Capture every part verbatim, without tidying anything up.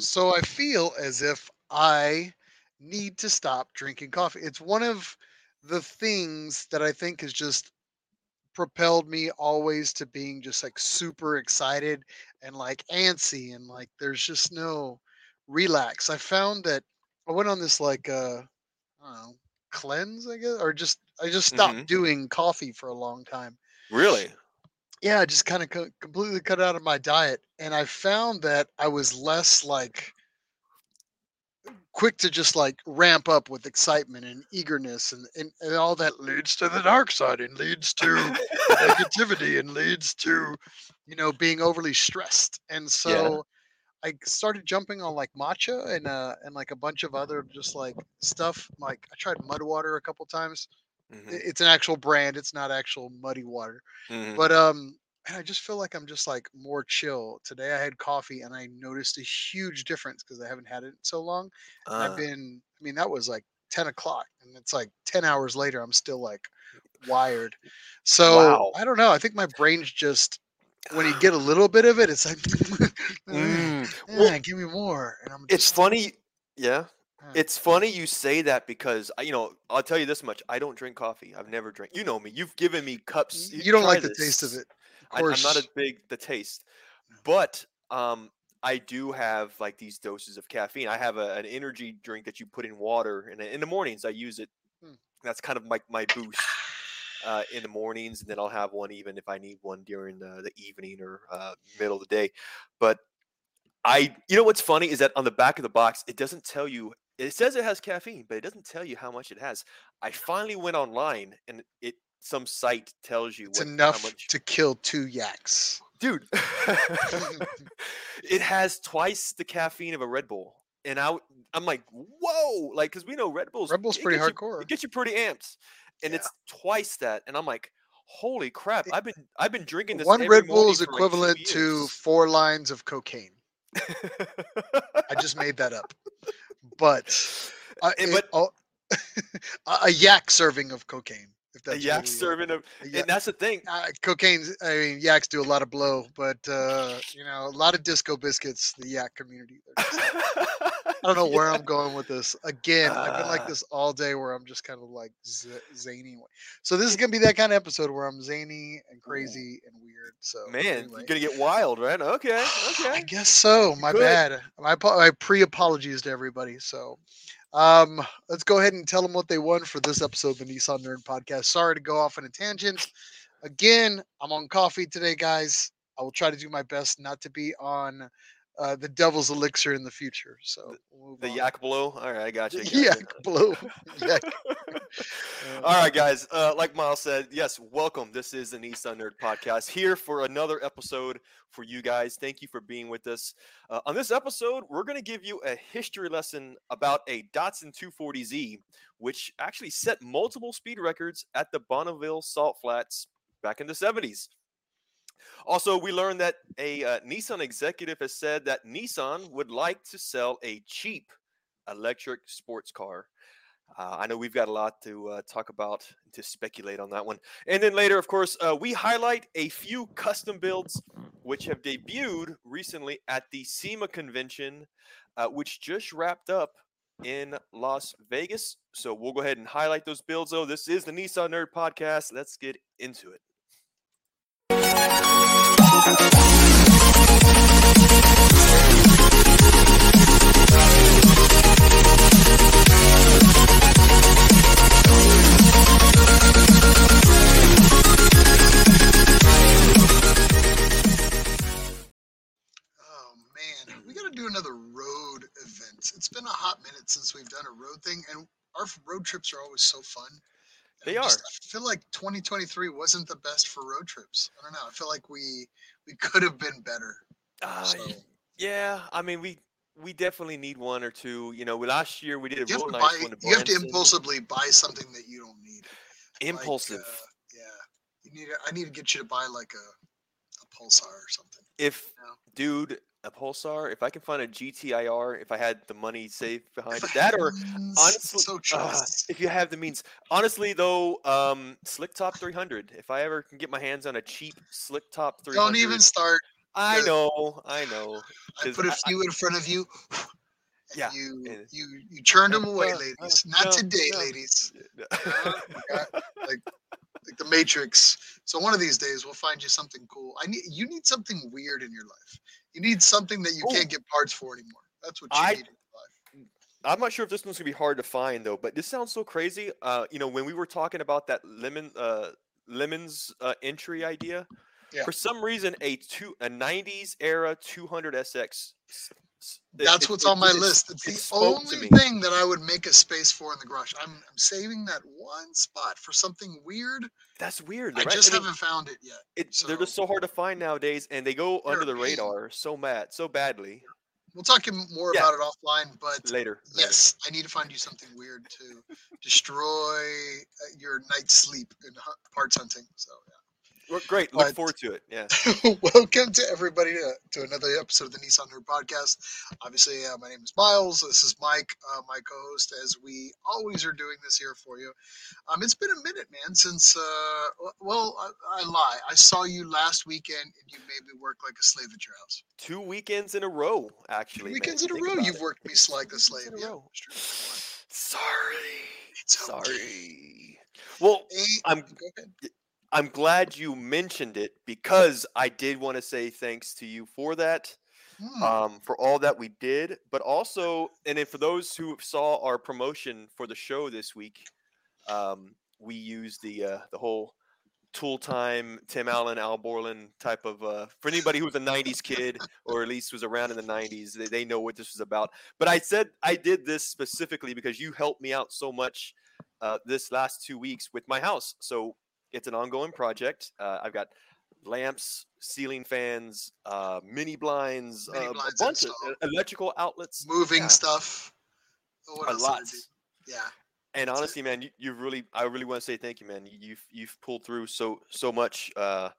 So I feel as if I need to stop drinking coffee. It's one of the things that I think has just propelled me always to being just like super excited and like antsy, and like there's just no relax. I found that I went on this like uh I don't know, cleanse, I guess, or just I just stopped mm-hmm. doing coffee for a long time. Really? Yeah, I just kind of co- completely cut out of my diet, and I found that I was less like quick to just like ramp up with excitement and eagerness, and, and, and all that leads to the dark side and leads to negativity and leads to, you know, being overly stressed. And so yeah. I started jumping on like matcha and, uh, and like a bunch of other just like stuff. Like I tried mud water a couple times. Mm-hmm. It's an actual brand. It's not actual muddy water, mm-hmm. but, um, and I just feel like I'm just like more chill. Today I had coffee and I noticed a huge difference because I haven't had it in so long. Uh, I've been, I mean, that was like ten o'clock and it's like ten hours later. I'm still like wired. So wow. I don't know. I think my brain's just, when you get a little bit of it, it's like, mm, well, yeah, give me more. And I'm just, it's funny. Yeah. It's funny you say that because, you know, I'll tell you this much. I don't drink coffee. I've never drank. You know me. You've given me cups. You, you don't like this. The taste of it. Of course. I, I'm not as big the taste, but um, I do have like these doses of caffeine. I have a, an energy drink that you put in water, and in the mornings I use it. Hmm. That's kind of my, my boost uh, in the mornings. And then I'll have one even if I need one during the, the evening or uh, middle of the day. But I, you know, what's funny is that on the back of the box, it doesn't tell you. It says it has caffeine, but it doesn't tell you how much it has. I finally went online, and it some site tells you it's what, enough how much... to kill two yaks, dude. It has twice the caffeine of a Red Bull, and I, I'm like, whoa, like because we know Red Bull's Red Bull's pretty hardcore. You, it gets you pretty amped, and yeah. It's twice that, and I'm like, holy crap! I've been I've been drinking this. One Red Bull is equivalent like to four lines of cocaine. I just made that up. But, uh, and, but it, oh, a yak serving of cocaine. If that's a yak serving of, yak, and that's the thing. Uh, cocaine, I mean, yaks do a lot of blow, but uh, you know, a lot of disco biscuits. The yak community. Just, I don't know where yeah. I'm going with this. Again, uh, I've been like this all day, where I'm just kind of like z- zany. So this is gonna be that kind of episode where I'm zany and crazy and weird. So man, anyway. You're gonna get wild, right? Okay, okay. I guess so. My Good. bad. My, my pre-apologies to everybody. So. Um, let's go ahead and tell them what they won for this episode of the Nissan Nerd Podcast. Sorry to go off on a tangent. Again, I'm on coffee today, guys. I will try to do my best not to be on uh, the Devil's Elixir in the future. So we'll the on. Yak blow. All right, I got you. I got yak you. blow. Yak. um, All right, guys. Uh, like Miles said, yes, welcome. This is the Nissan Nerd Podcast, here for another episode for you guys. Thank you for being with us. Uh, on this episode, we're going to give you a history lesson about a Datsun two forty Z, which actually set multiple speed records at the Bonneville Salt Flats back in the seventies. Also, we learned that a uh, Nissan executive has said that Nissan would like to sell a cheap electric sports car. Uh, I know we've got a lot to uh, talk about, to speculate on that one. And then later, of course, uh, we highlight a few custom builds which have debuted recently at the SEMA convention, uh, which just wrapped up in Las Vegas. So we'll go ahead and highlight those builds. Oh, this is the Nissan Nerd Podcast. Let's get into it. Another road event. It's been a hot minute since we've done a road thing, and our road trips are always so fun. And they I just, are. I feel like twenty twenty-three wasn't the best for road trips. I don't know. I feel like we we could have been better. Uh, so. Yeah, I mean we we definitely need one or two. You know, last year we did a real nice buy, one. You have to impulsively buy something that you don't need. Impulsive. Like, uh, yeah, you need. A, I need to get you to buy like a a Pulsar or something. If you know? dude. A Pulsar, if I can find a G T I R, if I had the money saved behind it, that or honestly, so uh, if you have the means, honestly though, um, Slick Top three hundred. If I ever can get my hands on a cheap Slick Top three hundred, don't even start. I know, I know. I put a few I, in front of you. Yeah. You you you turned them away, ladies. Not no, today, no. ladies. No. Oh, my God. Like like the Matrix. So one of these days we'll find you something cool. I need you need something weird in your life. You need something that you oh. can't get parts for anymore. That's what you I, need. I'm not sure if this one's gonna be hard to find though, but this sounds so crazy. Uh, you know, when we were talking about that lemon, uh, lemons uh, entry idea, yeah. for some reason a two a nineties era two hundred S X. It, That's it, what's it, on my it, list. It's it the only thing that I would make a space for in the garage. I'm, I'm saving that one spot for something weird. That's weird. Right? I just I mean, haven't found it yet. It, so. They're just so hard to find nowadays, and they go they're under the amazing. radar so mad, so badly. We'll talk more yeah. about it offline, but later. Yes, later. I need to find you something weird to destroy your night's sleep in parts hunting. So, yeah. Well, great. But look forward to it. Yeah. Welcome to everybody to, to another episode of the Nissan Nerd Podcast. Obviously, uh, my name is Miles. This is Mike, uh, my co-host, as we always are doing this here for you. Um, it's been a minute, man, since, uh, well, I, I lie. I saw you last weekend, and you made me work like a slave at your house. Two weekends in a row, actually. Two weekends man, in a row, you've it. worked me like a slave. Yeah, a Sorry. It's Sorry. Okay. Well, hey, I'm I'm glad you mentioned it because I did want to say thanks to you for that, hmm. um, for all that we did, but also, and then for those who saw our promotion for the show this week, um, we used the uh, the whole Tool Time, Tim Allen, Al Borland type of, uh, for anybody who was a nineties kid or at least was around in the nineties, they, they know what this was about. But I said I did this specifically because you helped me out so much uh, this last two weeks with my house. So it's an ongoing project. Uh, I've got lamps, ceiling fans, uh, mini blinds, mini uh, blinds a bunch of electrical outlets. Moving yeah. stuff. What else? A lot. Yeah. And honestly, man, you, you really—I really want to say thank you, man. You've you've pulled through so so much, uh,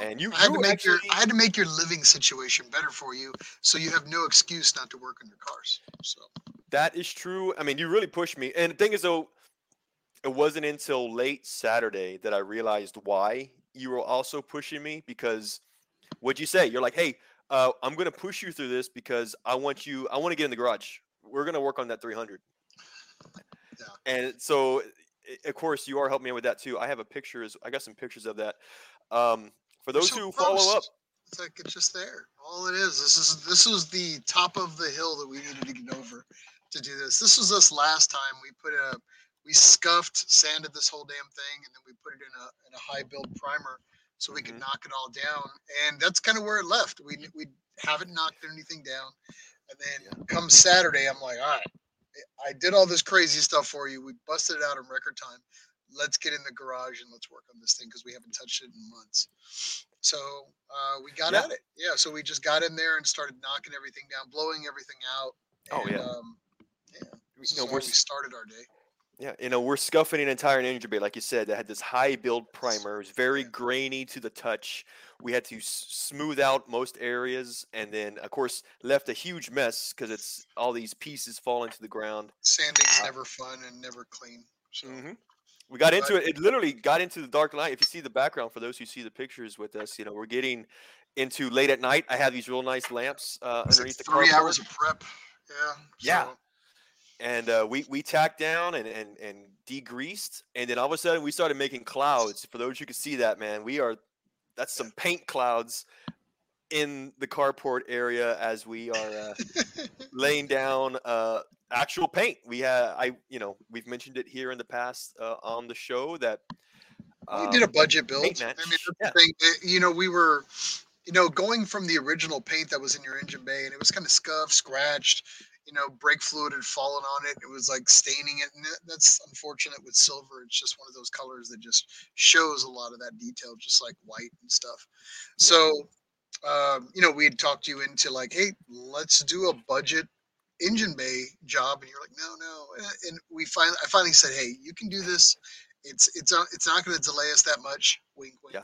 and you. I had, you to make actually... your, I had to make your living situation better for you, so you have no excuse not to work on your cars. So that is true. I mean, you really pushed me. And the thing is, though, it wasn't until late Saturday that I realized why you were also pushing me. Because what'd you say? You're like, "Hey, uh, I'm going to push you through this because I want you. I want to get in the garage. We're going to work on that three hundred." Yeah. And so, of course, you are helping me with that too. I have a pictures. I got some pictures of that. Um, for those so who follow gross. up, it's like it's just there. All it is. This is this was the top of the hill that we needed to get over to do this. This was us last time. We put a we scuffed, sanded this whole damn thing, and then we put it in a in a high build primer so we mm-hmm. could knock it all down. And that's kind of where it left. We we haven't knocked anything down. And then yeah. come Saturday, I'm like, all right. I did all this crazy stuff for you. We busted it out in record time. Let's get in the garage and let's work on this thing because we haven't touched it in months. So uh, we got yeah. at it. Yeah. So we just got in there and started knocking everything down, blowing everything out. And, oh, yeah. Um, yeah. This you know, we're, we started our day. Yeah. You know, we're scuffing an entire engine bay, like you said, that had this high build primer. It was very yeah. grainy to the touch. We had to smooth out most areas and then, of course, left a huge mess because it's all these pieces falling to the ground. Sanding's uh, never fun and never clean. So. Mm-hmm. We got into it. It literally got into the dark night. If you see the background, for those who see the pictures with us, you know, we're getting into late at night. I have these real nice lamps uh, underneath the carport. Three hours of prep. Yeah. Yeah. So. And uh, we, we tacked down and, and, and degreased. And then all of a sudden, we started making clouds. For those who could see that, man, we are – that's some paint clouds in the carport area as we are uh, laying down uh, actual paint. We have, I, you know, we've mentioned it here in the past uh, on the show that um, we did a budget build. I mean, that's yeah. the thing. It, you know, we were, you know, going from the original paint that was in your engine bay, and it was kind of scuffed, scratched. You know, brake fluid had fallen on it. It was like staining it. And that's unfortunate with silver. It's just one of those colors that just shows a lot of that detail, just like white and stuff. So, um, you know, we had talked you into like, hey, let's do a budget engine bay job. And you're like, no, no. And we finally, I finally said, hey, you can do this. It's, it's, it's not going to delay us that much. Wink, wink. Yeah.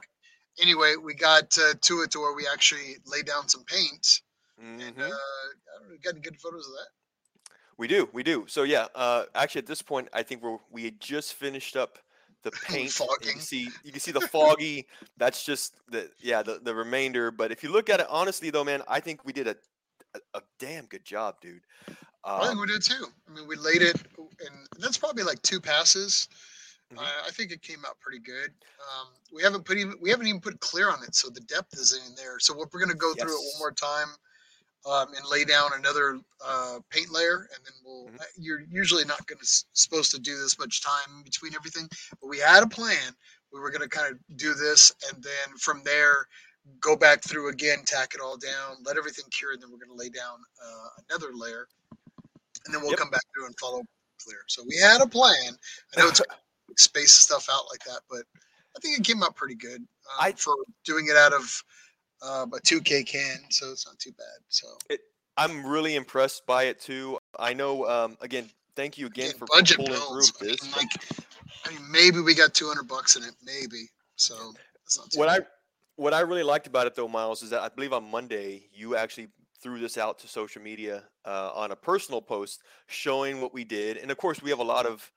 Anyway, we got uh, to it to where we actually laid down some paint. Mm-hmm. And uh, I don't know, got any good photos of that? We do, we do. So yeah, uh, actually at this point, I think we're we had just finished up the paint. You can see you can see the foggy. That's just the yeah the, the remainder. But if you look at it honestly, though, man, I think we did a a, a damn good job, dude. Um, I think we did too. I mean, we laid it, and that's probably like two passes. Mm-hmm. I, I think it came out pretty good. Um, we haven't put even we haven't even put clear on it, so the depth isn't in there. So we're, we're going to go yes. through it one more time. Um, and lay down another uh, paint layer, and then we'll. Mm-hmm. You're usually not going to supposed to do this much time between everything, but we had a plan. We were going to kind of do this, and then from there, go back through again, tack it all down, let everything cure, and then we're going to lay down uh, another layer, and then we'll yep. come back through and follow clear. So we had a plan. I know it's space stuff out like that, but I think it came out pretty good um, I... for doing it out of. Um, a two K can, so it's not too bad. So it, I'm really impressed by it too. I know. Um, again, thank you again for budget pulling bills. through I this. Mean, like, I mean, maybe we got two hundred bucks in it, maybe. So that's not too what bad. I what I really liked about it though, Miles, is that I believe on Monday you actually threw this out to social media uh, on a personal post showing what we did, and of course we have a lot of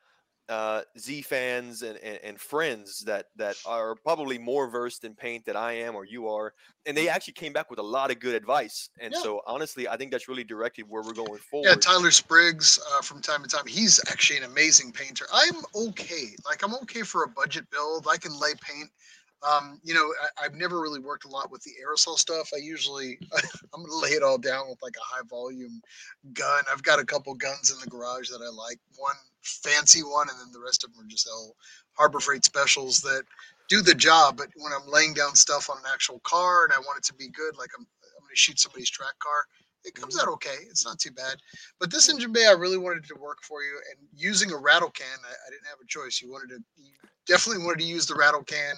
uh, Z fans and, and, and friends that, that are probably more versed in paint than I am, or you are. And they actually came back with a lot of good advice. And yeah. so honestly, I think that's really directed where we're going forward. Yeah. Tyler Spriggs, uh, from time to time, he's actually an amazing painter. I'm okay. Like I'm okay for a budget build. I can lay paint. Um, you know, I, I've never really worked a lot with the aerosol stuff. I usually, I'm going to lay it all down with like a high volume gun. I've got a couple guns in the garage that I like, one fancy one, and then the rest of them are just all Harbor Freight specials that do the job. But when I'm laying down stuff on an actual car and I want it to be good, like I'm, I'm going to shoot somebody's track car, it comes out okay. It's not too bad. But this engine bay, I really wanted to work for you. And using a rattle can, I, I didn't have a choice. You wanted to, you definitely wanted to use the rattle can.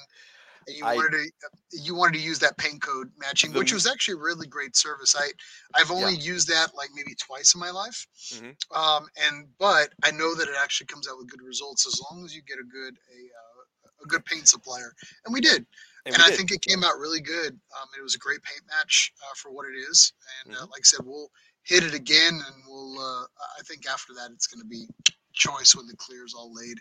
And you I, wanted to you wanted to use that paint code matching, the, which was actually really great service. I I've only yeah. used that like maybe twice in my life, mm-hmm. um, and but I know that it actually comes out with good results as long as you get a good a, uh, a good paint supplier, and we did, and, and we I did. think it came out really good. Um, it was a great paint match uh, for what it is, and mm-hmm. uh, like I said, we'll hit it again, and we'll uh, I think after that it's going to be choice when the clear is all laid.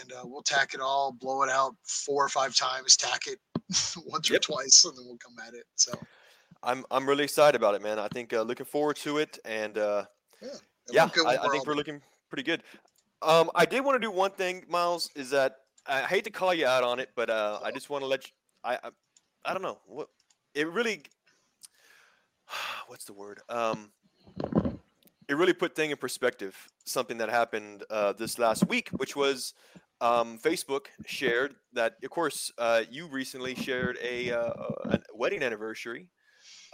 And uh, we'll tack it all, blow it out four or five times, tack it once yep. or twice, and then we'll come at it. So, I'm I'm really excited about it, man. I think uh, looking forward to it, and uh, yeah, yeah I, I think we're looking pretty good. Um, I did want to do one thing, Miles, is that I hate to call you out on it, but uh, oh. I just want to let you. I, I I don't know what it really. What's the word? Um. It really put things in perspective, something that happened uh, this last week, which was um, Facebook shared that, of course, uh, you recently shared a, uh, a wedding anniversary.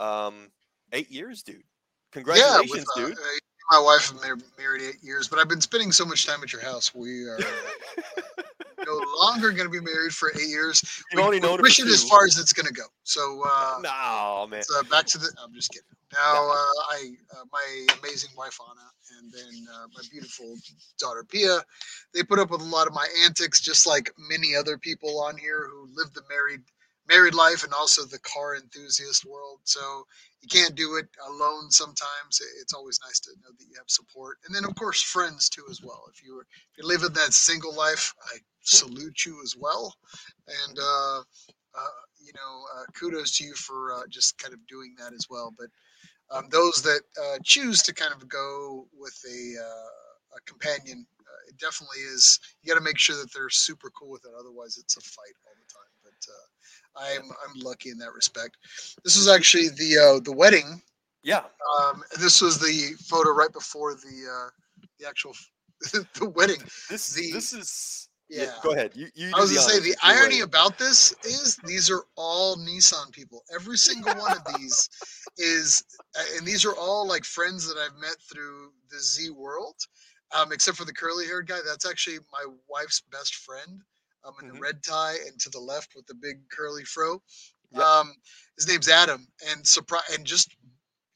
Um, eight years, dude. Congratulations, yeah, with, uh, dude. Uh, my wife and I have married eight years, but I've been spending so much time at your house. We are no longer going to be married for eight years. You've we only known wish it as far as it's going to go. So, uh, no, man. So back to the – I'm just kidding. Now, uh, I, uh, my amazing wife, Anna, and then uh, my beautiful daughter, Pia, they put up with a lot of my antics, just like many other people on here who live the married married life and also the car enthusiast world. So you can't do it alone sometimes. It's always nice to know that you have support. And then, of course, friends, too, as well. If, you were, if you're living that single life, I salute you as well. And, uh, uh, you know, uh, kudos to you for uh, just kind of doing that as well. But Um, those that uh, choose to kind of go with a, uh, a companion, uh, it definitely is. You got to make sure that they're super cool with it. Otherwise, it's a fight all the time. But uh, I'm I'm lucky in that respect. This was actually the uh, the wedding. Yeah. Um, this was the photo right before the uh, the actual the wedding. This the, this is. Yeah. yeah, go ahead. You, you I was going to say, the irony way. about this is these are all Nissan people. Every single one of these is, and these are all like friends that I've met through the Z world, um, except for the curly-haired guy. That's actually my wife's best friend um, in mm-hmm. the red tie and to the left with the big curly fro. Yep. Um, his name's Adam. And surprise, and just,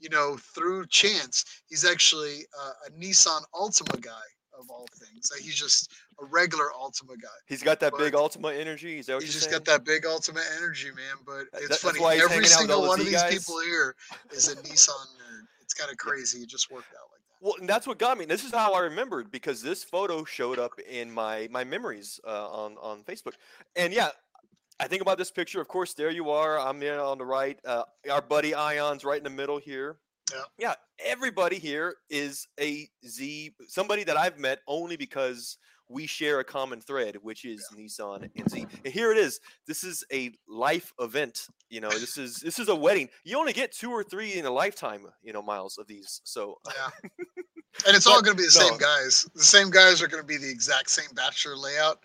you know, through chance, he's actually uh, a Nissan Altima guy. Of all things, like he's just a regular Altima guy. He's got that but big Altima energy. Is that what he's just saying? Got that big Altima energy, man. But that, it's funny. Every single one of these guys. people here is a Nissan nerd. It's kind of crazy. It just worked out like that. Well, and that's what got me. This is how I remembered, because this photo showed up in my my memories uh, on on Facebook. And yeah, I think about this picture. Of course, there you are. I'm in on the right. Uh, our buddy Ion's right in the middle here. Yeah. Yeah. Everybody here is a Z, somebody that I've met only because we share a common thread, which is yeah. Nissan and Z. And here it is. This is a life event. You know, this is this is a wedding. You only get two or three in a lifetime, you know, Miles, of these. So yeah. And it's but, all going to be the no. same guys. The same guys are going to be the exact same bachelor layout,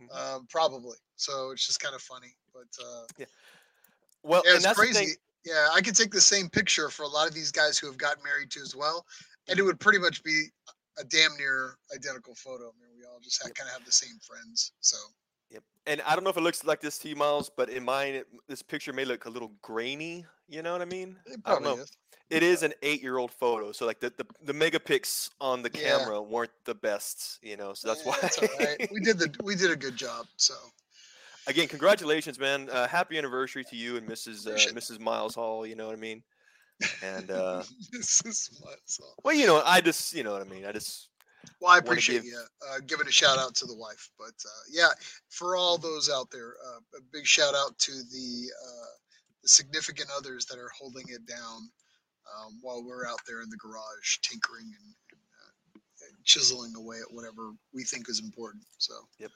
mm-hmm. um, probably. So it's just kind of funny. But uh, yeah. Well, yeah, it's and that's crazy. The thing. Yeah, I could take the same picture for a lot of these guys who have gotten married to as well, and it would pretty much be a damn near identical photo. I mean, we all just have, yep. kind of have the same friends. So, yep. And I don't know if it looks like this to you, Miles, but in mine, it, this picture may look a little grainy. You know what I mean? It probably I don't know. is. It yeah. is an eight-year-old photo, so like the, the, the megapixels on the camera yeah. weren't the best. You know, so that's yeah, why that's all right. we did the we did a good job. So. Again, congratulations, man! Uh, happy anniversary to you and Missus Uh, Missus Miles Hall. You know what I mean? And uh, Missus Miles Hall. Well, you know, I just, you know what I mean. I just. Well, I appreciate give... you uh, giving a shout out to the wife, but uh, yeah, for all those out there, uh, a big shout out to the, uh, the significant others that are holding it down um, while we're out there in the garage tinkering and. chiseling away at whatever we think is important. So yep.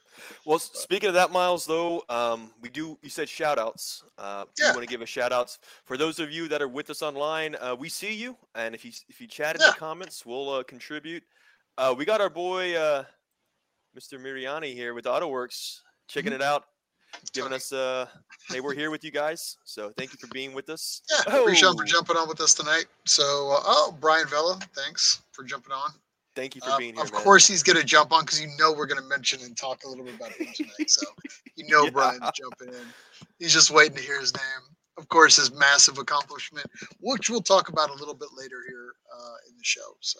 Well, but. Speaking of that, Miles, though, um, we do. You said shout outs. Uh, yeah. You want to give a shout outs for those of you that are with us online. Uh, we see you, and if you if you chat in yeah. the comments, we'll uh, contribute. Uh, we got our boy, uh, Mister Miriani here with AutoWorks, checking mm-hmm. it out, giving Tony. us. Uh, hey, we're here with you guys, so thank you for being with us. Yeah, oh. appreciate you for jumping on with us tonight. So, uh, oh, Brian Vella, thanks for jumping on. Thank you for being um, here. Of man. course, he's going to jump on because you know we're going to mention and talk a little bit about him tonight. So you know yeah. Brian's jumping in. He's just waiting to hear his name. Of course, his massive accomplishment, which we'll talk about a little bit later here uh, in the show. So,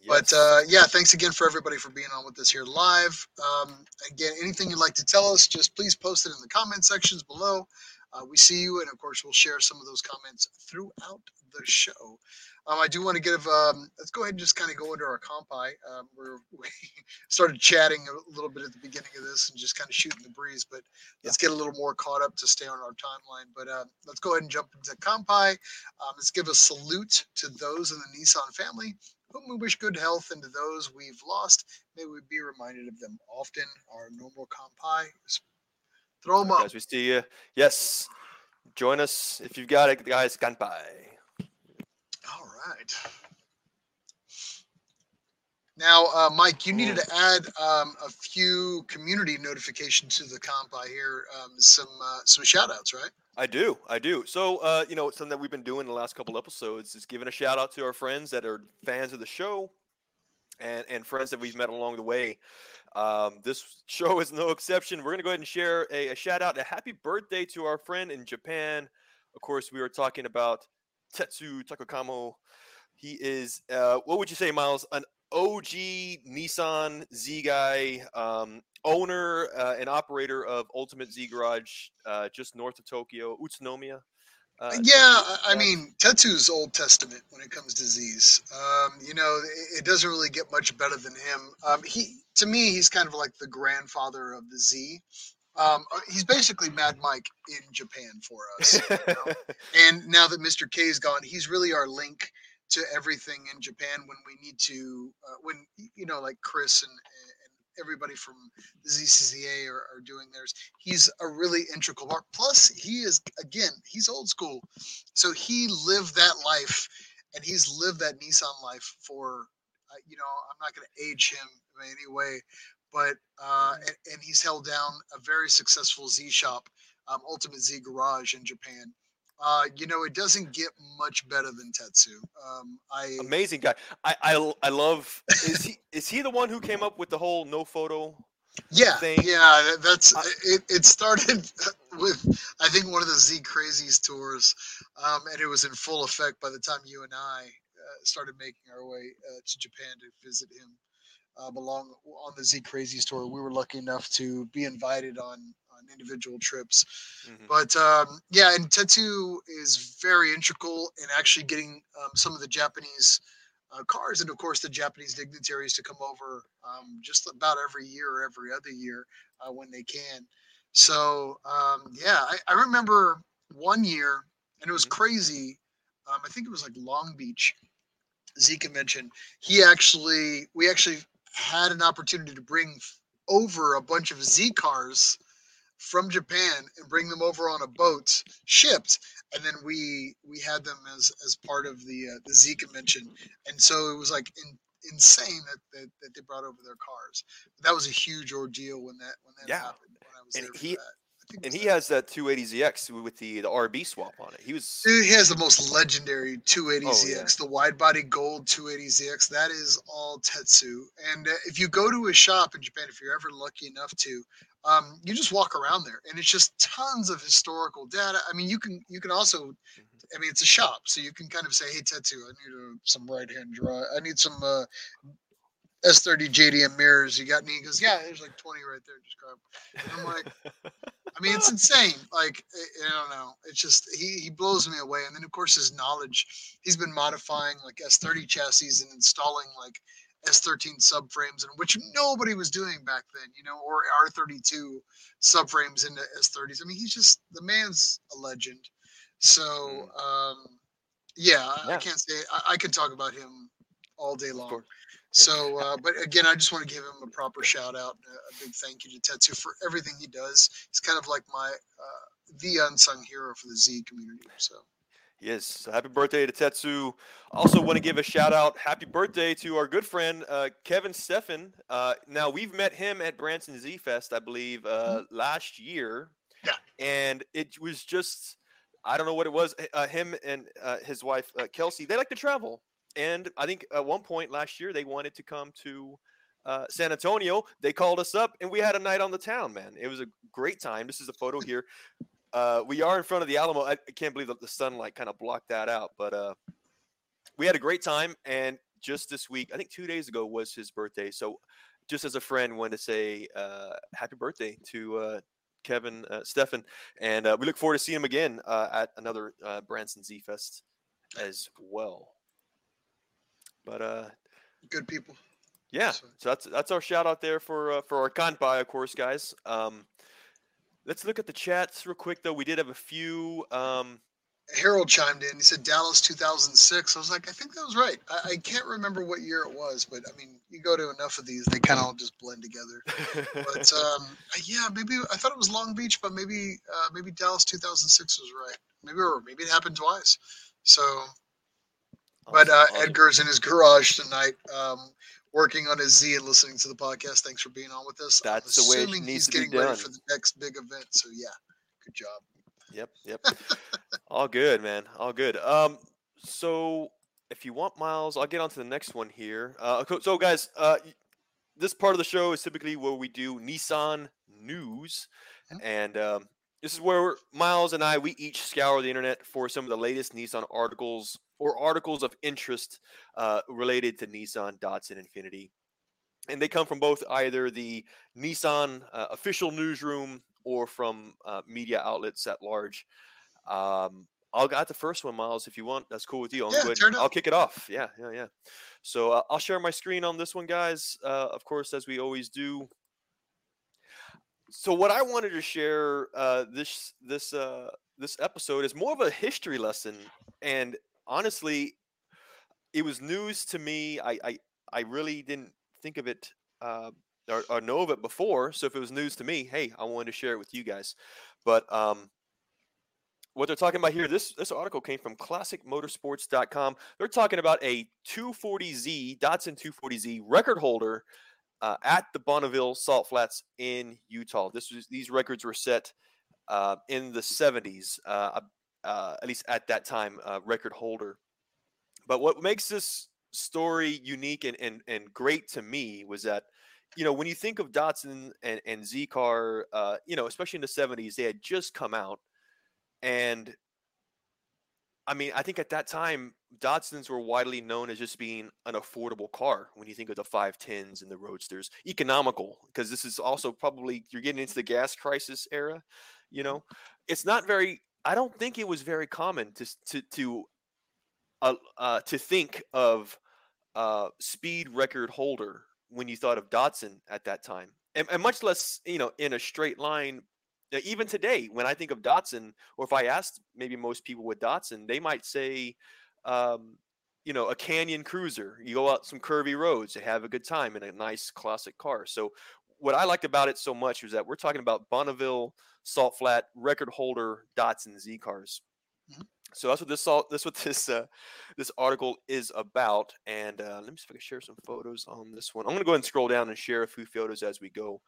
yes. But uh, yeah, thanks again for everybody for being on with us here live. Um, again, anything you'd like to tell us, just please post it in the comment sections below. Uh, we see you, and of course, we'll share some of those comments throughout the show. Um, I do want to give, um, let's go ahead and just kind of go into our compi. Um, we're, we started chatting a little bit at the beginning of this and just kind of shooting the breeze, but let's yeah. get a little more caught up to stay on our timeline. But uh, let's go ahead and jump into compi. Um, let's give a salute to those in the Nissan family whom we wish good health, and to those we've lost, may we be reminded of them often. Our normal compi is throw them up. Guys, we see you. Yes. Join us if you've got it, guys. Kanpai. All right. Now, uh, Mike, you needed to add um, a few community notifications to the compi here. Um, some uh, some shout outs, right? I do. I do. So, uh, you know, something that we've been doing the last couple episodes is giving a shout out to our friends that are fans of the show and, and friends that we've met along the way. Um, this show is no exception. We're going to go ahead and share a, a shout out, a happy birthday to our friend in Japan. Of course, we were talking about Tetsu Takakamo. He is, uh, what would you say, Miles? An O G Nissan Z guy, um, owner uh, and operator of Ultimate Z Garage, uh, just north of Tokyo, Utsunomiya. Uh, yeah, Tokyo. I mean, Tetsu's Old Testament when it comes to Z's. Um, you know, it, it doesn't really get much better than him. Um, he, to me, he's kind of like the grandfather of the Z. Um, he's basically Mad Mike in Japan for us. You know? And now that Mister K's gone, he's really our link to everything in Japan when we need to, uh, when, you know, like Chris and, and everybody from the Z C C A are, are doing theirs. He's a really integral part. Plus, he is, again, he's old school. So he lived that life, and he's lived that Nissan life for, uh, you know, I'm not going to age him in any way. But uh, and, and he's held down a very successful Z shop, um, Ultimate Z Garage in Japan. Uh, you know, it doesn't get much better than Tetsu. Um, I amazing guy. I I, I love. Is he is he the one who came up with the whole no photo? Yeah, thing? yeah. That's I, it. It started with I think one of the Z Crazies tours, um, and it was in full effect by the time you and I uh, started making our way uh, to Japan to visit him. Uh, belong on the Z Crazies tour. We were lucky enough to be invited on, on individual trips. Mm-hmm. But um, yeah, and Tetsu is very integral in actually getting um, some of the Japanese uh, cars, and of course the Japanese dignitaries to come over um, just about every year or every other year uh, when they can. So um, yeah, I, I remember one year, and it was crazy. Um, I think it was like Long Beach Z Convention. He actually, we actually had an opportunity to bring over a bunch of Z cars from Japan and bring them over on a boat, shipped, and then we we had them as as part of the uh, the Z Convention. And so it was like in, insane that, that that they brought over their cars. That was a huge ordeal when that when that yeah. happened. When I was and there he for that. and he that. has that two eighty Z X with the the R B swap on it. He was Dude, he has the most legendary two eighty Z X, oh, yeah. the wide body gold two eighty Z X. That is all Tetsu. And uh, if you go to his shop in Japan, if you're ever lucky enough to. Um, you just walk around there, and it's just tons of historical data. I mean, you can you can also, I mean, it's a shop, so you can kind of say, "Hey, Tetsu, I need a, some right hand draw. I need some uh, S thirty J D M mirrors. You got any?" He goes, "Yeah, there's like twenty right there. Just grab." And I'm like, I mean, it's insane. Like, I don't know. It's just he he blows me away. And then of course his knowledge. He's been modifying like S thirty chassis and installing like S thirteen subframes, and which nobody was doing back then, you know, or R thirty-two subframes into S thirties. I mean, he's just, the man's a legend. So, um, yeah, yeah. I can't say, I, I can talk about him all day long. Yeah. So, uh, but again, I just want to give him a proper shout out, a big thank you to Tetsu for everything he does. He's kind of like my, uh, the unsung hero for the Z community. So. Yes, happy birthday to Tetsu. Also want to give a shout-out, happy birthday to our good friend, uh, Kevin Steffen. Uh, now, we've met him at Branson Z-Fest, I believe, uh, mm-hmm. last year. Yeah. And it was just, I don't know what it was, uh, him and uh, his wife, uh, Kelsey, they like to travel. And I think at one point last year, they wanted to come to uh, San Antonio. They called us up, and we had a night on the town, man. It was a great time. This is a photo here. Uh, we are in front of the Alamo. I, I can't believe that the sunlight kind of blocked that out, but uh, we had a great time. And just this week, I think two days ago was his birthday. So just as a friend, wanted to say uh, happy birthday to uh, Kevin uh, Steffen. And uh, we look forward to seeing him again uh, at another uh, Branson Z Fest as well. But uh, good people. Yeah. Sorry. So that's that's our shout out there for uh, for our kanpai, of course, guys. Um, Let's look at the chats real quick, though. We did have a few. Um... Harold chimed in. He said Dallas two thousand six. I was like, I think that was right. I, I can't remember what year it was, but, I mean, you go to enough of these, they kind of all just blend together. But, um, yeah, maybe I thought it was Long Beach, but maybe uh, maybe Dallas two thousand six was right. Maybe or maybe it happened twice. So, but uh, Edgar's in his garage tonight. Um working on his Z and listening to the podcast. Thanks for being on with us. That's the way it needs to be done. He's getting ready for the next big event. So yeah, good job. Yep. Yep. All good, man. All good. Um, so if you want, Miles, I'll get on to the next one here. Uh, so guys, uh, this part of the show is typically where we do Nissan news. Mm-hmm. And, um, this is where Miles and I, we each scour the internet for some of the latest Nissan articles or articles of interest uh, related to Nissan, Datsun, Infiniti. And they come from both either the Nissan uh, official newsroom or from uh, media outlets at large. Um, I'll got the first one, Miles, if you want. That's cool with you. I'll, yeah, go ahead. I'll kick it off. Yeah, yeah, yeah. So uh, I'll share my screen on this one, guys, uh, of course, as we always do. So what I wanted to share uh, this this uh, this episode is more of a history lesson, and honestly, it was news to me. I I, I really didn't think of it uh, or, or know of it before. So if it was news to me, hey, I wanted to share it with you guys. But um, what they're talking about here, this this article came from Classic Motorsports dot com. They're talking about a two forty Z Datsun two forty Z record holder. Uh, at the Bonneville Salt Flats in Utah. This was, these records were set uh, in the seventies, uh, uh, at least at that time, uh, record holder. But what makes this story unique and, and, and great to me was that, you know, when you think of Datsun and, and Z-Car, uh, you know, especially in the seventies, they had just come out. And, I mean, I think at that time, Datsuns were widely known as just being an affordable car. When you think of the five tens and the Roadsters, economical, because this is also probably you're getting into the gas crisis era. You know, it's not very. I don't think it was very common to to to uh, uh, to think of uh, speed record holder when you thought of Datsun at that time, and, and much less, you know, in a straight line. Now, even today, when I think of Datsun, or if I asked maybe most people with Datsun, they might say, um, you know, a canyon cruiser. You go out some curvy roads to have a good time in a nice classic car. So what I liked about it so much was that we're talking about Bonneville Salt Flat record holder Datsun Z cars. Mm-hmm. So that's what this all, that's what this uh, this article is about. And uh, let me see if I can share some photos on this one. I'm going to go ahead and scroll down and share a few photos as we go.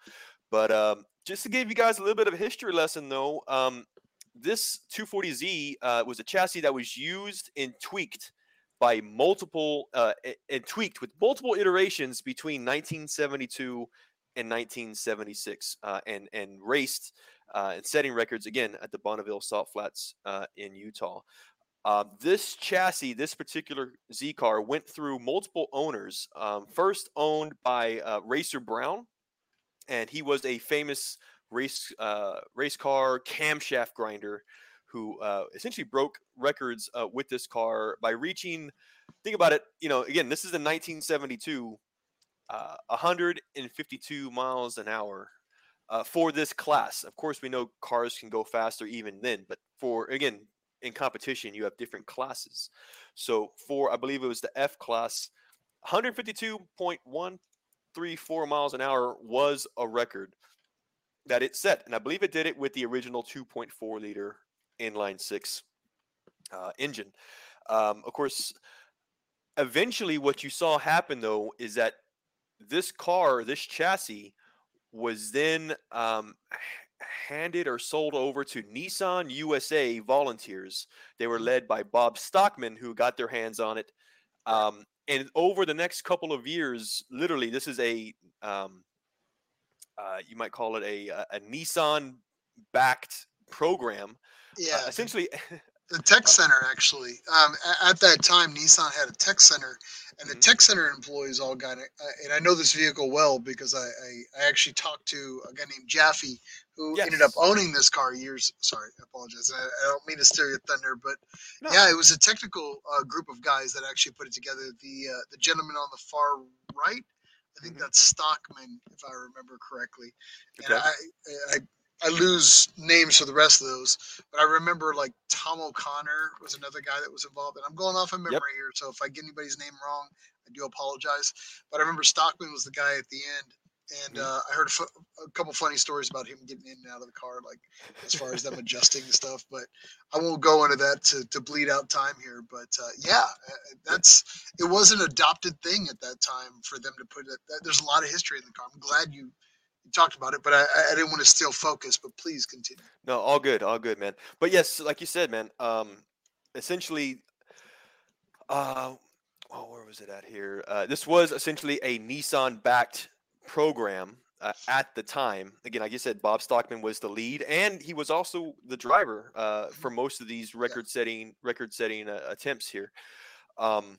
But um, just to give you guys a little bit of a history lesson, though, um, this two forty Z uh, was a chassis that was used and tweaked by multiple uh, and tweaked with multiple iterations between nineteen seventy-two and nineteen seventy-six, uh, and and raced uh, and setting records again at the Bonneville Salt Flats uh, in Utah. Uh, this chassis, this particular Z car, went through multiple owners. Um, first owned by uh, Racer Brown, and he was a famous race uh, race car camshaft grinder who uh, essentially broke records uh, with this car by reaching. Think about it. You know, again, this is in nineteen seventy-two. Uh, one hundred fifty-two miles an hour uh, for this class. Of course, we know cars can go faster even then, but for, again, in competition, you have different classes. So for, I believe it was the F class, one fifty-two point one three four miles an hour was a record that it set. And I believe it did it with the original two point four liter inline six uh, engine. Um, of course, eventually what you saw happen, though, is that this car, this chassis, was then um, handed or sold over to Nissan U S A volunteers. They were led by Bob Stockman, who got their hands on it. Um, and over the next couple of years, literally, this is a, um, uh, you might call it a, a, a Nissan-backed program. Yeah. Uh, essentially... The tech center, actually. Um, at that time, Nissan had a tech center, and the mm-hmm. tech center employees all got it. And I know this vehicle well because I, I, I actually talked to a guy named Jaffe, who yes. ended up owning this car years. Sorry, I apologize. I, I don't mean to steal your thunder, but no. yeah, it was a technical uh, group of guys that actually put it together. The uh, the gentleman on the far right, I think mm-hmm. that's Stockman, if I remember correctly. Okay. And I. I I lose names for the rest of those, but I remember like Tom O'Connor was another guy that was involved, and I'm going off of memory yep. here, so if I get anybody's name wrong, I do apologize. But I remember Stockman was the guy at the end, and mm-hmm. uh, I heard a, fu- a couple funny stories about him getting in and out of the car, like as far as them adjusting and stuff. But I won't go into that to, to bleed out time here. But uh, yeah, that's it was an adopted thing at that time for them to put it. That, there's a lot of history in the car. I'm glad you. talked about it, but I, I didn't want to steal focus, but please continue. No, all good. All good, man. But yes, like you said, man, um, essentially, uh, oh, where was it at here? Uh, this was essentially a Nissan backed program uh, at the time. Again, like you said, Bob Stockman was the lead, and he was also the driver uh, for most of these record setting, yeah. record setting uh, attempts here. Um,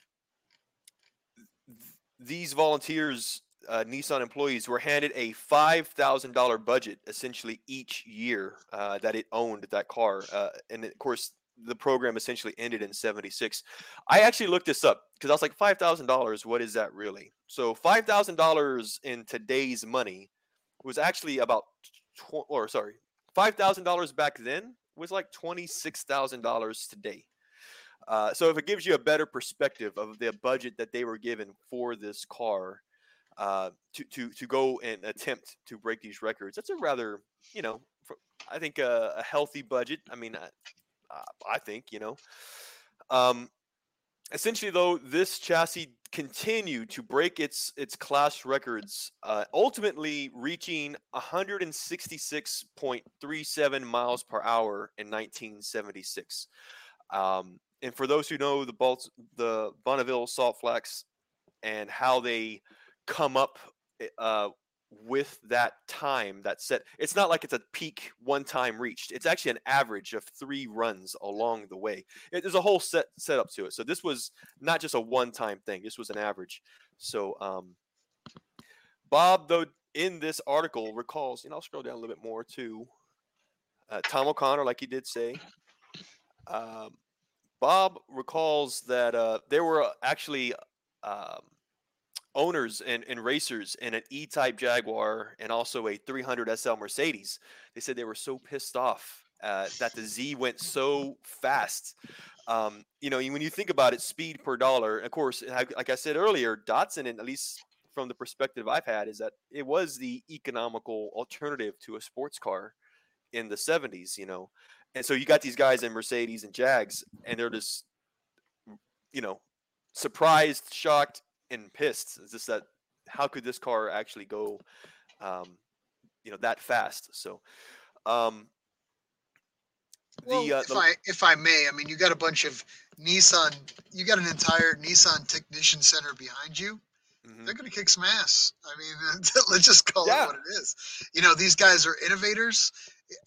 th- these volunteers, Uh, Nissan employees were handed a five thousand dollars budget essentially each year uh, that it owned that car. Uh, and of course, the program essentially ended in seventy-six. I actually looked this up because I was like, five thousand dollars, what is that really? So five thousand dollars in today's money was actually about, tw- or sorry, five thousand dollars back then was like twenty-six thousand dollars today. Uh, so if it gives you a better perspective of the budget that they were given for this car, Uh, to, to, to go and attempt to break these records. That's a rather, you know, for, I think a, a healthy budget. I mean, I, I think, you know, um, essentially though, this chassis continued to break its, its class records, uh, ultimately reaching one sixty-six point three seven miles per hour in nineteen seventy-six. Um, and for those who know the Balt, the Bonneville Salt Flats and how they, come up uh, with that time that set. It's not like it's a peak one time reached. It's actually an average of three runs along the way. It, there's a whole set setup to it. So this was not just a one time thing. This was an average. So um, Bob, though, in this article recalls, and I'll scroll down a little bit more too. Uh, Tom O'Connor, like he did say, um, Bob recalls that uh, there were actually um, owners and, and racers in an E-Type Jaguar and also a three hundred S L Mercedes. They said they were so pissed off uh, that the Z went so fast. Um, you know, when you think about it, speed per dollar, of course, like I said earlier, Datsun, and at least from the perspective I've had, is that it was the economical alternative to a sports car in the seventies, you know. And so you got these guys in Mercedes and Jags, and they're just, you know, surprised, shocked, and pissed. It's just that how could this car actually go, um, you know, that fast? So, um, well, the, uh, if the... I if I may, I mean, you got a bunch of Nissan, you got an entire Nissan technician center behind you. Mm-hmm. They're going to kick some ass. I mean, let's just call yeah. it what it is. You know, these guys are innovators.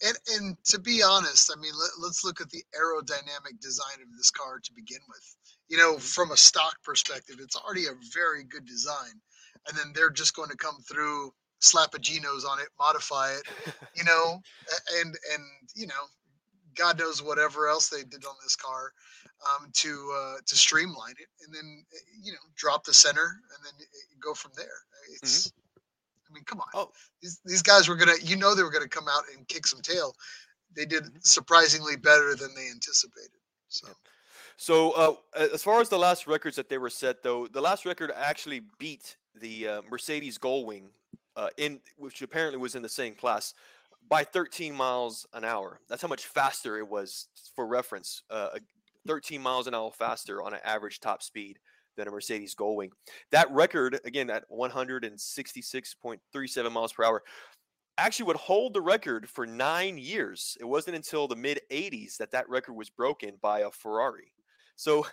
And, and to be honest, I mean, let, let's look at the aerodynamic design of this car to begin with. You know, from a stock perspective, it's already a very good design. And then they're just going to come through, slap a Geno's on it, modify it, you know, and, and you know, God knows whatever else they did on this car um, to uh, to streamline it, and then, you know, drop the center and then go from there. It's... Mm-hmm. I mean, come on. Oh. These, these guys were going to, you know, they were going to come out and kick some tail. They did surprisingly better than they anticipated. So, yeah. so uh, as far as the last records that they were set, though, the last record actually beat the uh, Mercedes Gullwing, uh, in which apparently was in the same class, by thirteen miles an hour. That's how much faster it was, for reference. Uh, thirteen miles an hour faster on an average top speed than a Mercedes Gullwing. That record, again, at one hundred sixty-six point three seven miles per hour, actually would hold the record for nine years. It wasn't until the mid eighties that that record was broken by a Ferrari. So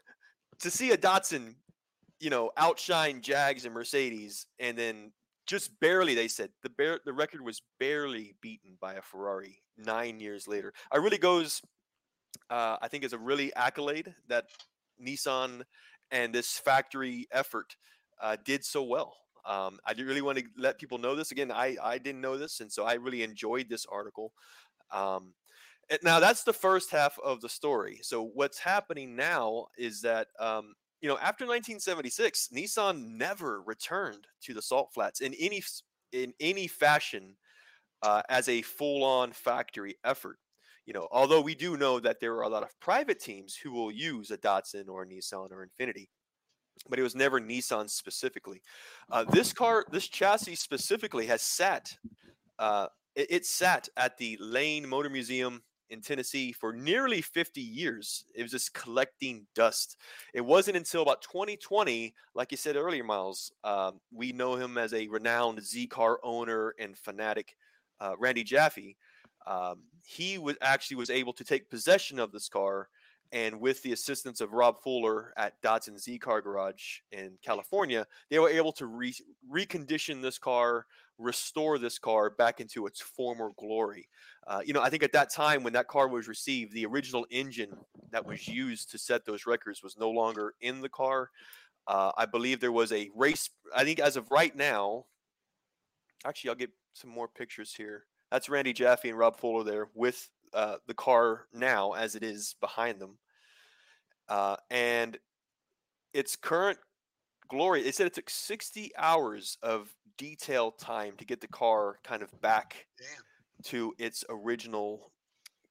to see a Datsun, you know, outshine Jags and Mercedes, and then just barely, they said, the bar- the record was barely beaten by a Ferrari nine years later. It really goes, uh, I think, is a really accolade that Nissan and this factory effort uh, did so well. Um, I really want to let people know this. Again, I, I didn't know this, and so I really enjoyed this article. Um, and now, that's the first half of the story. So what's happening now is that, um, you know, after nineteen seventy-six, Nissan never returned to the Salt Flats in any in any fashion uh, as a full-on factory effort. You know, although we do know that there are a lot of private teams who will use a Datsun or a Nissan or Infiniti, but it was never Nissan specifically. Uh, this car, this chassis specifically has sat, uh, it, it sat at the Lane Motor Museum in Tennessee for nearly fifty years. It was just collecting dust. It wasn't until about twenty twenty, like you said earlier, Miles, um, we know him as a renowned Z car owner and fanatic, uh, Randy Jaffe. Um, he was actually was able to take possession of this car, and with the assistance of Rob Fuller at Datsun Z Car Garage in California, they were able to re- recondition this car, restore this car back into its former glory. Uh, you know, I think at that time when that car was received, the original engine that was used to set those records was no longer in the car. Uh, I believe there was a race, I think as of right now, actually I'll get some more pictures here. That's Randy Jaffe and Rob Fuller there with uh, the car now as it is behind them. Uh, and its current glory, it said it took sixty hours of detail time to get the car kind of back Damn. to its original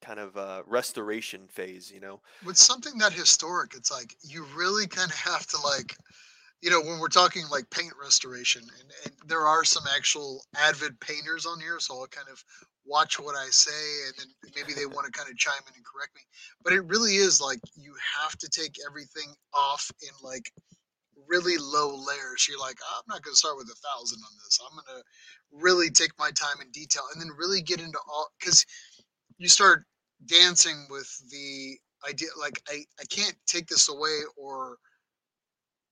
kind of uh, restoration phase, you know. With something that historic, it's like you really kind of have to like – you know, when we're talking like paint restoration, and, and there are some actual avid painters on here, so I'll kind of watch what I say, and then maybe they want to kind of chime in and correct me. But it really is like you have to take everything off in like really low layers. You're like, I'm not going to start with a thousand on this. I'm going to really take my time in detail, and then really get into all, because you start dancing with the idea, like I, I can't take this away or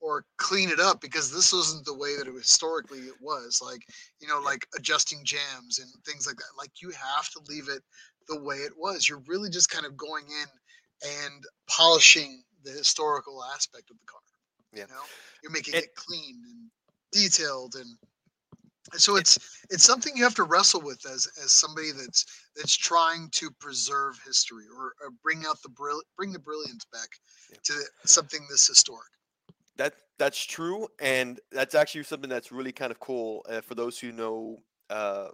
or clean it up because this wasn't the way that it was historically. It was like, you know, like adjusting jams and things like that. Like you have to leave it the way it was. You're really just kind of going in and polishing the historical aspect of the car. Yeah. You know, you're making it, it clean and detailed. And so it's, it, it's something you have to wrestle with as, as somebody that's, that's trying to preserve history or, or bring out the brill, bring the brilliance back yeah. to something this historic. That That's true, and that's actually something that's really kind of cool uh, for those who know uh,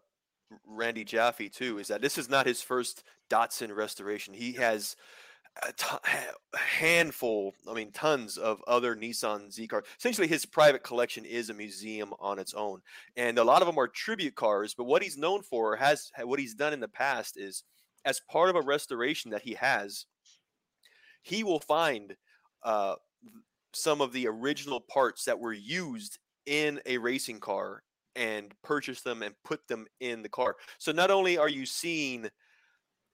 Randy Jaffe too, is that this is not his first Datsun restoration. He has a, t- a handful, I mean, tons of other Nissan Z cars. Essentially, his private collection is a museum on its own, and a lot of them are tribute cars, but what he's known for, has what he's done in the past is, as part of a restoration that he has, he will find uh, some of the original parts that were used in a racing car and purchase them and put them in the car. So not only are you seeing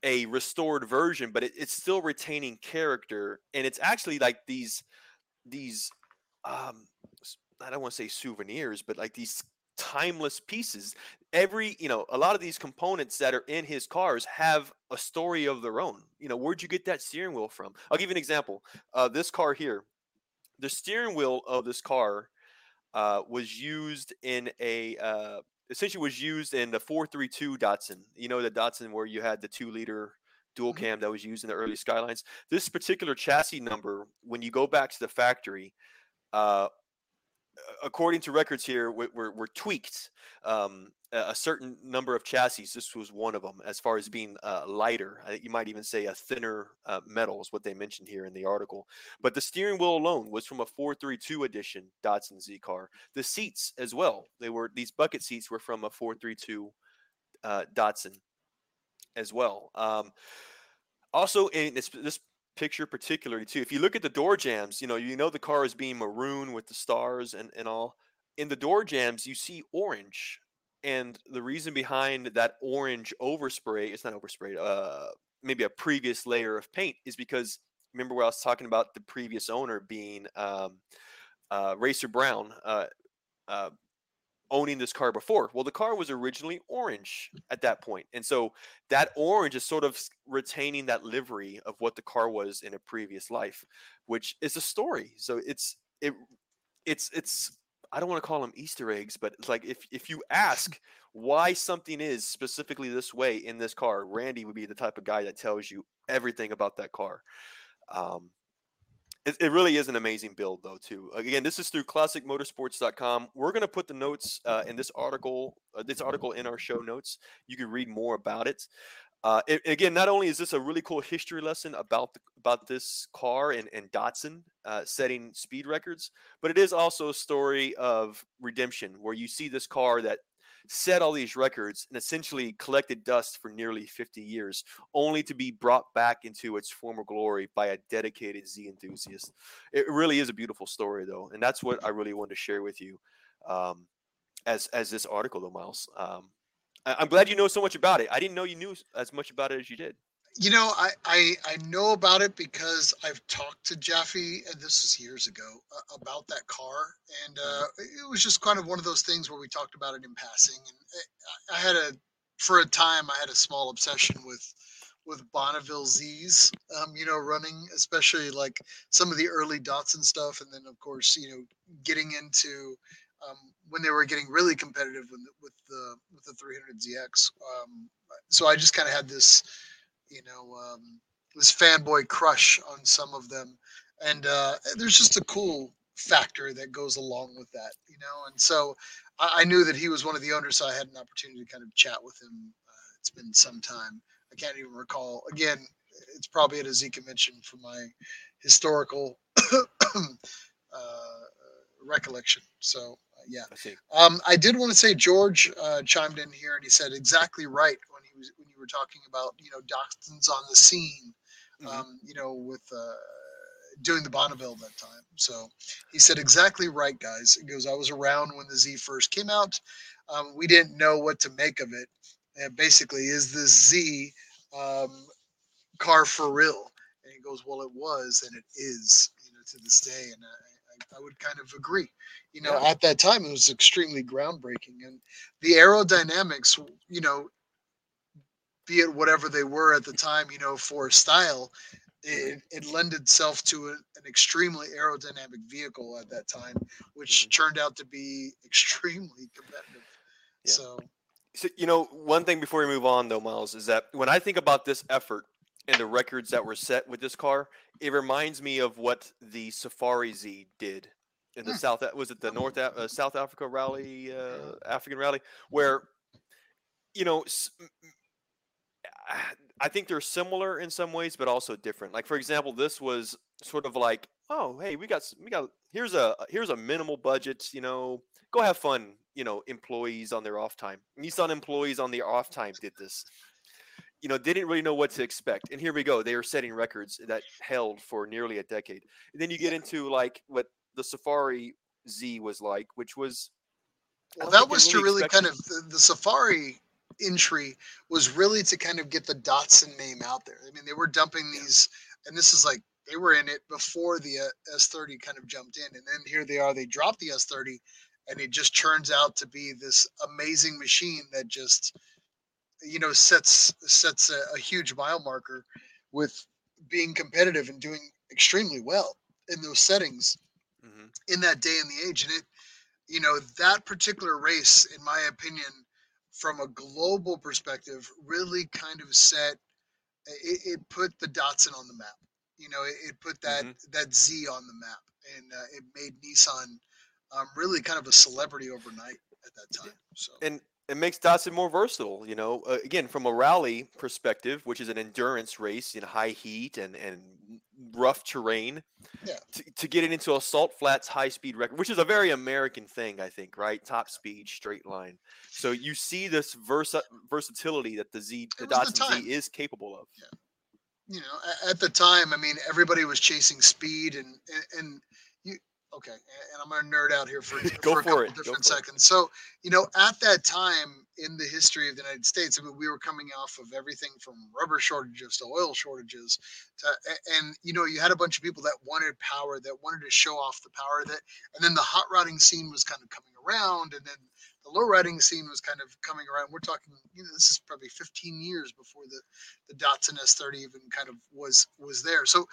a restored version, but it, it's still retaining character. And it's actually like these, these um, I don't want to say souvenirs, but like these timeless pieces. Every, you know, a lot of these components that are in his cars have a story of their own. You know, where'd you get that steering wheel from? I'll give you an example. Uh, this car here, the steering wheel of this car uh, was used in a, uh, essentially was used in the four thirty-two Datsun. You know, the Datsun where you had the two liter dual cam that was used in the early Skylines. This particular chassis number, when you go back to the factory, uh, according to records here, we're, we're, we're tweaked um, a certain number of chassis. This was one of them as far as being uh, lighter. You might even say a thinner uh, metal is what they mentioned here in the article. But the steering wheel alone was from a four thirty-two edition Datsun Z car. The seats as well. They were These bucket seats were from a four thirty-two uh, Datsun as well. Um, also, in this, this picture particularly too, if you look at the door jambs, you know you know the car is being maroon with the stars and and all. In the door jambs you see orange, and the reason behind that orange overspray, it's not overspray, uh maybe a previous layer of paint, is because remember where I was talking about the previous owner being um uh Racer Brown uh uh owning this car before. Well, the car was originally orange at that point. And so that orange is sort of retaining that livery of what the car was in a previous life, which is a story. So it's, it, it's, it's, I don't want to call them Easter eggs, but it's like, if, if you ask why something is specifically this way in this car, Randy would be the type of guy that tells you everything about that car. Um, It, it really is an amazing build, though, too. Again, this is through Classic Motorsports dot com. We're going to put the notes uh, in this article, uh, this article in our show notes. You can read more about it. Uh, it. Again, not only is this a really cool history lesson about the, about this car and, and Datsun uh, setting speed records, but it is also a story of redemption, where you see this car that set all these records and essentially collected dust for nearly fifty years, only to be brought back into its former glory by a dedicated Z enthusiast. It really is a beautiful story, though, and that's what I really wanted to share with you um, as as this article, though, Miles. Um, I, I'm glad you know so much about it. I didn't know you knew as much about it as you did. You know, I, I, I know about it because I've talked to Jaffe, and this was years ago, uh, about that car. And uh, it was just kind of one of those things where we talked about it in passing. And I, I had a, for a time, I had a small obsession with, with Bonneville Z's, um, you know, running, especially like some of the early Datsun stuff. And then, of course, you know, getting into um, when they were getting really competitive with, with the with the three hundred Z X. Um, so I just kind of had this... you know, um, this fanboy crush on some of them. And uh, there's just a cool factor that goes along with that, you know? And so I, I knew that he was one of the owners. So I had an opportunity to kind of chat with him. Uh, it's been some time. I can't even recall. Again, it's probably at a Z convention for my historical uh, recollection. So uh, yeah. Um, I did want to say George uh, chimed in here and he said exactly right. When you were talking about, you know, Datsuns on the scene, um, mm-hmm. you know, with uh, doing the Bonneville that time. So he said exactly right, guys. He goes, I was around when the Z first came out. Um, we didn't know what to make of it. And basically, is this Z um, car for real? And he goes, well, it was, and it is, you know, to this day. And I, I, I would kind of agree. You know, yeah. At that time, it was extremely groundbreaking. And the aerodynamics, you know, be it whatever they were at the time, you know, for style, it, it lent itself to a, an extremely aerodynamic vehicle at that time, which mm-hmm. turned out to be extremely competitive. Yeah. So, so, you know, one thing before we move on, though, Miles, is that when I think about this effort and the records that were set with this car, it reminds me of what the Safari Z did in the South, was it the North uh, South Africa rally, uh, African rally, where, you know, I think they're similar in some ways, but also different. Like, for example, this was sort of like, oh, hey, we got, we got, here's a, here's a minimal budget, you know, go have fun, you know, employees on their off time. Nissan employees on their off time did this. You know, they didn't really know what to expect. And here we go. They are setting records that held for nearly a decade. And then you get into like what the Safari Z was like, which was. Well, that was to really kind of the, the Safari entry was really to kind of get the Datsun name out there. I mean, they were dumping these, and this is like, they were in it before the uh, S thirty kind of jumped in. And then here they are, they dropped the S thirty, and it just turns out to be this amazing machine that just, you know, sets sets a, a huge mile marker with being competitive and doing extremely well in those settings mm-hmm. in that day and the age. And it, you know, that particular race, in my opinion, from a global perspective, really kind of set, it, it put the Datsun on the map. You know, it, it put that, mm-hmm. that Z on the map, and uh, it made Nissan um, really kind of a celebrity overnight at that time. So. And, It makes Datsun more versatile, you know, uh, again, from a rally perspective, which is an endurance race in high heat and, and rough terrain yeah. to, to get it into a Salt Flats high speed record, which is a very American thing, I think, right? Top speed, straight line. So you see this versa- versatility that the Z, the Datsun Z is capable of. Yeah. You know, at the time, I mean, everybody was chasing speed and, and, and okay, and I'm going to nerd out here for, Go for a couple it. different Go seconds. It. So, you know, at that time in the history of the United States, I mean, we were coming off of everything from rubber shortages to oil shortages. To, and, you know, you had a bunch of people that wanted power, that wanted to show off the power. that, And then the hot rodding scene was kind of coming around, and then the low riding scene was kind of coming around. We're talking, you know, this is probably fifteen years before the, the Datsun S thirty even kind of was was there. So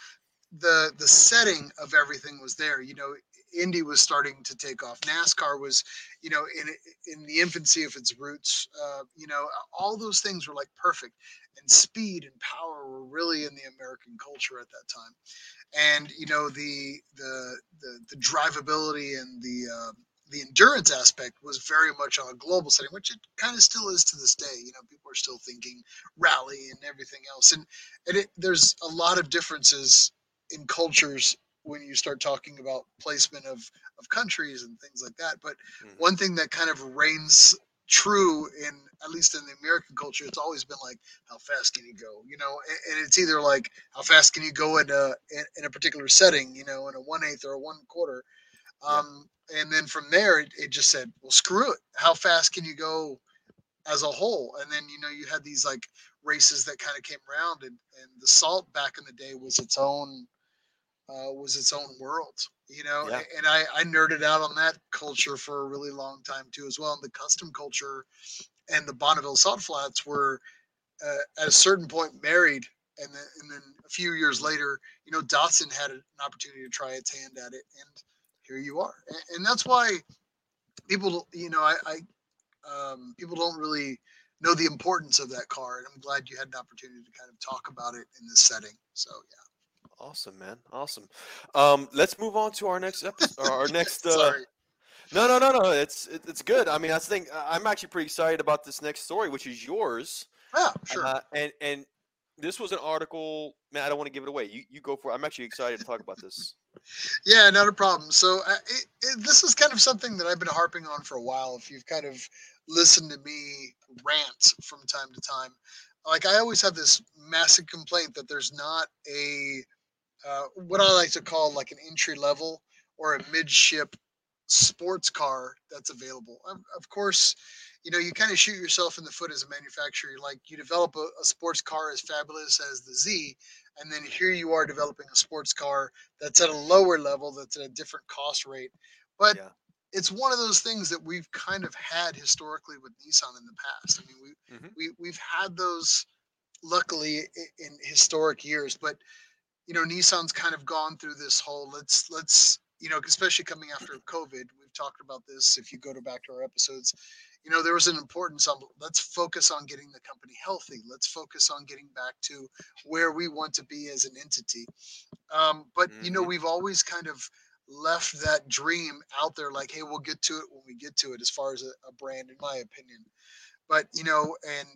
the the setting of everything was there. You know, Indy was starting to take off. NASCAR was, you know, in in the infancy of its roots. Uh, you know, all those things were like perfect, and speed and power were really in the American culture at that time. And you know, the the the, the drivability and the uh, the endurance aspect was very much on a global setting, which it kind of still is to this day. You know, people are still thinking rally and everything else, and and it, there's a lot of differences in cultures when you start talking about placement of, of countries and things like that. But mm-hmm. one thing that kind of reigns true in, at least in the American culture, it's always been like, how fast can you go? You know, and, and it's either like, how fast can you go in a, in, in a particular setting, you know, in a one eighth or a one quarter. Um, yeah. And then from there, it, it just said, well, screw it. How fast can you go as a whole? And then, you know, you had these like races that kind of came around, and, and the Salt back in the day was its own, Uh, was its own world, you know, yeah. and I, I nerded out on that culture for a really long time too, as well. And the custom culture and the Bonneville Salt Flats were uh, at a certain point married. And then, and then a few years later, you know, Datsun had an opportunity to try its hand at it. And here you are. And, and that's why people, you know, I, I um, people don't really know the importance of that car. And I'm glad you had an opportunity to kind of talk about it in this setting. So, yeah. Awesome, man. Awesome. Um, let's move on to our next episode. Our next. Uh, Sorry. No, no, no, no. It's it, it's good. I mean, I think I'm actually pretty excited about this next story, which is yours. Oh, sure. Uh, and and this was an article. Man, I don't want to give it away. You you go for it. I'm actually excited to talk about this. Yeah, not a problem. So uh, it, it, this is kind of something that I've been harping on for a while. If you've kind of listened to me rant from time to time, like I always have this massive complaint that there's not a Uh, what I like to call like an entry level or a midship sports car that's available. Of, of course, you know, you kind of shoot yourself in the foot as a manufacturer. You're like, you develop a, a sports car as fabulous as the Z, and then here you are developing a sports car that's at a lower level, that's at a different cost rate. But yeah. It's one of those things that we've kind of had historically with Nissan in the past. I mean, we, mm-hmm. we, we've had those luckily in, in historic years, but you know, Nissan's kind of gone through this whole let's let's you know, especially coming after COVID, we've talked about this. If you go to back to our episodes, you know, there was an importance on let's focus on getting the company healthy. Let's focus on getting back to where we want to be as an entity. Um, but mm-hmm. you know, we've always kind of left that dream out there, like, hey, we'll get to it when we get to it, as far as a, a brand, in my opinion. But, you know, and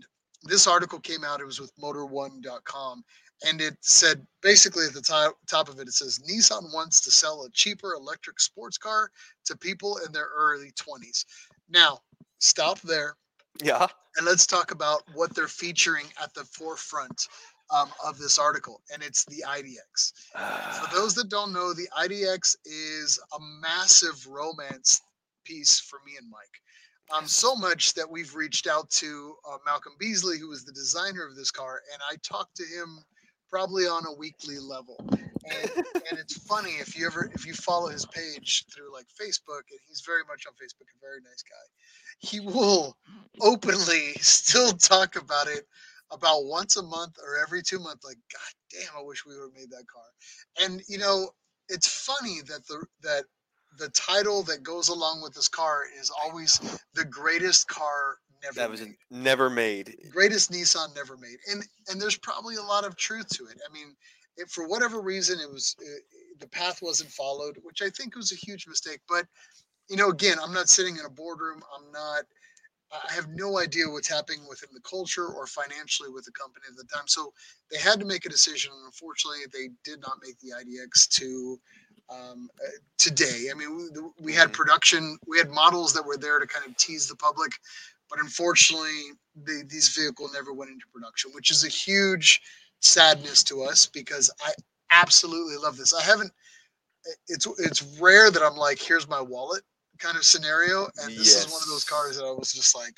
this article came out, it was with motor one dot com, and it said, basically at the top, top of it, it says, Nissan wants to sell a cheaper electric sports car to people in their early twenties. Now, stop there. Yeah. And let's talk about what they're featuring at the forefront um, of this article, and it's the I D X. For those that don't know, the I D X is a massive romance piece for me and Mike. Um, so much that we've reached out to uh, Malcolm Beasley, who was the designer of this car, and I talked to him probably on a weekly level. And, and it's funny, if you ever if you follow his page through like Facebook, and he's very much on Facebook, a very nice guy, he will openly still talk about it about once a month or every two months. Like, God damn, I wish we would have made that car. And you know, it's funny that the that. the title that goes along with this car is always the greatest car never that was made. never made. Greatest Nissan never made. And and there's probably a lot of truth to it. I mean, it, for whatever reason, it was it, the path wasn't followed, which I think was a huge mistake. But, you know, again, I'm not sitting in a boardroom. I'm not, I have no idea what's happening within the culture or financially with the company at the time. So they had to make a decision. And unfortunately, they did not make the I D X to, um uh, today. I mean, we, we had production, we had models that were there to kind of tease the public, but unfortunately the, these vehicles never went into production, which is a huge sadness to us, because I absolutely love this. I haven't, it's it's rare that I'm like, here's my wallet kind of scenario, and this yes. is one of those cars that I was just like,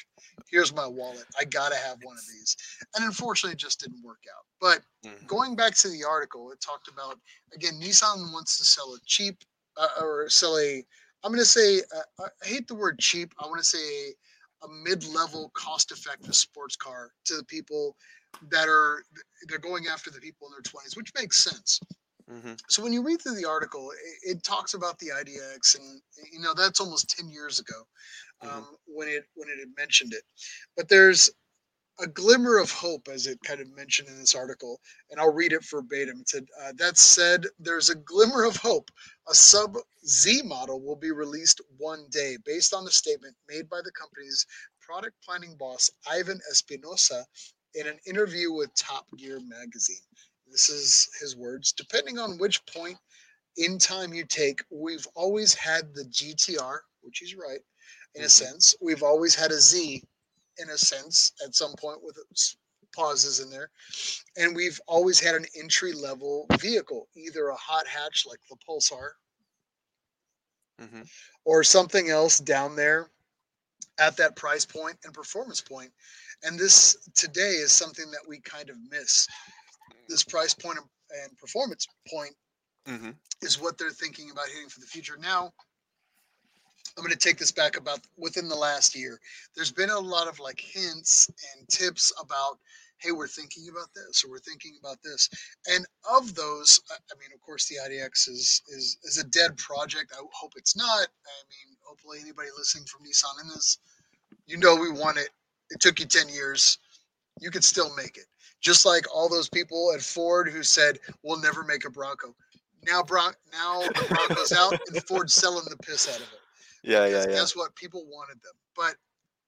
here's my wallet, I gotta have one of these. And unfortunately it just didn't work out. But mm-hmm. going back to the article, it talked about, again, Nissan wants to sell a cheap uh, or sell a, I'm going to say, uh, I hate the word cheap. I want to say a mid-level cost-effective sports car to the people that are, they're going after the people in their twenties, which makes sense. Mm-hmm. So when you read through the article, it, it talks about the I D X, and you know, that's almost ten years ago um, mm-hmm. when it, when it had mentioned it. But there's a glimmer of hope, as it kind of mentioned in this article, and I'll read it verbatim. It said, uh, that said, there's a glimmer of hope. A sub-Z model will be released one day, based on a statement made by the company's product planning boss, Ivan Espinosa, in an interview with Top Gear magazine. This is his words. Depending on which point in time you take, we've always had the G T R, which he's right, in mm-hmm. a sense. We've always had a Z, in a sense, at some point, with pauses in there. And we've always had an entry-level vehicle, either a hot hatch like the Pulsar mm-hmm. or something else down there at that price point and performance point. And this today is something that we kind of miss. This price point and performance point mm-hmm. is what they're thinking about hitting for the future. Now, I'm going to take this back about within the last year. There's been a lot of like hints and tips about, hey, we're thinking about this, or we're thinking about this. And of those, I mean, of course, the I D X is is is a dead project. I hope it's not. I mean, hopefully anybody listening from Nissan in this, you know, we want it. It took you ten years. You could still make it. Just like all those people at Ford who said, we'll never make a Bronco. Now, Bron- now the Bronco's out and Ford's selling the piss out of it. Yeah, yeah, yeah. Guess what? People wanted them, but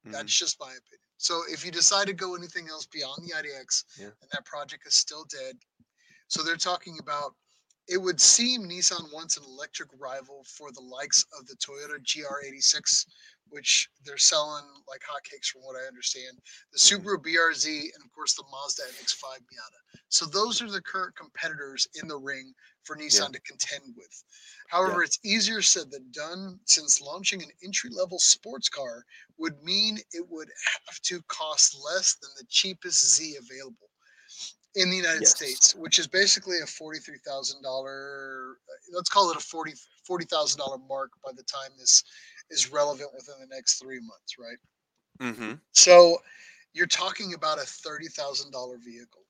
that's mm-hmm. just my opinion. So if you decide to go anything else beyond the I D X, yeah. and that project is still dead. So they're talking about, it would seem Nissan wants an electric rival for the likes of the Toyota G R eighty-six, which they're selling like hotcakes from what I understand, the Subaru mm-hmm. B R Z, and of course the Mazda M X five Miata. So those are the current competitors in the ring for Nissan yeah. to contend with. However, yeah. it's easier said than done, since launching an entry-level sports car would mean it would have to cost less than the cheapest Z available in the United yes. States, which is basically a forty-three thousand dollars, let's call it a forty thousand dollars mark by the time this is relevant within the next three months, right? Mm-hmm. So you're talking about a thirty thousand dollars vehicle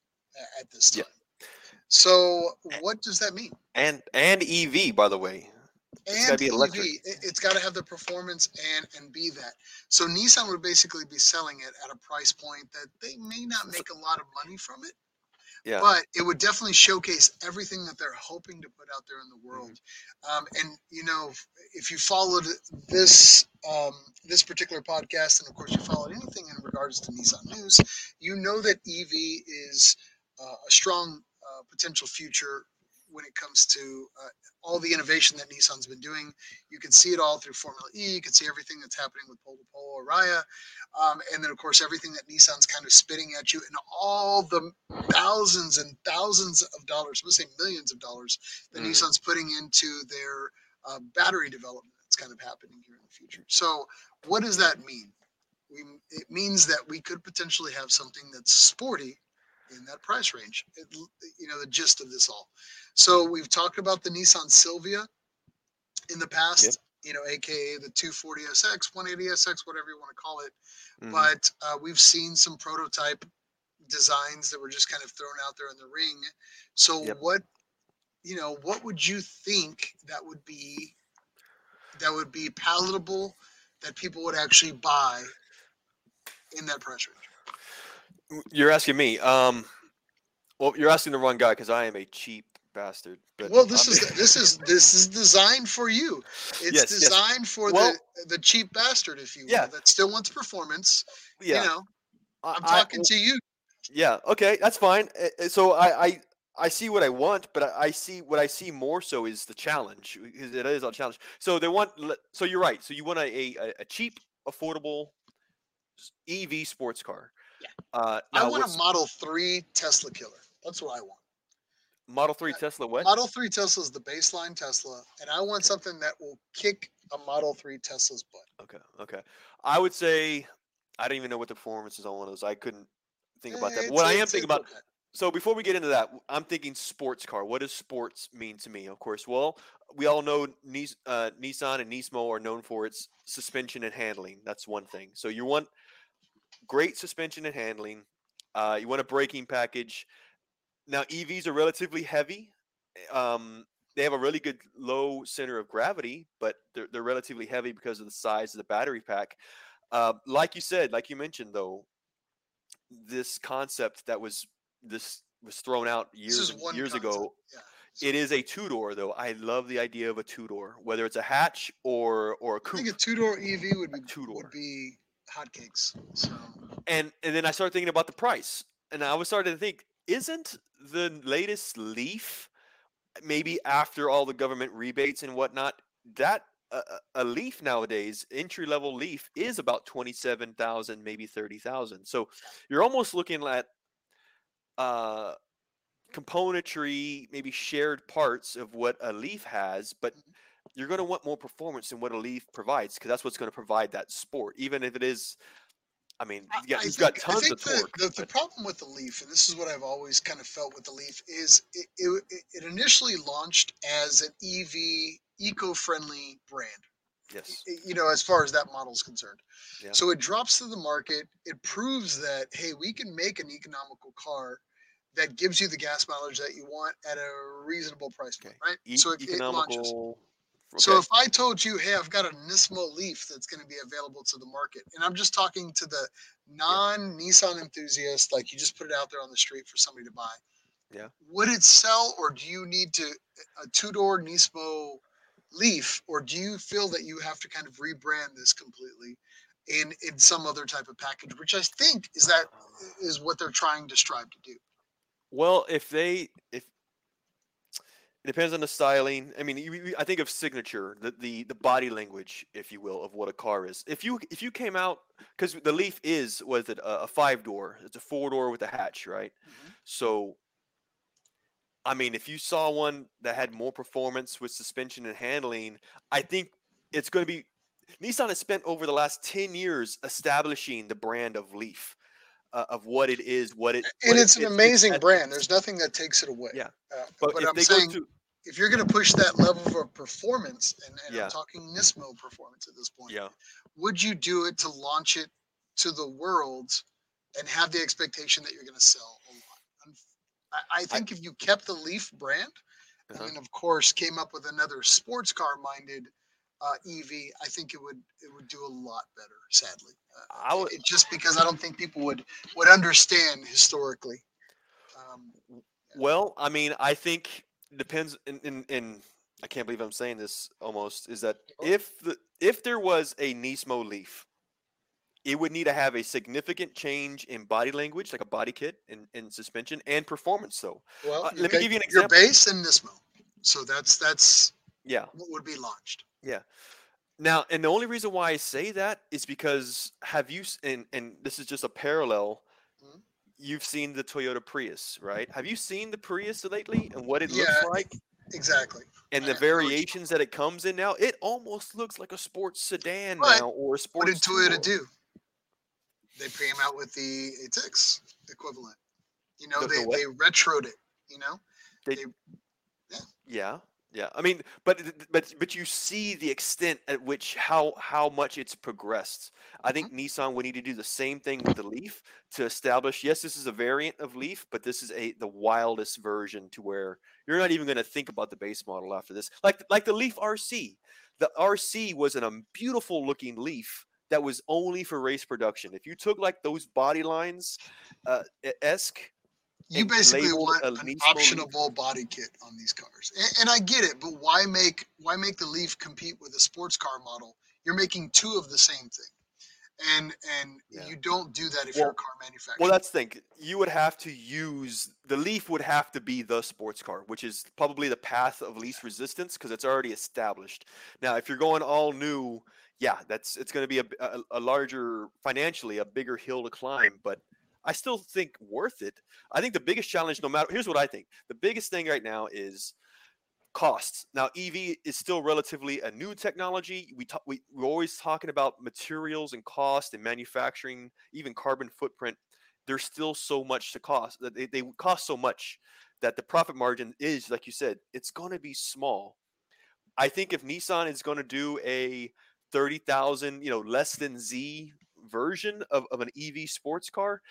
at this time. Yep. So what does that mean? And and E V, by the way. It's got to be electric. E V, it's got to have the performance and, and be that. So Nissan would basically be selling it at a price point that they may not make a lot of money from it. Yeah. But it would definitely showcase everything that they're hoping to put out there in the world. Mm-hmm. Um, and, you know, if you followed this um, this particular podcast, and, of course, you followed anything in regards to Nissan News, you know that E V is uh, a strong uh, potential future when it comes to uh, all the innovation that Nissan's been doing. You can see it all through Formula E. You can see everything that's happening with Pole to Pole, Araya. Um, and then, of course, everything that Nissan's kind of spitting at you, and all the thousands and thousands of dollars, I'm going to say millions of dollars, that mm. Nissan's putting into their uh, battery development that's kind of happening here in the future. So what does that mean? We, it means that we could potentially have something that's sporty in that price range, it, you know, the gist of this all. So we've talked about the Nissan Silvia in the past, yep. you know, A K A the two forty S X, one eighty S X, whatever you want to call it. Mm-hmm. But uh, we've seen some prototype designs that were just kind of thrown out there in the ring. So yep. what, you know, what would you think that would be, that would be palatable, that people would actually buy in that price range? You're asking me. Um, well, you're asking the wrong guy because I am a cheap bastard. But well, this I'm, is this is this is designed for you. It's yes, designed yes. for well, the the cheap bastard, if you will, yeah. that still wants performance. Yeah. You know, I'm I, talking I, to you. Yeah. Okay, that's fine. So I, I I see what I want, but I see what I see more so is the challenge. It is a challenge. So they want. So you're right. So you want a a, a cheap, affordable E V sports car. Yeah. Uh, I want a Model three Tesla killer. That's what I want. Model three uh, Tesla what? Model three Tesla is the baseline Tesla, and I want okay. something that will kick a Model three Tesla's butt. Okay, okay. I would say I don't even know what the performance is on one of those. I couldn't think about that. But what I am thinking about – so before we get into that, I'm thinking sports car. What does sports mean to me? Of course, well, we all know uh, Nissan and Nismo are known for its suspension and handling. That's one thing. So you want – great suspension and handling. Uh, you want a braking package. Now, E Vs are relatively heavy. Um, they have a really good low center of gravity, but they're, they're relatively heavy because of the size of the battery pack. Uh, like you said, like you mentioned, though, this concept that was this was thrown out years years concept. ago. Yeah. It is a two-door, though. I love the idea of a two-door, whether it's a hatch or or a coupe. I think a two-door E V would be two-door. Would be... hotcakes. So. And and then I started thinking about the price, and I was starting to think, isn't the latest Leaf, maybe after all the government rebates and whatnot, that uh, a Leaf nowadays, entry level Leaf, is about twenty seven thousand, maybe thirty thousand. So you're almost looking at uh, componentry, maybe shared parts of what a Leaf has, but. Mm-hmm. You're going to want more performance than what a Leaf provides, because that's what's going to provide that sport, even if it is, I mean, yeah, you've got tons I think of the, torque. The, the problem with the Leaf, and this is what I've always kind of felt with the Leaf, is it, it, it initially launched as an E V eco-friendly brand. Yes. You know, as far as that model is concerned. Yeah. So it drops to the market. It proves that, hey, we can make an economical car that gives you the gas mileage that you want at a reasonable price point, okay. right? E- so it, economical... it launches. Okay. So if I told you, hey, I've got a Nismo Leaf that's going to be available to the market, and I'm just talking to the non-Nissan enthusiast, like you just put it out there on the street for somebody to buy. Yeah. Would it sell, or do you need to a two-door Nismo Leaf, or do you feel that you have to kind of rebrand this completely in, in some other type of package, which I think is that is what they're trying to strive to do? Well, if they if it depends on the styling. I mean, you, you, I think of signature, the, the the body language, if you will, of what a car is. If you if you came out, because the Leaf is, was it a, a five door? It's a four door with a hatch, right? Mm-hmm. So, I mean, if you saw one that had more performance with suspension and handling, I think it's going to be. Nissan has spent over the last ten years establishing the brand of Leaf. Uh, of what it is, what it and what it's it, an it, amazing it, brand. There's nothing that takes it away. Yeah, uh, but, but if I'm saying to, if you're going to push that level of performance, and, and yeah. I'm talking Nismo performance at this point, yeah. would you do it to launch it to the world and have the expectation that you're going to sell a lot? I, I think I, if you kept the Leaf brand, uh-huh. and then of course came up with another sports car-minded uh, E V, I think it would it would do a lot better. Sadly. Uh, I would, just because I don't think people would, would understand historically. Um, Um, yeah. Well, I mean, I think depends. In, in in I can't believe I'm saying this. Almost is that if the if there was a Nismo Leaf, it would need to have a significant change in body language, like a body kit and, and suspension and performance. So, well, uh, let okay. me give you an example. Your base and Nismo, so that's that's yeah what would be launched. Yeah. Now, and the only reason why I say that is because have you, and, and this is just a parallel, mm-hmm. you've seen the Toyota Prius, right? Have you seen the Prius lately and what it yeah, looks like? Exactly. And the I variations that it comes in now, it almost looks like a sports sedan but now or a sports. What did Toyota do? They came out with the A T X equivalent. You know, the, they, the they retroed it, you know? They, they yeah. yeah. Yeah, I mean, but but but you see the extent at which how how much it's progressed. I think mm-hmm. Nissan would need to do the same thing with the Leaf to establish. Yes, this is a variant of Leaf, but this is a the wildest version to where you're not even going to think about the base model after this. Like like the Leaf R C, the R C was an, a beautiful looking Leaf that was only for race production. If you took like those body lines, uh, esque. You basically want an optionable body kit on these cars, and, and I get it. But why make why make the Leaf compete with a sports car model? You're making two of the same thing, and and yeah. you don't do that if well, you're a car manufacturer. Well, that's the thing. You would have to use the Leaf would have to be the sports car, which is probably the path of least resistance because it's already established. Now, if you're going all new, yeah, that's it's going to be a, a a larger financially a bigger hill to climb, but. I still think worth it. I think the biggest challenge, no matter, here's what I think. The biggest thing right now is costs. Now, E V is still relatively a new technology. We ta- we, we're always talking about materials and cost and manufacturing, even carbon footprint. There's still so much to cost. that they, they cost so much that the profit margin is, like you said, it's going to be small. I think if Nissan is going to do a thirty thousand, you know, less than Z version of, of an E V sports car,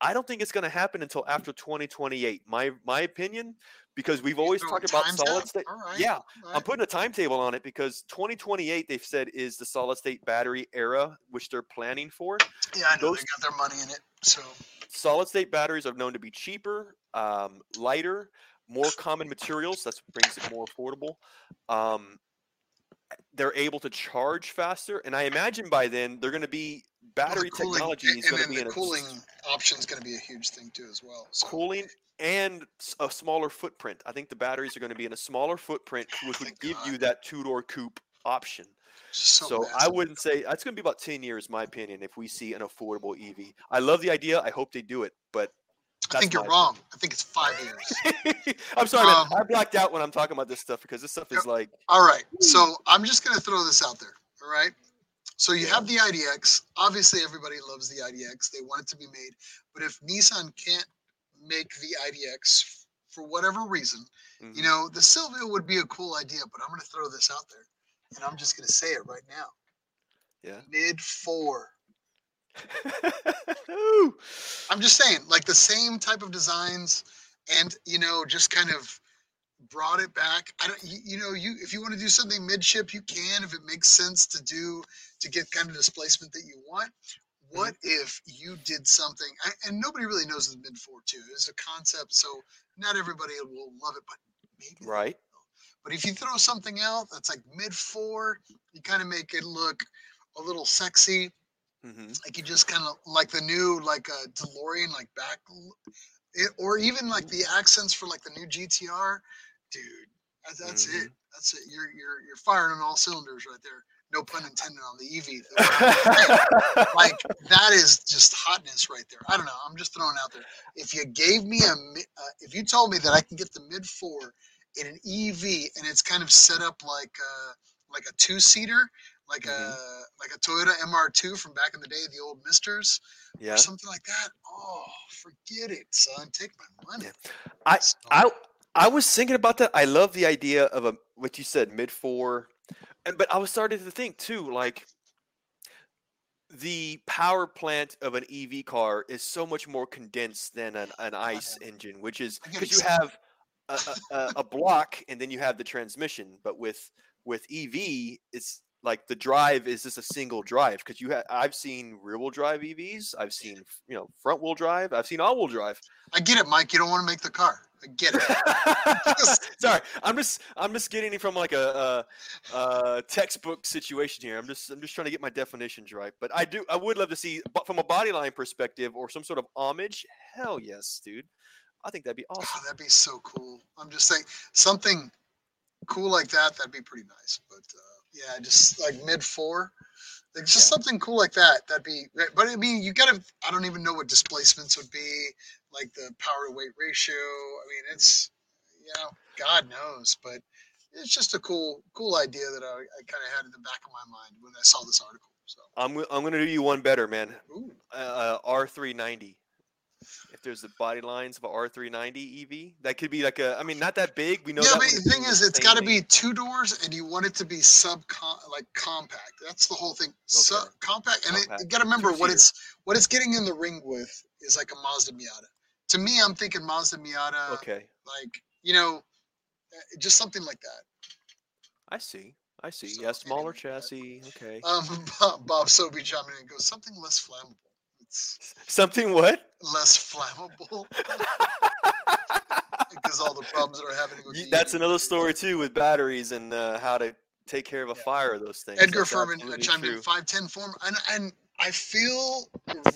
I don't think it's going to happen until after twenty twenty-eight. My my opinion, because we've always talked about solid state. Right. Yeah, right. I'm putting a timetable on it because twenty twenty-eight they've said is the solid state battery era, which they're planning for. Yeah, I know Those, they got their money in it. So solid state batteries are known to be cheaper, um, lighter, more common materials. That brings it more affordable. Um, they're able to charge faster, and I imagine by then they're going to be battery well, cooling, technology is going to be the in cooling a, option is going to be a huge thing too as well. So. Cooling and a smaller footprint. I think the batteries are going to be in a smaller footprint, which would Thank give God. you that two-door coupe option. So, so I wouldn't say that's going to be about ten years, my opinion, if we see an affordable E V. I love the idea. I hope they do it, but I think you're wrong. Opinion. I think it's five years. I'm sorry, um, man. I blacked out when I'm talking about this stuff because this stuff is like. All right. So I'm just going to throw this out there. All right. So you have the I D X. Obviously, everybody loves the I D X. They want it to be made. But if Nissan can't make the I D X for whatever reason, mm-hmm. you know, the Silvia would be a cool idea, but I'm going to throw this out there. And I'm just going to say it right now. Yeah. Mid four. I'm just saying, like the same type of designs and, you know, just kind of brought it back. I don't, you, you know, you, if you want to do something midship, you can, if it makes sense to do, to get kind of displacement that you want. What mm-hmm. if you did something, I, and nobody really knows the mid four two is a concept. So not everybody will love it, but maybe. Right. But if you throw something out that's like mid four, you kind of make it look a little sexy. Mm-hmm. Like you just kind of like the new, like a DeLorean, like back it, or even like the accents for like the new G T R, dude, that, that's mm-hmm. it. That's it. You're, you're, you're firing on all cylinders right there. No pun intended on the E V. Like that is just hotness right there. I don't know. I'm just throwing out there. If you gave me a, uh, if you told me that I can get the mid four in an E V and it's kind of set up like uh like a two seater, like mm-hmm. a like a Toyota M R two from back in the day, the old Misters, yeah, or something like that. Oh, forget it, son. Take my money. Yeah. I so. I I was thinking about that. I love the idea of a what you said mid four, and but I was starting to think too, like the power plant of an E V car is so much more condensed than an, an ICE engine, which is because you have a, a, a block and then you have the transmission, but with with E V, it's like the drive is just a single drive, because you have I've seen rear wheel drive E Vs, I've seen you know front wheel drive, I've seen all wheel drive. I get it, Mike. You don't want to make the car. I get it. Sorry, I'm just I'm just getting it from like a, a, a textbook situation here. I'm just I'm just trying to get my definitions right. But I do I would love to see from a body line perspective or some sort of homage. Hell yes, dude. I think that'd be awesome. Oh, that'd be so cool. I'm just saying something cool like that. That'd be pretty nice. But uh, yeah, just like mid four, like just yeah. something cool like that. That'd be. But I mean, you gotta. I don't even know what displacements would be, like the power to weight ratio. I mean, it's you know, God knows. But it's just a cool, cool idea that I, I kind of had in the back of my mind when I saw this article. So I'm I'm gonna do you one better, man. Ooh. Uh, R three ninety. If there's the body lines of a R three ninety E V, that could be like a, I mean, not that big. We know. Yeah, that but the thing is, it's got to be two doors, and you want it to be sub com- like compact. That's the whole thing. Okay. Sub compact, and compact. It, you got to remember two what years. it's what it's getting in the ring with is like a Mazda Miata. To me, I'm thinking Mazda Miata. Okay. Like you know, just something like that. I see. I see. So yeah, smaller chassis. That. Okay. Um, Bob, Bob Sobey jumping in and goes something less flammable. Something what? Less flammable. Because all the problems that are happening with That's the another story, too, with batteries and uh, how to take care of a yeah. fire, those things. Edgar That's Furman chimed in five ten form. And, and I feel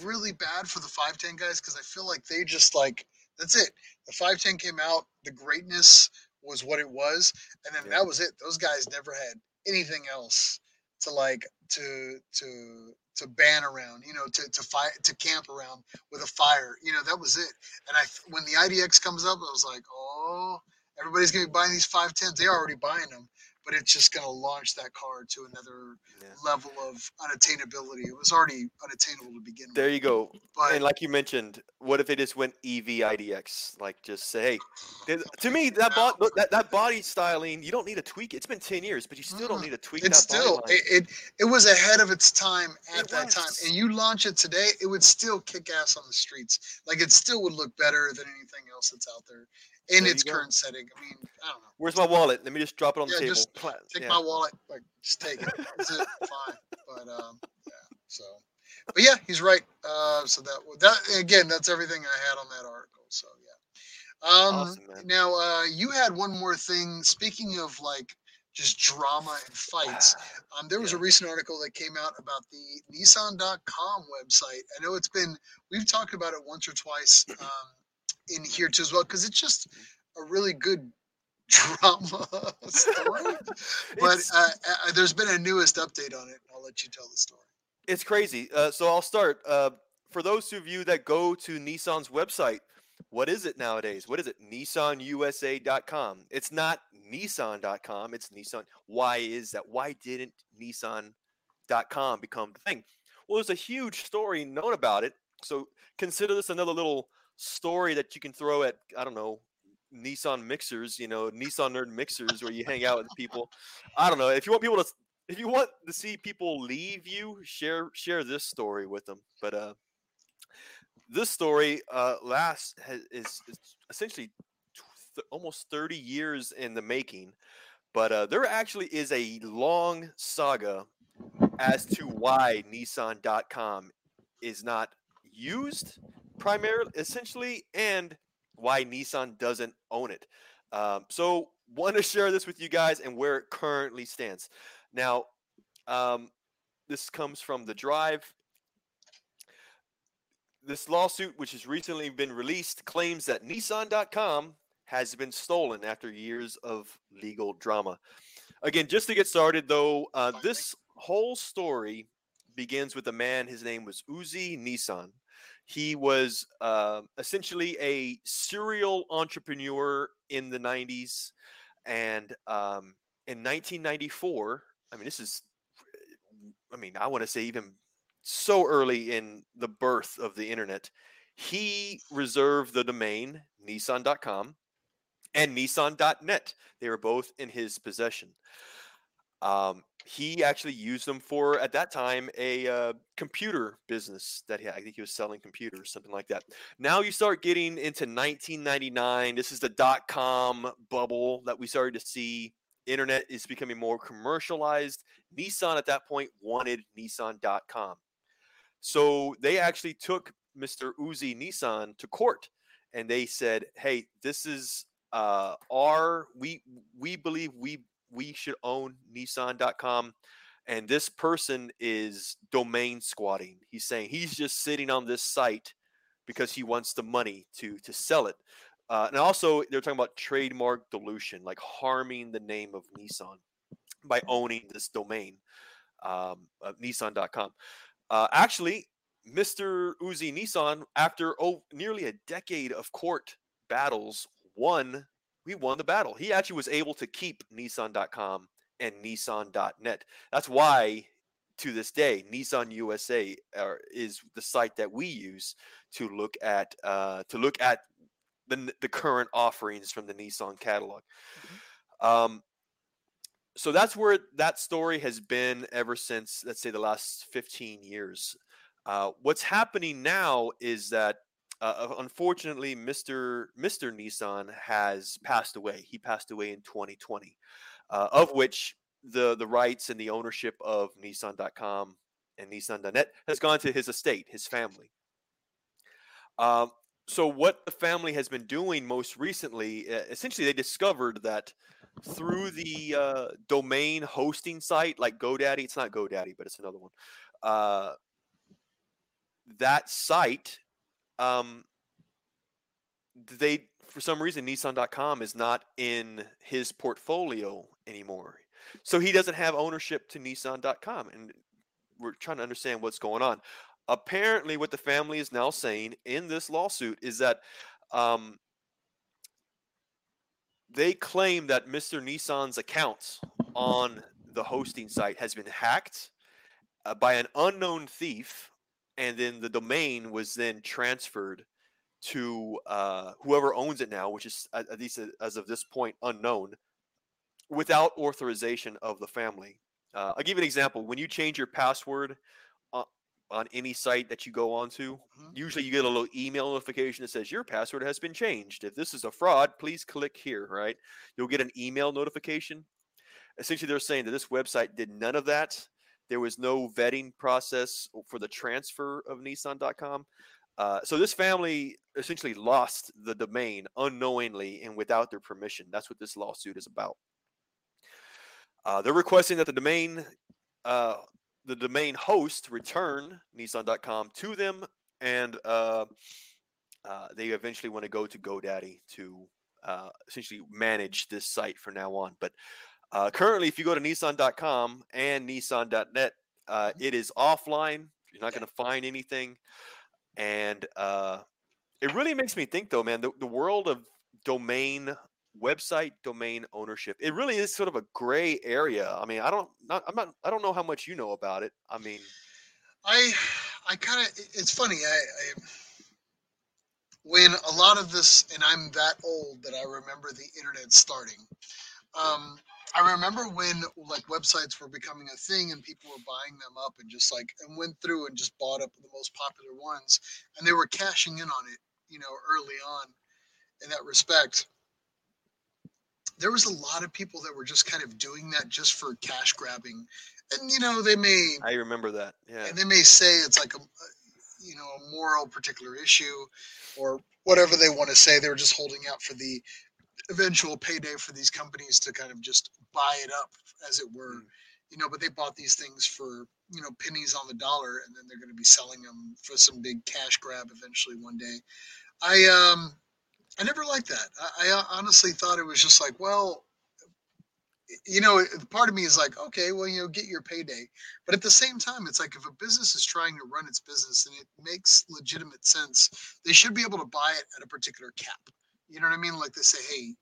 really bad for the five ten guys because I feel like they just, like, that's it. The five ten came out. The greatness was what it was. And then yeah. that was it. Those guys never had anything else to, like, to to to ban around, you know, to to fight, to camp around with a fire, you know, that was it. And I, when the I D X comes up, I was like, oh, everybody's gonna be buying these five tens. They're already buying them, but it's just gonna launch that car to another yeah. level of unattainability. It was already unattainable to begin with. There you go. But, and like you mentioned, what if they just went E V I D X? Like just say, hey, to me that bo- that that body styling, you don't need a tweak. It's been ten years, but you still don't need a tweak. It's that still it, it it was ahead of its time at it that was. time. And you launch it today, it would still kick ass on the streets. Like it still would look better than anything else that's out there. In there its current setting. I mean, I don't know. Where's my wallet? Let me just drop it on yeah, the table. Just take yeah. my wallet. Like, just take it. That's it. Fine. But, um, yeah. So, but yeah, he's right. Uh, so that, that, again, that's everything I had on that article. So, yeah. Um, awesome, man. Now, uh, you had one more thing. Speaking of, like, just drama and fights, um, there was yeah. a recent article that came out about the Nissan dot com website. I know it's been, we've talked about it once or twice. Um, in here too as well, because it's just a really good drama story. But uh, uh, there's been a newest update on it, and I'll let you tell the story. It's crazy. Uh, so I'll start. Uh, for those of you that go to Nissan's website, what is it nowadays? What is it? Nissan U S A dot com. It's not Nissan dot com. It's Nissan. Why is that? Why didn't Nissan dot com become the thing? Well, there's a huge story known about it. So consider this another little story that you can throw at, I don't know, Nissan mixers, you know, Nissan nerd mixers where you hang out with people. I don't know. If you want people to, if you want to see people leave you, share, share this story with them. But uh, this story uh, lasts has, is, is essentially th- almost thirty years in the making, but uh, there actually is a long saga as to why Nissan dot com is not used primarily, essentially, and why Nissan doesn't own it. Um, so want to share this with you guys and where it currently stands. Now, um, this comes from The Drive. This lawsuit, which has recently been released, claims that Nissan dot com has been stolen after years of legal drama. Again, just to get started, though, uh, this whole story begins with a man. His name was Uzi Nissan. He was uh, essentially a serial entrepreneur in the nineties. And um, in nineteen ninety-four, I mean, this is, I mean, I want to say even so early in the birth of the internet, he reserved the domain Nissan dot com and Nissan dot net. They were both in his possession. Um, he actually used them for, at that time, a uh, computer business that he had. I think he was selling computers, something like that. Now you start getting into nineteen ninety-nine. This is the dot-com bubble that we started to see internet is becoming more commercialized. Nissan at that point wanted Nissan dot com. So they actually took Mister Uzi Nissan to court, and they said, hey, this is uh, our, we we believe we we should own Nissan dot com. And this person is domain squatting. He's saying he's just sitting on this site because he wants the money to, to sell it. Uh, and also, they're talking about trademark dilution, like harming the name of Nissan by owning this domain, um, of Nissan dot com. Uh, actually, Mister Uzi Nissan, after oh, nearly a decade of court battles, won. We won the battle. He actually was able to keep Nissan dot com and Nissan dot net. That's why, to this day, Nissan U S A are, is the site that we use to look at uh, to look at the the current offerings from the Nissan catalog. Um, so that's where that story has been ever since, let's say, the last fifteen years. Uh, what's happening now is that, uh, unfortunately, Mister Mister Nissan has passed away. He passed away in twenty twenty. Uh, of which the, the rights and the ownership of Nissan dot com and Nissan dot net has gone to his estate, his family. Uh, so what the family has been doing most recently, essentially they discovered that through the uh, domain hosting site like GoDaddy, it's not GoDaddy, but it's another one, uh, that site, um, they, for some reason, Nissan dot com is not in his portfolio anymore. So he doesn't have ownership to Nissan dot com. And we're trying to understand what's going on. Apparently, what the family is now saying in this lawsuit is that um, they claim that Mister Nissan's accounts on the hosting site has been hacked uh, by an unknown thief. And then the domain was then transferred to uh, whoever owns it now, which is, at least as of this point, unknown, without authorization of the family. Uh, I'll give you an example. When you change your password on, on any site that you go onto, mm-hmm. usually you get a little email notification that says your password has been changed. If this is a fraud, please click here, right? You'll get an email notification. Essentially, they're saying that this website did none of that. There was no vetting process for the transfer of Nissan dot com. Uh, so this family essentially lost the domain unknowingly and without their permission. That's what this lawsuit is about. Uh, they're requesting that the domain, uh, the domain host return Nissan dot com to them, and uh, uh, they eventually want to go to GoDaddy to uh, essentially manage this site from now on. But uh, currently, if you go to Nissan dot com and Nissan dot net, uh, it is offline. You're not going to find anything. And uh, it really makes me think, though, man, the, the world of domain website, domain ownership, it really is sort of a gray area. I mean, I don't, not, I'm not, I don't know how much you know about it. I mean, I, I kind of, it's funny. I, I, when a lot of this, and I'm that old that I remember the internet starting. Um, I remember when like websites were becoming a thing and people were buying them up and just like and went through and just bought up the most popular ones, and they were cashing in on it, you know, early on in that respect. There was a lot of people that were just kind of doing that just for cash grabbing. And, you know, they may I remember that. Yeah. And they may say it's like a, you know, a moral particular issue or whatever they want to say. They were just holding out for the eventual payday for these companies to kind of just buy it up, as it were, mm. you know, but they bought these things for, you know, pennies on the dollar, and then they're going to be selling them for some big cash grab eventually one day. I, um, I never liked that. I, I honestly thought it was just like, well, you know, part of me is like, okay, well, you know, get your payday. But at the same time, it's like if a business is trying to run its business and it makes legitimate sense, they should be able to buy it at a particular cap. You know what I mean? Like they say, hey,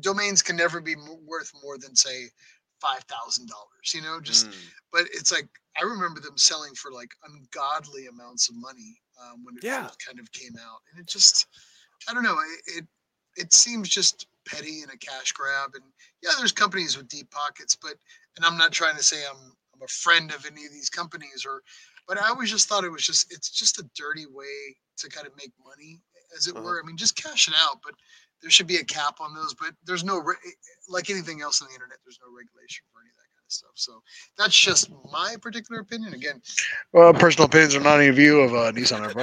domains can never be worth more than, say, five thousand dollars, you know, just, mm. but it's like, I remember them selling for like ungodly amounts of money um, when it yeah. kind of came out. And it just, I don't know, it, it, it seems just petty and a cash grab. And yeah, there's companies with deep pockets, but, and I'm not trying to say I'm, I'm a friend of any of these companies or, but I always just thought it was just, it's just a dirty way to kind of make money, as it were. I mean, just cash it out. But there should be a cap on those, but there's no, like anything else on the internet, there's no regulation for any of that kind of stuff. So that's just my particular opinion. Again, well, personal opinions are not any view of uh, Nissan.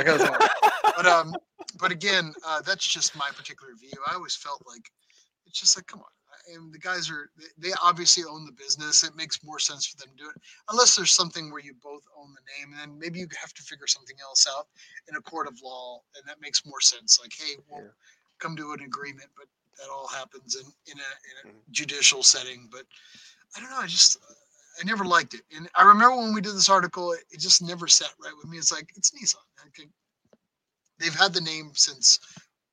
but um, but again, uh, that's just my particular view. I always felt like it's just like, come on. And the guys are, they obviously own the business. It makes more sense for them to do it, unless there's something where you both own the name, and then maybe you have to figure something else out in a court of law, and that makes more sense. Like, hey, we'll yeah. come to an agreement, but that all happens in, in a, in a mm-hmm. judicial setting. But I don't know. I just, uh, I never liked it. And I remember when we did this article, it, it just never sat right with me. It's like, it's Nissan. Okay. They've had the name since,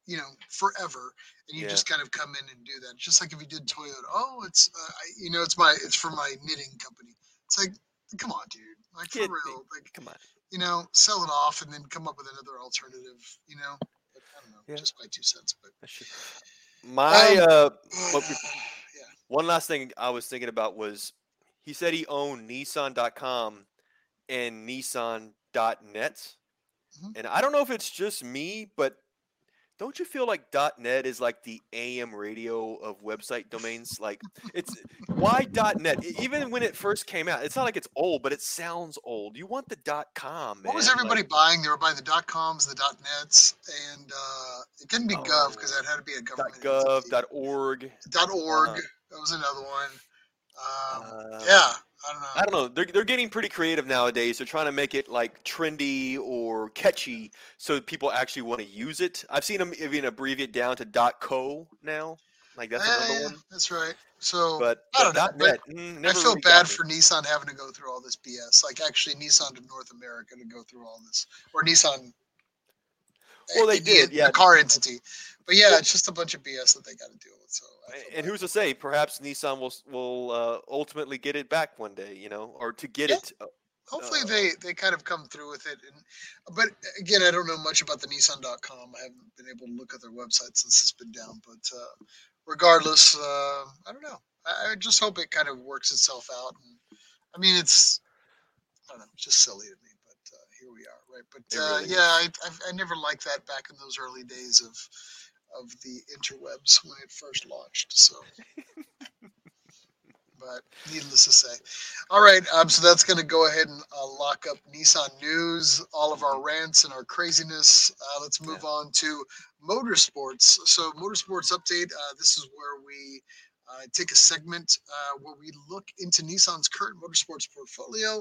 you know, forever. And you yeah. just kind of come in and do that. It's just like if you did Toyota, oh, it's, uh, I, you know, it's my, it's for my knitting company. It's like, come on, dude. Like, for real. Like, come on. You know, sell it off and then come up with another alternative, you know? Like, I don't know, yeah. just by two cents. But my, um, uh, what we, yeah. one last thing I was thinking about was he said he owned Nissan dot com and Nissan dot net. Mm-hmm. And I don't know if it's just me, but don't you feel like .net is like the A M radio of website domains? Like, it's why .net? Even when it first came out, it's not like it's old, but it sounds old. You want the .com, man. What was everybody like, buying? They were buying the .coms, the .nets, and uh, it couldn't be oh, .gov because that had to be a government. .gov, .org. .org. Uh, that was another one. Um, uh, yeah. I don't know. I don't know. They're, they're getting pretty creative nowadays. They're trying to make it like trendy or catchy so that people actually want to use it. I've seen them even abbreviate down to .co now. Like that's yeah, another yeah, one. That's right. So but, I don't but know. .net, but mm, never I feel really bad for Nissan having to go through all this B S. Like actually Nissan to North America to go through all this, or Nissan. Well, they did. Yeah, the car entity. But yeah, it's just a bunch of B S that they got to deal with. So, and who's to say? Perhaps Nissan will will uh, ultimately get it back one day, you know, or to get yeah. it. Uh, Hopefully, uh, they they kind of come through with it. And but again, I don't know much about the Nissan dot com. I haven't been able to look at their website since it's been down. But uh, regardless, uh, I don't know. I, I just hope it kind of works itself out. And, I mean, it's I don't know, just silly to me. But uh, here we are, right? But uh, really yeah, I, I I never liked that back in those early days of. of the interwebs when it first launched. So, but needless to say, all right. Um, so that's going to go ahead and uh, lock up Nissan news, all of our rants and our craziness. Uh, let's move yeah. on to motorsports. So motorsports update. Uh, this is where we uh, take a segment uh, where we look into Nissan's current motorsports portfolio,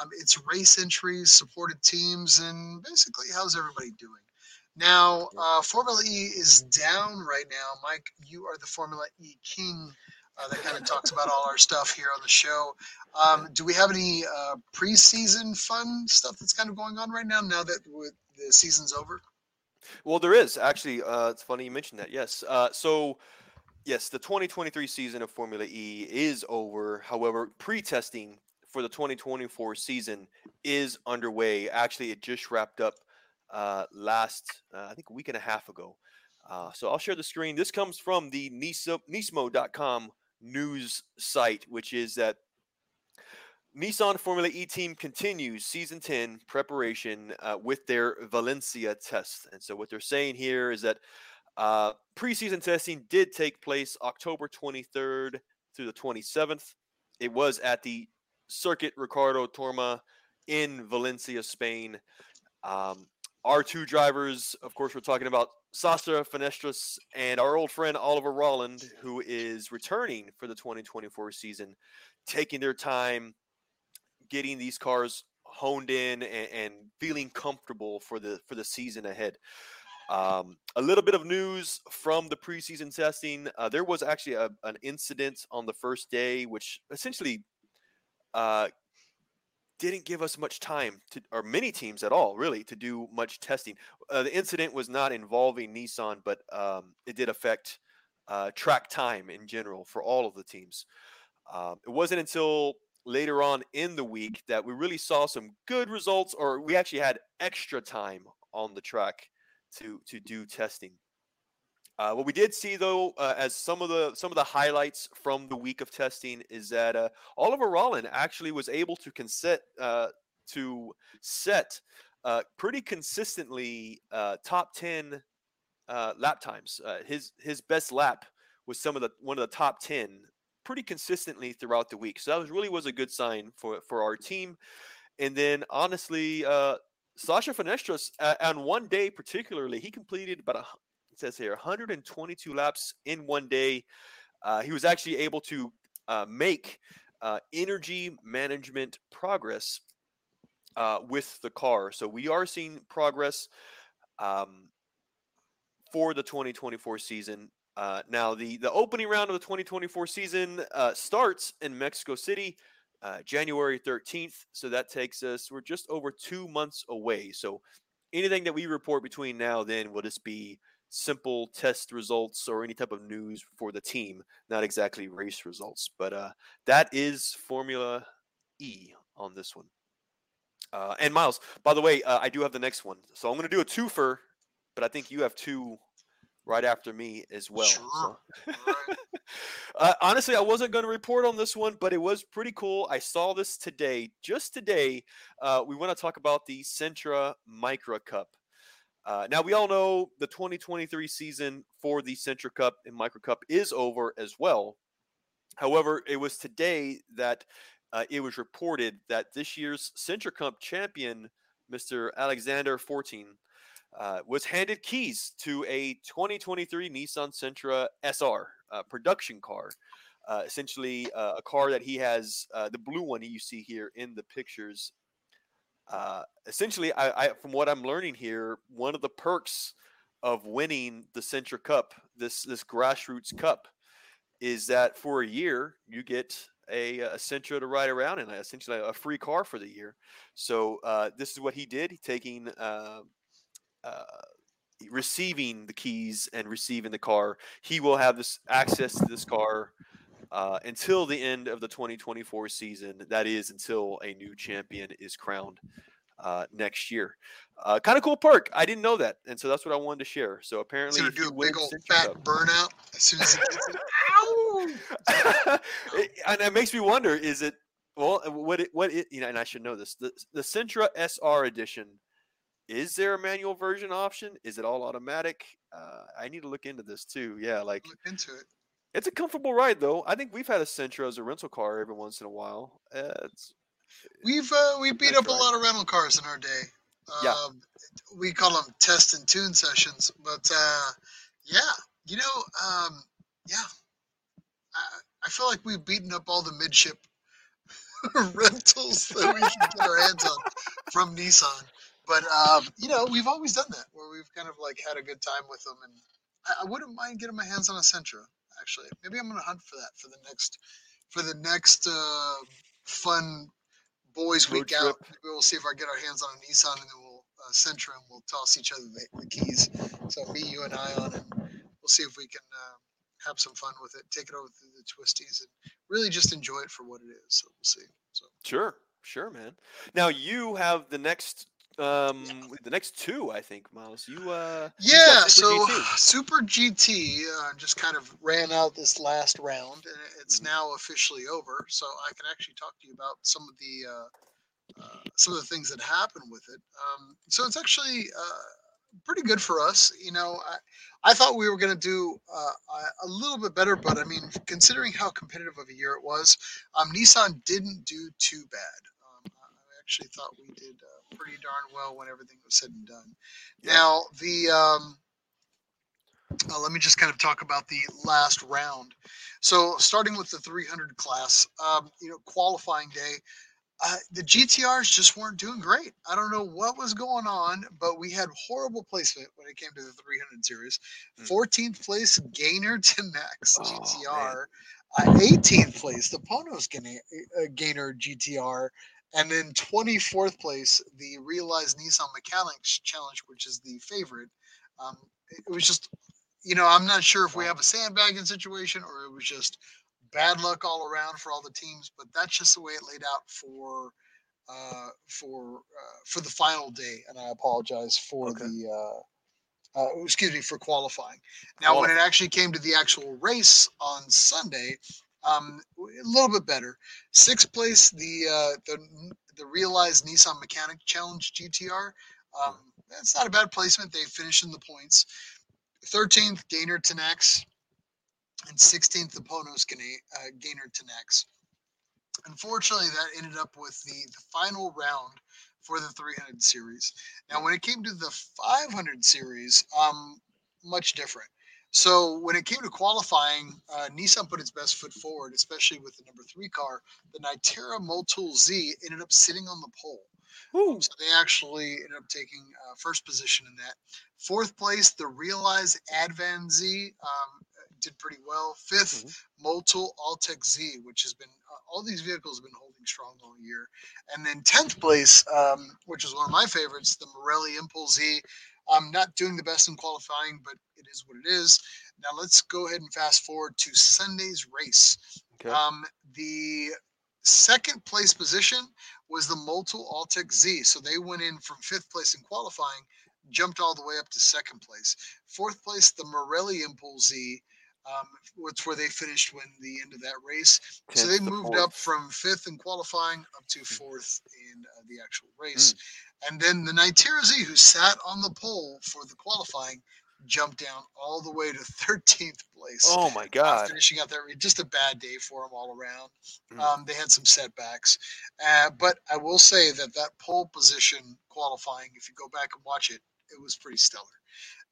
um, its race entries, supported teams, and basically how's everybody doing? Now, uh, Formula E is down right now. Mike, you are the Formula E king uh, that kind of talks about all our stuff here on the show. Um, do we have any uh, preseason fun stuff that's kind of going on right now, now that the season's over? Well, there is, actually. Uh, it's funny you mentioned that, yes. Uh, so, yes, the twenty twenty-three season of Formula E is over. However, pre-testing for the twenty twenty-four season is underway. Actually, it just wrapped up. Uh, last, uh, I think a week and a half ago. Uh, so I'll share the screen. This comes from the Nismo dot com news site, which is that Nissan Formula E team continues season ten preparation uh, with their Valencia test. And so what they're saying here is that uh, preseason testing did take place October twenty-third through the twenty-seventh. It was at the Circuit Ricardo Torma in Valencia, Spain. Um, Our two drivers, of course, we're talking about Sastre Fenestris and our old friend Oliver Rolland, who is returning for the twenty twenty-four season, taking their time, getting these cars honed in and, and feeling comfortable for the for the season ahead. Um, a little bit of news from the preseason testing. Uh, there was actually a, an incident on the first day, which essentially uh didn't give us much time to, or many teams at all, really, to do much testing. Uh, the incident was not involving Nissan, but um, it did affect uh, track time in general for all of the teams. Um, it wasn't until later on in the week that we really saw some good results, or we actually had extra time on the track to to do testing. Uh, what we did see, though, uh, as some of the some of the highlights from the week of testing is that uh, Oliver Rolland actually was able to consent uh, to set uh, pretty consistently uh, top ten uh, lap times. Uh, his his best lap was some of the one of the top ten pretty consistently throughout the week. So that was really was a good sign for for our team. And then honestly, uh, Sasha Finestros uh, on one day particularly, he completed about a, it says here one hundred twenty-two laps in one day. Uh, he was actually able to uh, make uh, energy management progress uh, with the car. So we are seeing progress um, for the twenty twenty-four season. Uh, now, the, the opening round of the twenty twenty-four season uh, starts in Mexico City, uh, January thirteenth. So that takes us, we're just over two months away. So anything that we report between now and then will just be simple test results or any type of news for the team, not exactly race results. But uh, that is Formula E on this one. Uh, and Miles, by the way, uh, I do have the next one. So I'm going to do a twofer, but I think you have two right after me as well. Sure. So. uh, honestly, I wasn't going to report on this one, but it was pretty cool. I saw this today. Just today, uh, we want to talk about the Sentra Micra Cup. Uh, now, we all know the twenty twenty-three season for the Sentra Cup and Micra Cup is over as well. However, it was today that uh, it was reported that this year's Sentra Cup champion, Mister Alexander Fortin, uh, was handed keys to a twenty twenty-three Nissan Sentra S R uh, production car. Uh, essentially, uh, a car that he has, uh, the blue one you see here in the pictures. Uh, essentially, I, I, from what I'm learning here, one of the perks of winning the Sentra Cup, this this grassroots cup, is that for a year you get a, a Sentra to ride around in, essentially a free car for the year. So uh, this is what he did, taking, uh, uh, receiving the keys and receiving the car. He will have this access to this car Uh, until the end of the twenty twenty-four season. That is until a new champion is crowned uh, next year. Uh, kind of cool perk. I didn't know that. And so that's what I wanted to share. So apparently he's going to do a big old fat burnout as soon as he gets it. Ow! it, and it makes me wonder, is it, well, what it, what it, you know, and I should know this, the, the Sentra S R edition, is there a manual version option? Is it all automatic? Uh, I need to look into this too. Yeah. Like look into it. It's a comfortable ride, though. I think we've had a Sentra as a rental car every once in a while. Uh, it's, we've uh, we beat up a lot of rental cars in our day. Um, yeah. We call them test and tune sessions. But, uh, yeah, you know, um, yeah. I, I feel like we've beaten up all the midship rentals that we can get our hands on from Nissan. But, um, you know, we've always done that, where we've kind of, like, had a good time with them. And I, I wouldn't mind getting my hands on a Sentra. Actually, maybe I'm gonna hunt for that for the next, for the next uh, fun boys week out. Maybe we'll see if I get our hands on a Nissan, and then we'll uh, Sentra and we'll toss each other the, the keys. So me, you, and I on it. We'll see if we can uh, have some fun with it, take it over through the twisties, and really just enjoy it for what it is. So we'll see. So sure, sure, man. Now you have the next. Um, the next two, I think, Miles. You, uh, yeah. Super so G T. Super G T uh, just kind of ran out this last round, and it's now officially over. So I can actually talk to you about some of the uh, uh, some of the things that happened with it. Um, so it's actually uh, pretty good for us. You know, I, I thought we were going to do uh, a little bit better, but I mean, considering how competitive of a year it was, um, Nissan didn't do too bad. Actually thought we did uh, pretty darn well when everything was said and done. Yeah. Now the um, uh, let me just kind of talk about the last round. So starting with the three hundred class, um, you know, qualifying day, uh, the G T Rs just weren't doing great. I don't know what was going on, but we had horrible placement when it came to the three hundred series. Mm. fourteenth place, Gainer Tanax oh, G T R. Uh, eighteenth place, the Pono's Gainer G T R. And then twenty-fourth place, the Realized Nissan Mechanics Challenge, which is the favorite. Um, it was just, you know, I'm not sure if we have a sandbagging situation or it was just bad luck all around for all the teams. But that's just the way it laid out for uh, for uh, for the final day. And I apologize for okay. the, uh, uh, excuse me, for qualifying. Now, well, when it actually came to the actual race on Sunday, Um, a little bit better. Sixth place, the uh, the the Realized Nissan Mechanic Challenge G T R. Um, that's not a bad placement. They finished in the points. thirteenth, Gainer Tanax, and sixteenth, the Ponos uh, Gainer Tanax. Unfortunately, that ended up with the, the final round for the three hundred series. Now, when it came to the five hundred series, um, much different. So when it came to qualifying, uh, Nissan put its best foot forward, especially with the number three car. The Nitera Motul Z ended up sitting on the pole. Um, so they actually ended up taking uh, first position in that. Fourth place, the Realize Advan Z um, did pretty well. Fifth, mm-hmm. Motul Altec Z, which has been, uh, all these vehicles have been holding strong all year. And then tenth place, um, which is one of my favorites, the Marelli Impulse Z. I'm not doing the best in qualifying, but it is what it is. Now let's go ahead and fast forward to Sunday's race. Okay. Um, the second place position was the Motul Altec Z. So they went in from fifth place in qualifying, jumped all the way up to second place. Fourth place, the Marelli Impulse Z, um, which where they finished when the end of that race. So they the moved fourth. up from fifth in qualifying up to fourth in uh, the actual race. Mm. And then the Nitera Z, who sat on the pole for the qualifying, jumped down all the way to thirteenth place. Oh, my God. Uh, finishing out that – just a bad day for them all around. Mm. Um, they had some setbacks. Uh, but I will say that that pole position qualifying, if you go back and watch it, it was pretty stellar.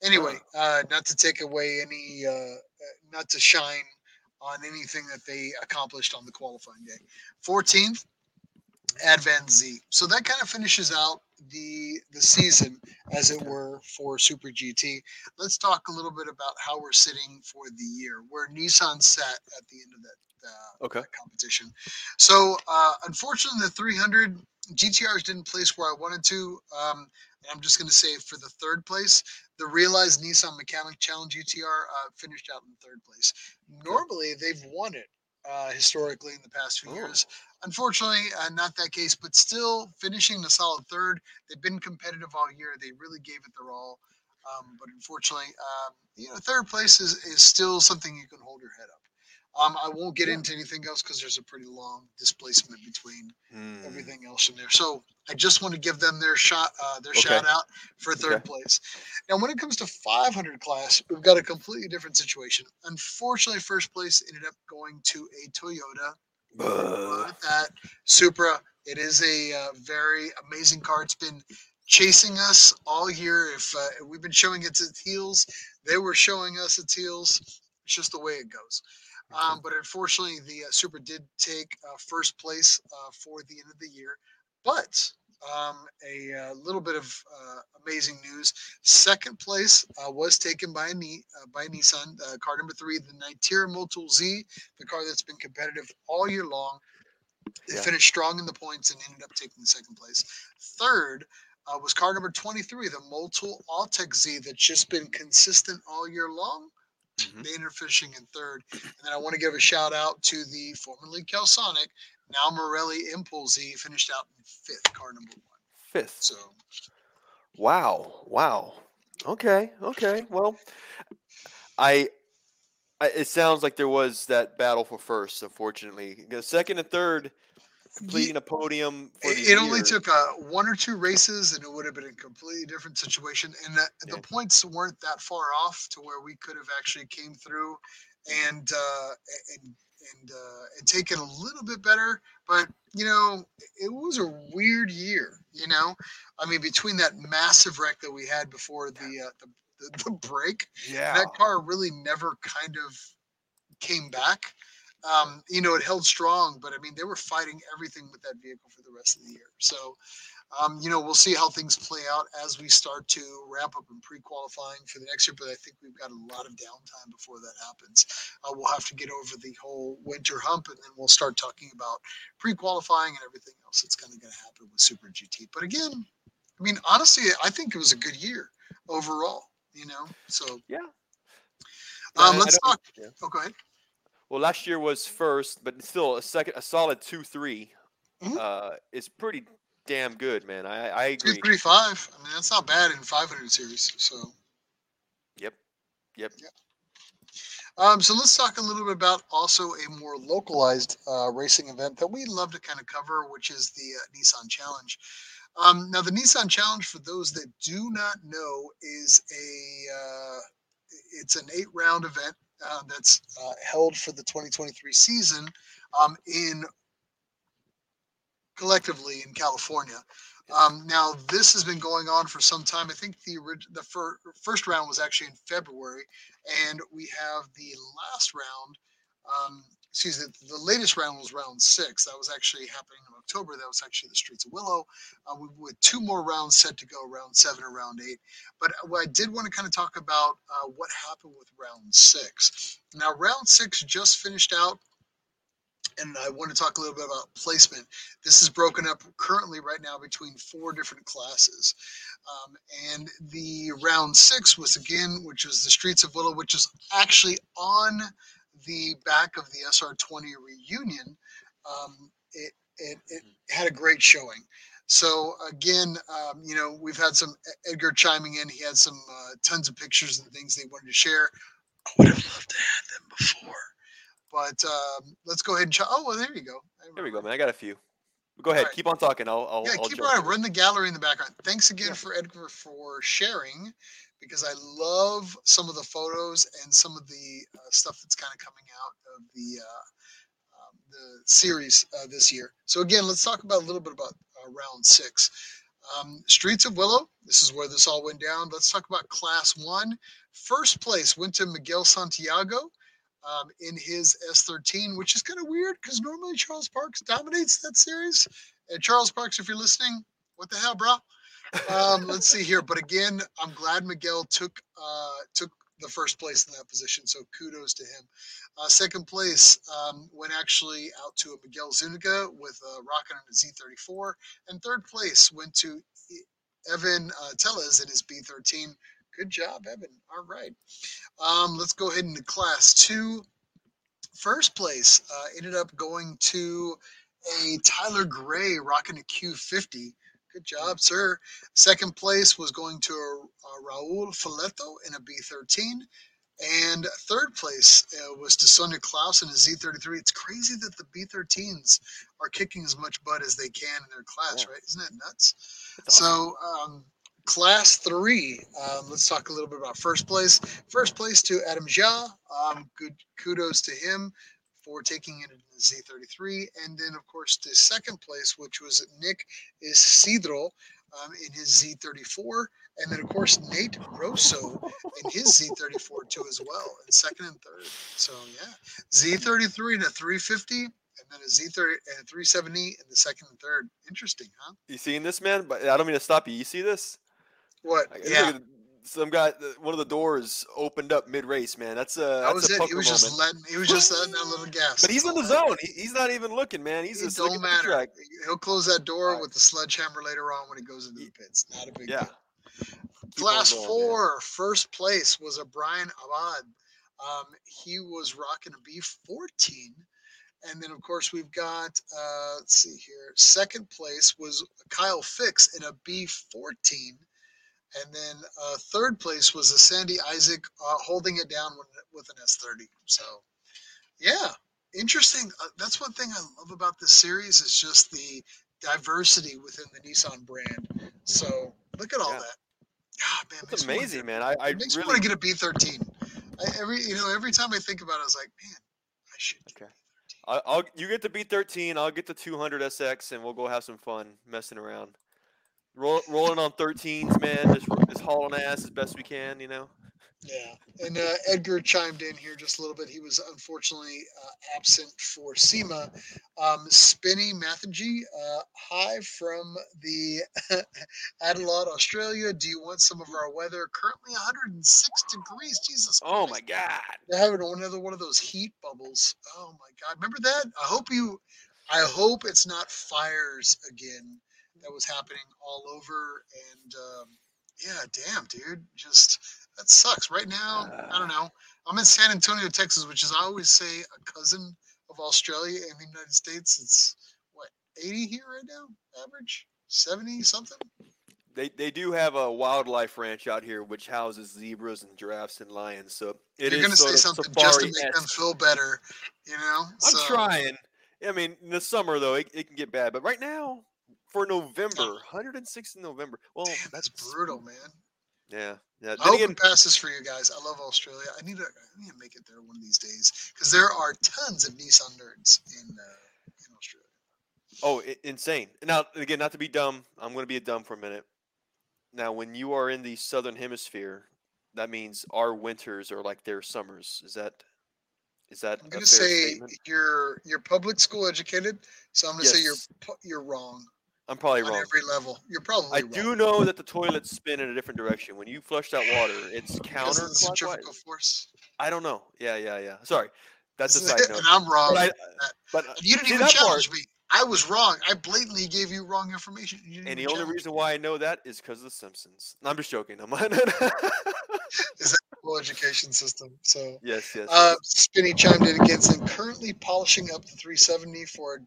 Anyway, uh, not to take away any uh, – not to shine on anything that they accomplished on the qualifying day. fourteenth, Advan Z. So that kind of finishes out the the season, as it were, for Super G T. Let's talk a little bit about how we're sitting for the year, where Nissan sat at the end of that, uh, okay. that competition. So uh, unfortunately, the three hundred G T Rs didn't place where I wanted to. Um, and I'm just going to say for the third place, the Realized Nissan Mechanic Challenge G T R uh, finished out in third place. Normally, they've won it uh, historically in the past few oh. years. Unfortunately, uh, not that case, but still finishing the solid third. They've been competitive all year. They really gave it their all. Um, but unfortunately, um, you know, third place is, is still something you can hold your head up. Um, I won't get yeah. into anything else because there's a pretty long displacement between mm. everything else in there. So I just want to give them their shot, uh, their okay. shout out for third okay. place. Now, when it comes to five hundred class, we've got a completely different situation. Unfortunately, first place ended up going to a Toyota. Uh, that Supra. It is a uh, very amazing car. It's been chasing us all year. If uh, we've been showing it its heels, they were showing us its heels. It's just the way it goes. Um, but unfortunately, the uh, Supra did take uh, first place uh, for the end of the year. But um, a uh, little bit of uh, amazing news. Second place uh, was taken by, Ni- uh, by Nissan. Uh, car number three, the Nitera Motul Z, the car that's been competitive all year long. They yeah. finished strong in the points and ended up taking second place. Third uh, was car number twenty-three, the Motul Altec Z, that's just been consistent all year long. Mm-hmm. They ended up finishing in third. And then I want to give a shout out to the formerly Kelsonic, now Marelli Impulse Z, finished out in fifth, car number one. Fifth. So, wow, wow. Okay, okay. Well, I, I it sounds like there was that battle for first. Unfortunately, second and third, completing a podium. For the it year. Only took uh, one or two races, and it would have been a completely different situation. And the, yeah. the points weren't that far off to where we could have actually came through, and uh, and. and uh and take it a little bit better. But you know, it was a weird year. You know, I mean, between that massive wreck that we had before the uh the, the, the break, yeah that car really never kind of came back. Um you know, it held strong, but I mean, they were fighting everything with that vehicle for the rest of the year. So um you know, we'll see how things play out as we start to wrap up in pre-qualifying for the next year, but I think we've got a lot of downtime before that happens. Uh, we'll have to get over the whole winter hump, and then we'll start talking about pre-qualifying and everything else that's kind of going to happen with Super G T. But again, I mean, honestly, I think it was a good year overall, you know. So yeah um let's talk yeah. oh go ahead Well, last year was first, but still a second, a solid two three, mm-hmm. uh, is pretty damn good, man. I, I agree. Two three five. I mean, that's not bad in five hundred series. So. Yep. Yep. Yep. Um, so let's talk a little bit about also a more localized uh, racing event that we love to kind of cover, which is the uh, Nissan Challenge. Um, now, the Nissan Challenge, for those that do not know, is a uh, it's an eight round event uh, that's uh, held for the twenty twenty-three season um, in collectively in California. Um, now this has been going on for some time. I think the the fir- first round was actually in February, and we have the last round. Um, excuse me, the latest round was round six. That was actually happening in October. That was actually the Streets of Willow. Uh, we with two more rounds set to go, round seven and round eight. But I did want to kind of talk about uh, what happened with round six. Now, round six just finished out, and I want to talk a little bit about placement. This is broken up currently right now between four different classes. Um, and the round six was, again, which was the Streets of Willow, which is actually on the back of the S R twenty reunion. Um, it, it, it had a great showing. So again, um, you know, we've had some Edgar chiming in. He had some uh, tons of pictures and things they wanted to share. I would have loved to have them before. But um, let's go ahead and ch- oh, well, there you go. There we go, man. I got a few. Go ahead. Right. Keep on talking. I'll, I'll, yeah, I'll keep on. Run the gallery in the background. Thanks again yeah. for Edgar for sharing, because I love some of the photos and some of the uh, stuff that's kind of coming out of the uh, um, the series uh, this year. So again, let's talk about a little bit about uh, round six. Um, Streets of Willow, this is where this all went down. Let's talk about class one. First place went to Miguel Santiago um, in his S thirteen, which is kind of weird because normally Charles Parks dominates that series. And Charles Parks, if you're listening, what the hell, bro? um, let's see here. But again, I'm glad Miguel took uh, took the first place in that position. So kudos to him. Uh, second place um, went actually out to a Miguel Zuniga with a rocket on a Z thirty-four. And third place went to Evan uh, Tellez in his B thirteen. Good job, Evan. All right. Um, let's go ahead into class two. First place uh, ended up going to a Tyler Gray rocking a Q fifty. Good job, sir. Second place was going to uh, Raul Folletto in a B thirteen. And third place uh, was to Sonia Klaus in a Z thirty-three. It's crazy that the B thirteens are kicking as much butt as they can in their class, yeah. right? Isn't that nuts? That's awesome. So um, class three, um, let's talk a little bit about first place. First place to Adam Ja. Um, good kudos to him for taking it in the Z thirty-three. And then, of course, the second place, which was Nick Isidro um, in his Z thirty-four. And then, of course, Nate Rosso in his Z thirty-four, too, as well, in second and third. So, yeah, Z thirty-three and a three fifty, and then a Z thirty and a three seventy in the second and third. Interesting, huh? You seeing this, man? But I don't mean to stop you. You see this? What? I, yeah. Like, some guy, one of the doors opened up mid-race, man. That's a that was it. He was just letting, he was just letting that little gas. But he's in the zone. He, he's not even looking, man. He's just looking at the track. He'll close that door with the sledgehammer later on when he goes into the pits. Not a big deal. Class four, first place was a Brian Abad. Um, he was rocking a B fourteen. And then, of course, we've got, uh, let's see here, second place was Kyle Fix in a B fourteen. And then uh, third place was a Sandy Isaac uh, holding it down with, with an S thirty. So, yeah, interesting. Uh, that's one thing I love about this series is just the diversity within the Nissan brand. So look at all yeah. that. God, man, it's amazing, to, man. I, I makes really me want to get a B thirteen. I, every you know, every time I think about it, I was like, man, I should. Get okay. B thirteen. I'll you get the B thirteen. I'll get the two hundred S X, and we'll go have some fun messing around. Roll, rolling on thirteens, man, just, just hauling ass as best we can, you know? Yeah, and uh, Edgar chimed in here just a little bit. He was unfortunately uh, absent for SEMA. Um, Spinny Mathenji, uh, hi from the Adelaide, Australia. Do you want some of our weather? Currently one hundred six degrees. Jesus Christ. Oh, my God. They're having another one of those heat bubbles. Oh, my God. Remember that? I hope you – I hope it's not fires again. That was happening all over, and um, yeah, damn, dude, just that sucks. Right now, uh, I don't know. I'm in San Antonio, Texas, which is I always say a cousin of Australia and the United States. It's what eighty here right now, average seventy something. They they do have a wildlife ranch out here, which houses zebras and giraffes and lions. So it you're is gonna say something just to make them feel better, you know. I'm so. trying. I mean, in the summer though, it, it can get bad, but right now. For November, one hundred six in November. Well, damn, that's brutal, man. Yeah. Yeah. I hope it passes for you guys. I love Australia. I need to I need to make it there one of these days because there are tons of Nissan nerds in uh, in Australia. Oh, I- insane. Now, again, not to be dumb. I'm going to be a dumb for a minute. Now, when you are in the Southern Hemisphere, that means our winters are like their summers. Is that is that I'm going to say statement? you're you're public school educated, so I'm going to yes. say you're you're wrong. I'm probably on wrong. On every level. You're probably I wrong. I do know that the toilets spin in a different direction. When you flush that water, it's counterclockwise. Force? I don't know. Yeah, yeah, yeah. Sorry. That's a side note. And I'm wrong. But, I, but you didn't see, even challenge part, me. I was wrong. I blatantly gave you wrong information. You and the only reason me. why I know that is because of The Simpsons. I'm just joking. I'm not. Is that the whole education system? So yes, yes. Uh, yes. Spinny chimed in again, saying currently polishing up the three seventy for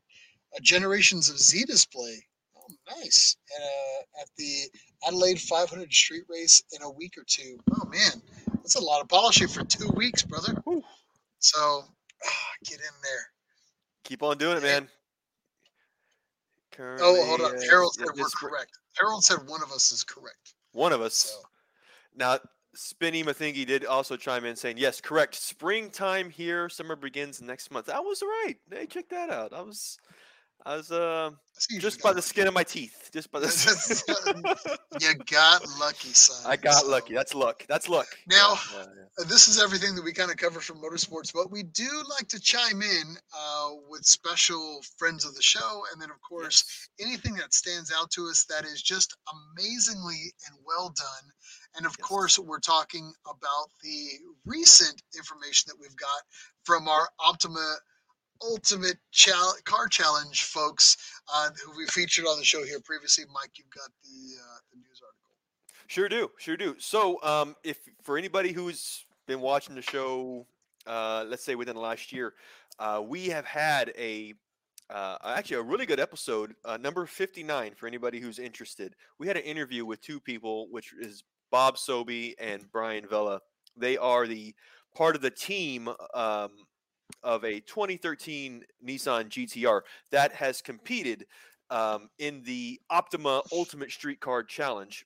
a Generations of Z display. Oh, nice. And uh, at the Adelaide five hundred street race in a week or two. Oh man, that's a lot of polishing for two weeks, brother. Woo. So ah, get in there. Keep on doing it, man. Currently, oh, hold on. Harold uh, said we're correct. Harold said one of us is correct. One of us. So. Now, Spinny Mathingi did also chime in saying, yes, correct. Springtime here. Summer begins next month. I was right. Hey, check that out. I was I was uh, I just by the skin of my teeth. Just by the You got lucky, son. I got so. lucky. That's luck. That's luck. Now, yeah, yeah, yeah. this is everything that we kind of cover from motorsports, but we do like to chime in uh, with special friends of the show. And then, of course, yes. anything that stands out to us that is just amazingly and well done. And, of yes. course, we're talking about the recent information that we've got from our Optima Ultimate Chal- Car Challenge folks uh, who we featured on the show here previously. Mike, you've got the, uh, the news article. Sure do. Sure do. So um, if for anybody who's been watching the show, uh, let's say within the last year, uh, we have had a uh, actually a really good episode, uh, number fifty-nine for anybody who's interested. We had an interview with two people, which is Bob Sobey and Brian Vella. They are the part of the team um, of a twenty thirteen Nissan G T R that has competed um, in the Optima Ultimate Street Car Challenge.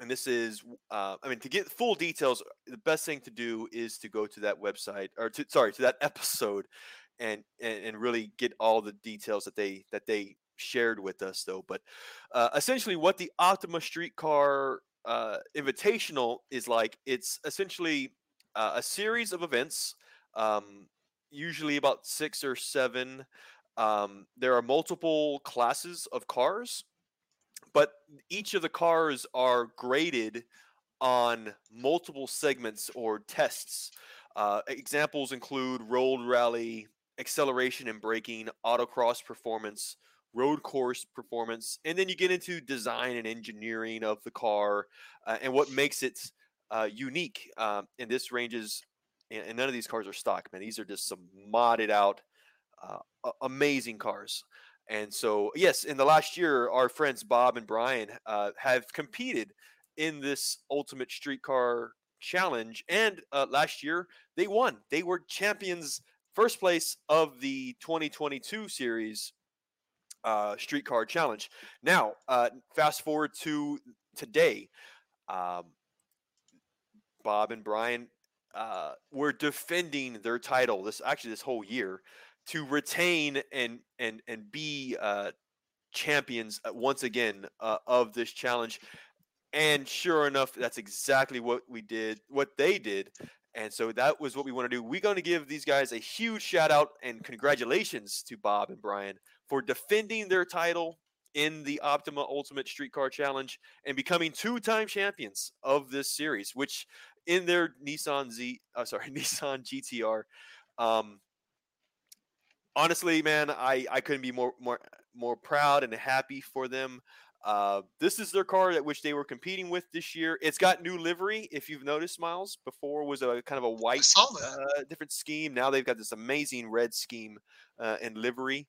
And this is, uh, I mean, to get full details, the best thing to do is to go to that website or to, sorry, to that episode and, and, and really get all the details that they, that they shared with us though. But uh, essentially what the Optima Street Car uh, Invitational is like, it's essentially uh, a series of events, um, usually about six or seven. Um, there are multiple classes of cars, but each of the cars are graded on multiple segments or tests. Uh, examples include road rally, acceleration and braking, autocross performance, road course performance, and then you get into design and engineering of the car uh, and what makes it uh, unique. Um, and this ranges... And none of these cars are stock, man. These are just some modded out, uh, amazing cars. And so, yes, in the last year, our friends Bob and Brian uh, have competed in this Ultimate Street Car Challenge. And uh, last year, they won. They were champions, first place of the twenty twenty-two series uh, Street Car Challenge. Now, uh, fast forward to today. Um, Bob and Brian... Uh, were defending their title this actually this whole year to retain and and and be uh, champions once again uh, of this challenge. And sure enough, that's exactly what we did, what they did. And so that was what we want to do. We're going to give these guys a huge shout out and congratulations to Bob and Brian for defending their title in the Optima Ultimate Street Car Challenge and becoming two-time champions of this series, which in their Nissan Z, oh, sorry, Nissan G T R. Um, honestly, man, I, I couldn't be more, more, more proud and happy for them. Uh, this is their car at which they were competing with this year. It's got new livery. If you've noticed, Miles, before was a kind of a white, uh, different scheme. Now they've got this amazing red scheme uh, and livery.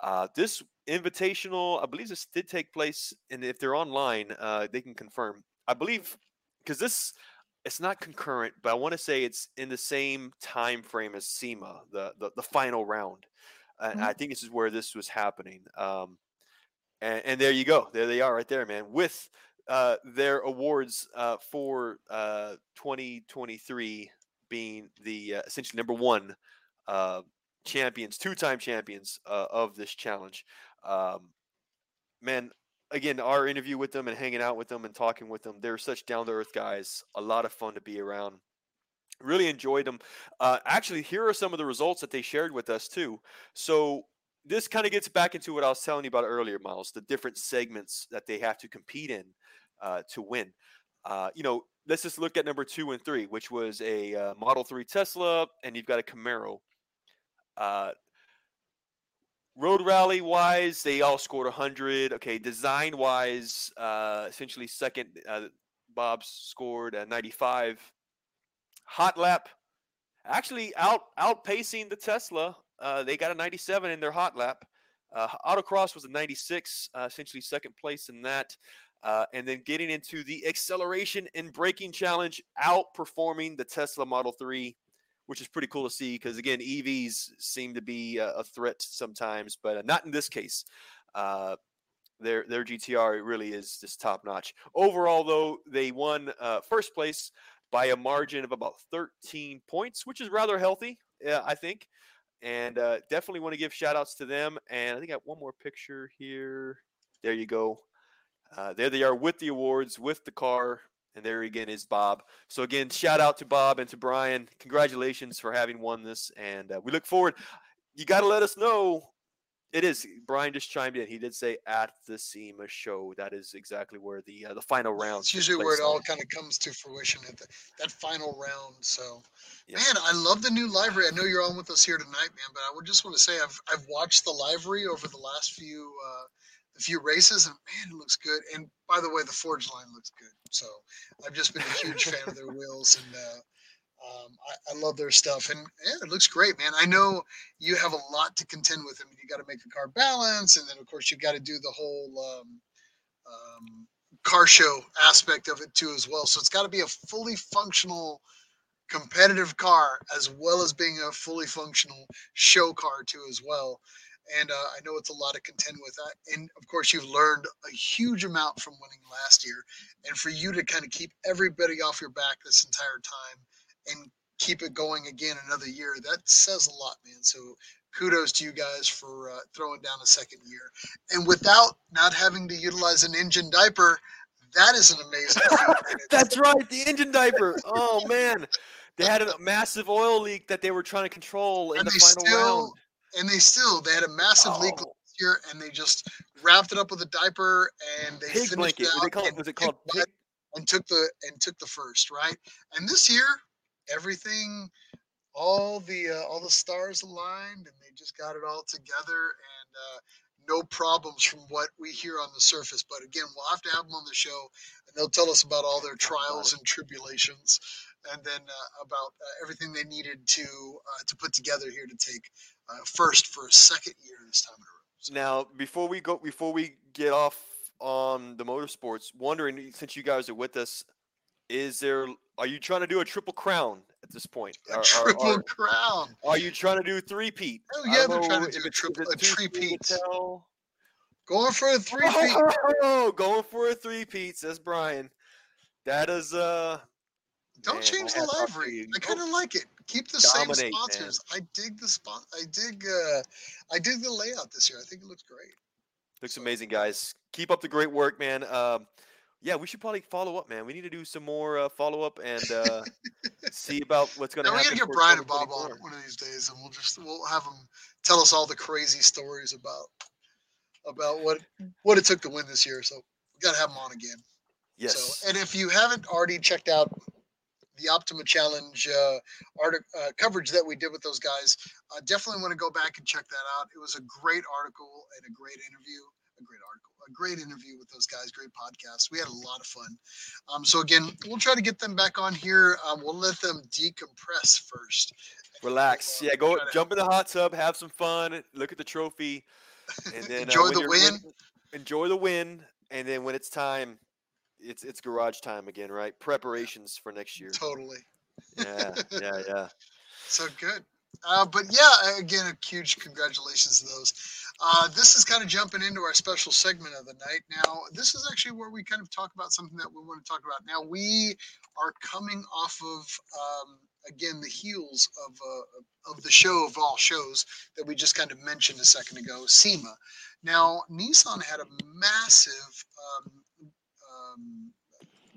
Uh, this invitational, I believe this did take place. And if they're online, uh, they can confirm, I believe, because this, it's not concurrent, but I want to say it's in the same time frame as SEMA, the the, the final round. Uh, mm-hmm. And I think this is where this was happening. Um, and, and there you go. There they are right there, man, with uh, their awards uh, for uh, twenty twenty-three being the uh, essentially number one uh, champions, two-time champions uh, of this challenge. Um, man, again, our interview with them and hanging out with them and talking with them, they're such down-to-earth guys, a lot of fun to be around. Really enjoyed them. Uh, actually, here are some of the results that they shared with us, too. So this kind of gets back into what I was telling you about earlier, Miles, the different segments that they have to compete in uh, to win. Uh, you know, let's just look at number two and three, which was a uh, Model three Tesla, and you've got a Camaro. Uh, road rally-wise, they all scored one hundred. Okay, design-wise, uh, essentially second, uh, Bob scored uh, ninety-five. Hot lap, actually out outpacing the Tesla. Uh, they got a ninety-seven in their hot lap. Uh, autocross was a ninety-six, uh, essentially second place in that. Uh, and then getting into the acceleration and braking challenge, outperforming the Tesla Model three, which is pretty cool to see because, again, E Vs seem to be a, a threat sometimes, but not in this case. Uh, their their G T R really is just top-notch. Overall, though, they won uh, first place by a margin of about thirteen points, which is rather healthy, uh, I think. And uh, definitely want to give shout-outs to them. And I think I have one more picture here. There you go. Uh, there they are with the awards, with the car. And there again is Bob. So, again, shout-out to Bob and to Brian. Congratulations for having won this. And uh, we look forward. You got to let us know. It is. Brian just chimed in. He did say at the SEMA show. That is exactly where the uh, the final round. It's usually where it all kind of comes to fruition at the, that final round. So, yeah. Man, I love the new livery. I know you're on with us here tonight, man. But I would just want to say I've I've watched the livery over the last few uh, the few races, and man, it looks good. And by the way, the forge line looks good. So I've just been a huge fan of their wheels and. Uh, Um, I, I love their stuff, and yeah, it looks great, man. I know you have a lot to contend with. I mean, you got to make the car balance, and then of course you got to do the whole um, um, car show aspect of it too, as well. So it's got to be a fully functional, competitive car, as well as being a fully functional show car too, as well. And uh, I know it's a lot to contend with. I, and of course, you've learned a huge amount from winning last year, and for you to kind of keep everybody off your back this entire time and keep it going again another year, that says a lot, man. So kudos to you guys for uh, throwing down a second year. And without not having to utilize an engine diaper, that is an amazing thing. That's right, the engine diaper. Oh, man. They had a massive oil leak that they were trying to control in and the final still, round. And they still, they had a massive oh. leak last year, and they just wrapped it up with a diaper, and they pig finished it out. They call it, was it called pig? And took the And took the first, right? And this year, everything, all the uh, all the stars aligned, and they just got it all together, and uh, no problems from what we hear on the surface. But again, we'll have to have them on the show, and they'll tell us about all their trials and tribulations, and then uh, about uh, everything they needed to uh, to put together here to take uh, first for a second year this time in a row. So. Now, before we go, before we get off on the motorsports, wondering since you guys are with us, is there? Are you trying to do a triple crown at this point? A are, triple are, crown. Are you trying to do three-peat? Oh, yeah, they're know, trying to do a triple, a three-peat. Going for a three-peat. Oh, going for a three-peat, says Brian. That is, uh... Don't man, change the livery. I kind of like it. Keep the Dominate, same sponsors. Man. I dig the spot. I dig, uh, I dig the layout this year. I think it looks great. Looks so. Amazing, guys. Keep up the great work, man. Um, Yeah, we should probably follow up, man. We need to do some more uh, follow up and uh, see about what's going to happen. We're gonna get Brian and Bob on one of these days, and we'll just we'll have them tell us all the crazy stories about about what what it took to win this year. So we got to have them on again. Yes. So, and if you haven't already checked out the Optima Challenge uh, article uh, coverage that we did with those guys, I definitely want to go back and check that out. It was a great article and a great interview. A great article, a great interview with those guys, great podcast. We had a lot of fun. Um, so again, we'll try to get them back on here. Um, we'll let them decompress first. Relax. We'll, uh, yeah, go jump to... in the hot tub, have some fun, look at the trophy, and then enjoy uh, the win. Winning, enjoy the win, and then when it's time, it's it's garage time again, right? Preparations for next year. Totally. Yeah, yeah, yeah. So good. Uh, but yeah, again, a huge congratulations to those. Uh, this is kind of jumping into our special segment of the night. Now, this is actually where we kind of talk about something that we want to talk about. Now, we are coming off of, um, again, the heels of uh, of the show of all shows that we just kind of mentioned a second ago, SEMA. Now, Nissan had a massive, um, um,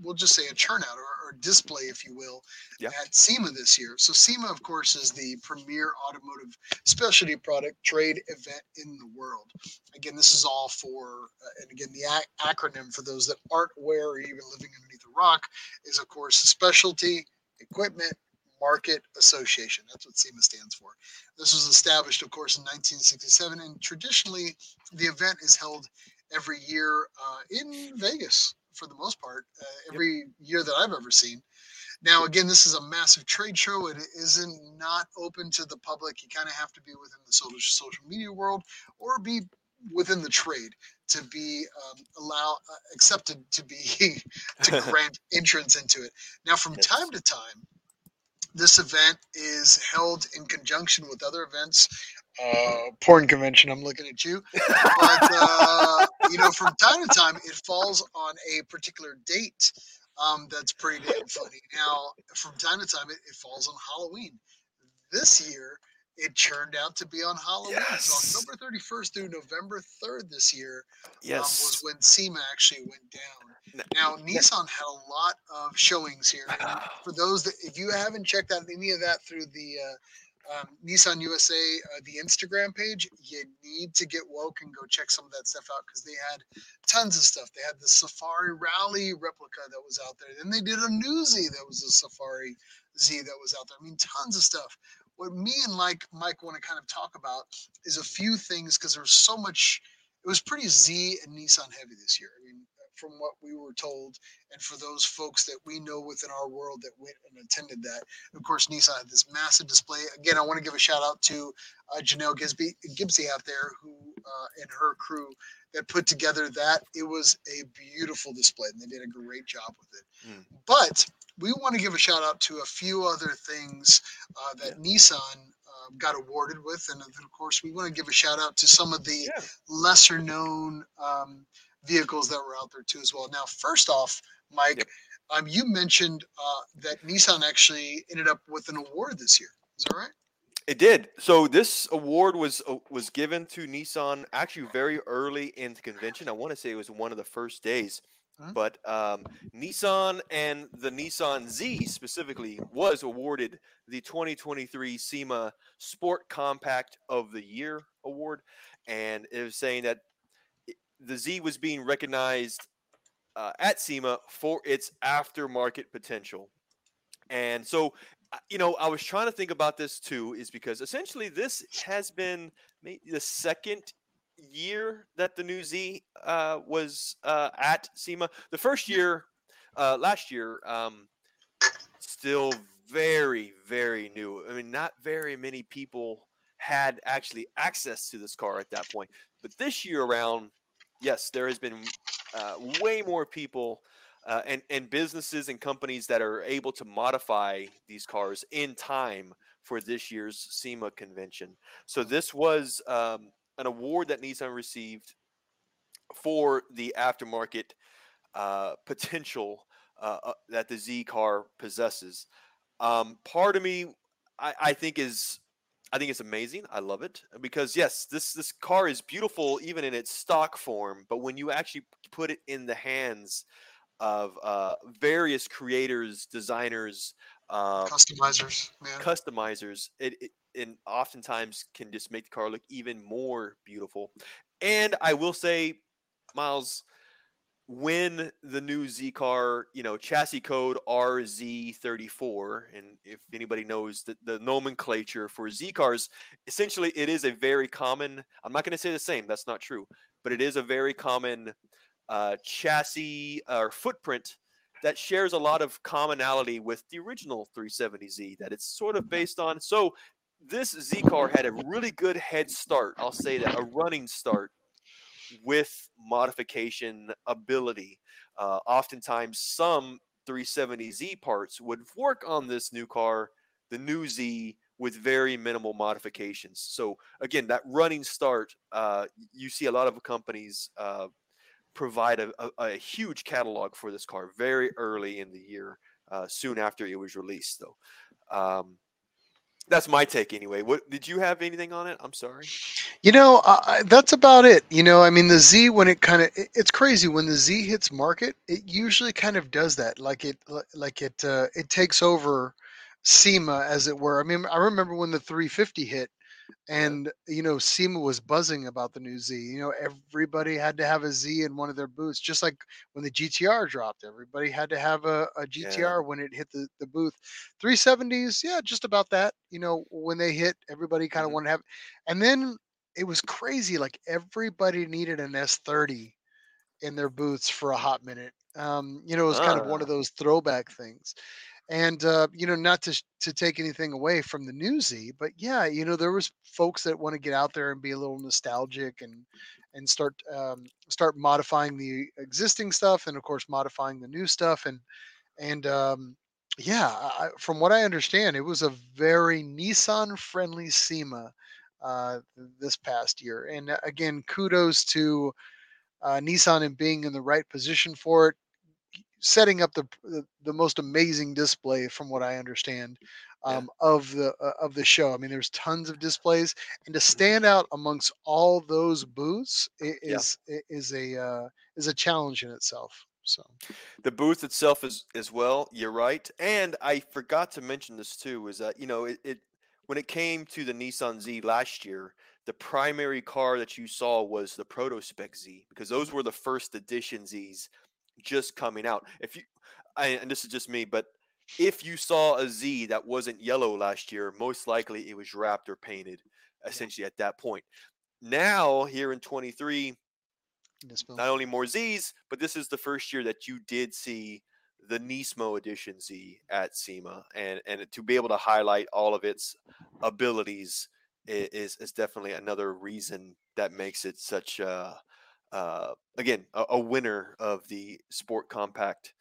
we'll just say a turnout or, or display, if you will, yeah. at SEMA this year. So SEMA, of course, is the premier automotive specialty product trade event in the world. Again, this is all for, uh, and again, the ac- acronym for those that aren't aware or even living underneath a rock is, of course, Specialty Equipment Market Association. That's what SEMA stands for. This was established, of course, in nineteen sixty-seven, and traditionally the event is held every year uh, in Vegas for the most part, uh, every yep. year that I've ever seen. Now, again, this is a massive trade show. It isn't not open to the public. You kind of have to be within the social social media world or be within the trade to be um, allow uh, accepted to be to grant entrance into it. Now, from yes. time to time, this event is held in conjunction with other events. Uh, porn convention, I'm looking at you. But, uh, you know, from time to time, it falls on a particular date. Um, that's pretty damn funny. Now, from time to time, it, it falls on Halloween. This year, it turned out to be on Halloween. Yes. So October thirty-first through November third this year yes. um, was when SEMA actually went down. Now, Nissan had a lot of showings here. And for those that, if you haven't checked out any of that through the uh, um, Nissan U S A, uh, the Instagram page, you need to get woke and go check some of that stuff out because they had tons of stuff. They had the Safari Rally replica that was out there. Then they did a new Z that was a Safari Z that was out there. I mean, tons of stuff. What me and like Mike want to kind of talk about is a few things because there's so much. It was pretty Z and Nissan heavy this year. I mean, from what we were told, and for those folks that we know within our world that went and attended that, of course, Nissan had this massive display. Again, I want to give a shout out to uh, Janelle Gibsey, Gibsey out there who uh, and her crew that put together that. It was a beautiful display, and they did a great job with it. Mm. But we want to give a shout out to a few other things uh, that yeah. Nissan uh, got awarded with, and then, of course, we want to give a shout out to some of the yeah. lesser known Um, vehicles that were out there too as well. Now, first off, Mike, yep. um, you mentioned uh, that Nissan actually ended up with an award this year. Is that right? It did. So this award was uh, was given to Nissan actually very early in the convention. I want to say it was one of the first days. Huh? But um, Nissan and the Nissan Z specifically was awarded the twenty twenty-three SEMA Sport Compact of the Year Award. And it was saying that the Z was being recognized uh, at SEMA for its aftermarket potential. And so, you know, I was trying to think about this too, is because essentially this has been maybe the second year that the new Z uh, was uh, at SEMA. The first year, uh, last year, um, still very, very new. I mean, not very many people had actually access to this car at that point. But this year around, yes, there has been uh, way more people uh, and, and businesses and companies that are able to modify these cars in time for this year's SEMA convention. So this was um, an award that Nissan received for the aftermarket uh, potential uh, uh, that the Z car possesses. Um, part of me, I, I think, is... I think it's amazing. I love it because yes, this, this car is beautiful even in its stock form, but when you actually put it in the hands of uh, various creators, designers, uh, customizers, man. customizers, it, it and oftentimes can just make the car look even more beautiful. And I will say, Miles, when the new Z car, you know, chassis code R Z thirty-four, and if anybody knows the, the nomenclature for Z cars, essentially it is a very common, I'm not going to say the same, that's not true, but it is a very common uh, chassis or uh, footprint that shares a lot of commonality with the original three seventy Z that it's sort of based on. So this Z car had a really good head start, I'll say that, a running start with modification ability. Uh, oftentimes some three seventy Z parts would work on this new car, the new Z with very minimal modifications. So again, that running start, uh, you see a lot of companies uh, provide a, a, a huge catalog for this car very early in the year, uh, soon after it was released, though. Um, that's my take anyway. What did you have anything on it? I'm sorry. You know, uh, that's about it. You know, I mean, the Z, when it kind of, it, it's crazy when the Z hits market, it usually kind of does that. Like it, like it, uh, it takes over SEMA, as it were. I mean, I remember when the three fifty hit, and you know, SEMA was buzzing about the new Z. You know, everybody had to have a Z in one of their booths, just like when the G T R dropped, everybody had to have a, a G T R yeah. when it hit the, the booth. Three seventies, yeah, just about that. You know, when they hit, everybody kind of mm-hmm. wanted to have, and then it was crazy, like everybody needed an S thirty in their booths for a hot minute. Um, you know, it was kind uh. of one of those throwback things. And, uh, you know, not to to take anything away from the new Z, but yeah, you know, there was folks that want to get out there and be a little nostalgic and and start um, start modifying the existing stuff and, of course, modifying the new stuff. And, and um, yeah, I, from what I understand, it was a very Nissan-friendly SEMA uh, this past year. And, again, kudos to uh, Nissan in being in the right position for it, setting up the, the the most amazing display, from what I understand, um, yeah. of the uh, of the show. I mean, there's tons of displays, and to stand out amongst all those booths is yeah. is a uh, is a challenge in itself. So the booth itself is as well. You're right, and I forgot to mention this too. Is that you know it, it when it came to the Nissan Z last year, the primary car that you saw was the Protospec Z, because those were the first edition Zs just coming out. If you, I, and this is just me, but if you saw a Z that wasn't yellow last year, most likely it was wrapped or painted essentially yeah. at that point. Now here in twenty-three, not only more Zs, but this is the first year that you did see the Nismo edition Z at SEMA, and, and to be able to highlight all of its abilities is, is definitely another reason that makes it such a, Uh, again, a, a winner of the Sport Compact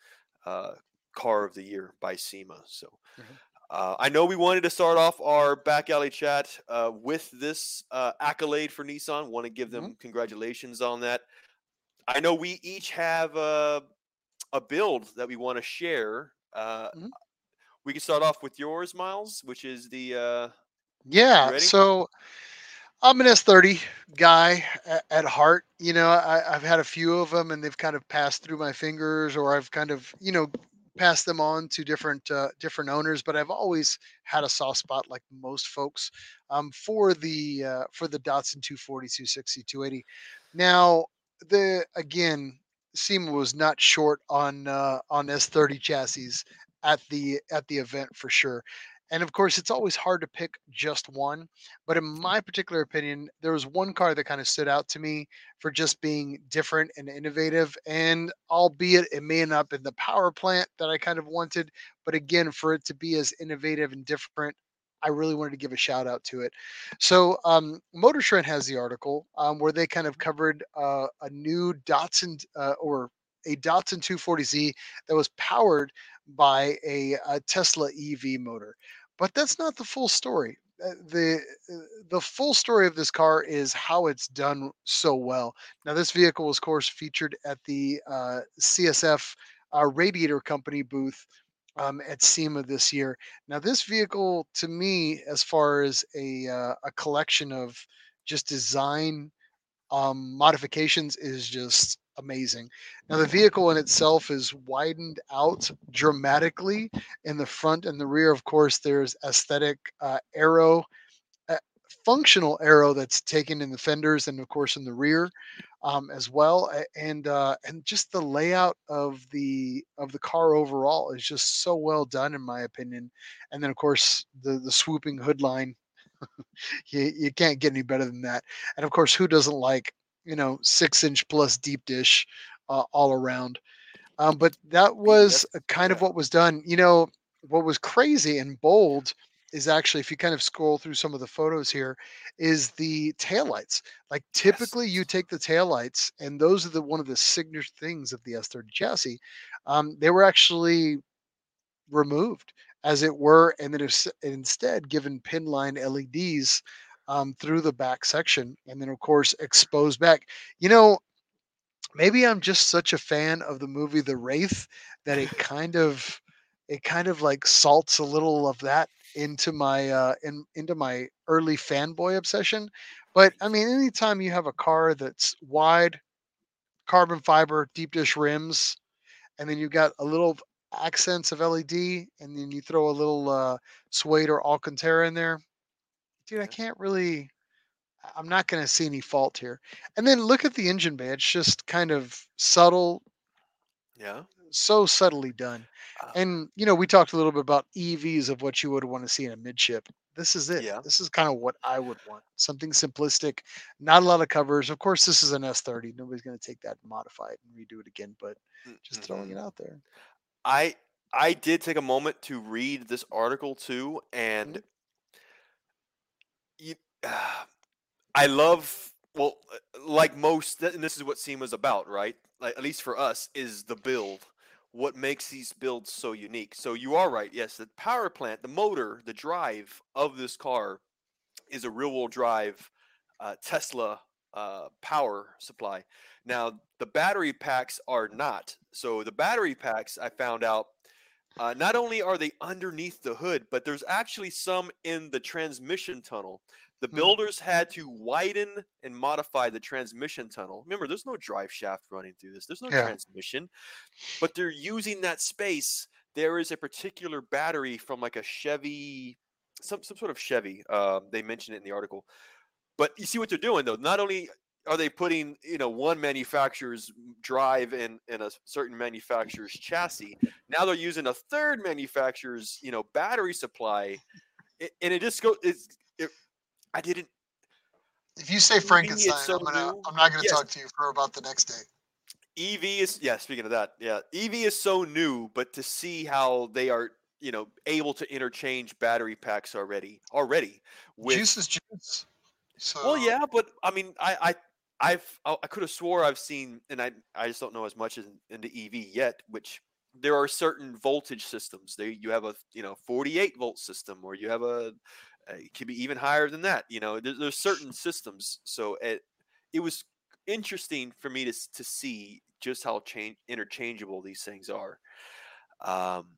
uh, Car of the Year by SEMA. So mm-hmm. uh, I know we wanted to start off our back alley chat uh, with this uh, accolade for Nissan. Want to give them mm-hmm. congratulations on that. I know we each have a, a build that we want to share. Uh, mm-hmm. We can start off with yours, Miles, which is the... Uh, yeah, so... I'm an S thirty guy at heart. You know, I, I've had a few of them, and they've kind of passed through my fingers, or I've kind of, you know, passed them on to different uh, different owners. But I've always had a soft spot, like most folks, um, for the uh, for the Datsun two forty, two sixty, two eighty. Now, the again, SEMA was not short on uh, on S thirty chassis at the at the event for sure. And of course, it's always hard to pick just one. But in my particular opinion, there was one car that kind of stood out to me for just being different and innovative. And albeit it may not have been the power plant that I kind of wanted, but again, for it to be as innovative and different, I really wanted to give a shout out to it. So um, Motor Trend has the article um, where they kind of covered uh, a new Datsun uh, or a Datsun two forty Z that was powered by a, a Tesla E V motor. But that's not the full story. The the full story of this car is how it's done so well. Now, this vehicle was, of course, featured at the uh, C S F uh, Radiator Company booth um, at SEMA this year. Now, this vehicle, to me, as far as a, uh, a collection of just design um, modifications, is just amazing. Now, the vehicle in itself is widened out dramatically in the front and the rear. Of course, there's aesthetic uh, aero, uh, functional aero that's taken in the fenders and, of course, in the rear um, as well. And uh, and just the layout of the of the car overall is just so well done, in my opinion. And then, of course, the the swooping hood line. you, you can't get any better than that. And, of course, who doesn't like, you know, six inch plus deep dish uh, all around. Um, but that was yes. kind of what was done. You know, what was crazy and bold is actually, if you kind of scroll through some of the photos here, is the taillights. Like typically yes. you take the taillights, and those are the, one of the signature things of the S thirty chassis. Um, they were actually removed as it were, and then if, instead given pin line L E Ds um, through the back section, and then of course exposed back. You know, maybe I'm just such a fan of the movie The Wraith that it kind of it kind of like salts a little of that into my uh, in, into my early fanboy obsession. But I mean, anytime you have a car that's wide, carbon fiber, deep dish rims, and then you've got a little accents of L E D, and then you throw a little uh, suede or Alcantara in there, dude, I can't really, I'm not going to see any fault here. And then look at the engine bay. It's just kind of subtle. Yeah. So subtly done. Um, and, you know, we talked a little bit about E Vs of what you would want to see in a midship. This is it. Yeah. This is kind of what I would want. Something simplistic, not a lot of covers. Of course, this is an S thirty. Nobody's going to take that and modify it and redo it again, but just mm-hmm. throwing it out there. I I did take a moment to read this article too, and mm-hmm. you, uh, I love, well, like most, and this is what SEMA's about, right? Like, at least for us, is the build. What makes these builds so unique? So you are right. Yes, the power plant, the motor, the drive of this car is a rear-wheel drive uh, Tesla uh, power supply. Now, the battery packs are not. So the battery packs, I found out, uh, not only are they underneath the hood, but there's actually some in the transmission tunnel. The builders had to widen and modify the transmission tunnel. Remember, there's no drive shaft running through this. There's no yeah. transmission, but they're using that space. There is a particular battery from like a Chevy, some some sort of Chevy. Uh, they mentioned it in the article. But you see what they're doing, though. Not only are they putting, you know, one manufacturer's drive in, in a certain manufacturer's chassis, now they're using a third manufacturer's, you know, battery supply, and it just goes. It's, it, I didn't. If you say Frankenstein, so I'm, gonna, I'm not going to yes. talk to you for about the next day. E V is, yeah, speaking of that, yeah, E V is so new, but to see how they are, you know, able to interchange battery packs already, already. With, juice is juice. So. Well, yeah, but I mean, I, I, I've, I could have swore I've seen, and I, I just don't know as much as into E V yet, which. There are certain voltage systems. They, you have a, you know, forty-eight volt system, or you have a, it could be even higher than that. You know, there, there's certain systems. So it, it was interesting for me to to see just how change, interchangeable these things are. Um,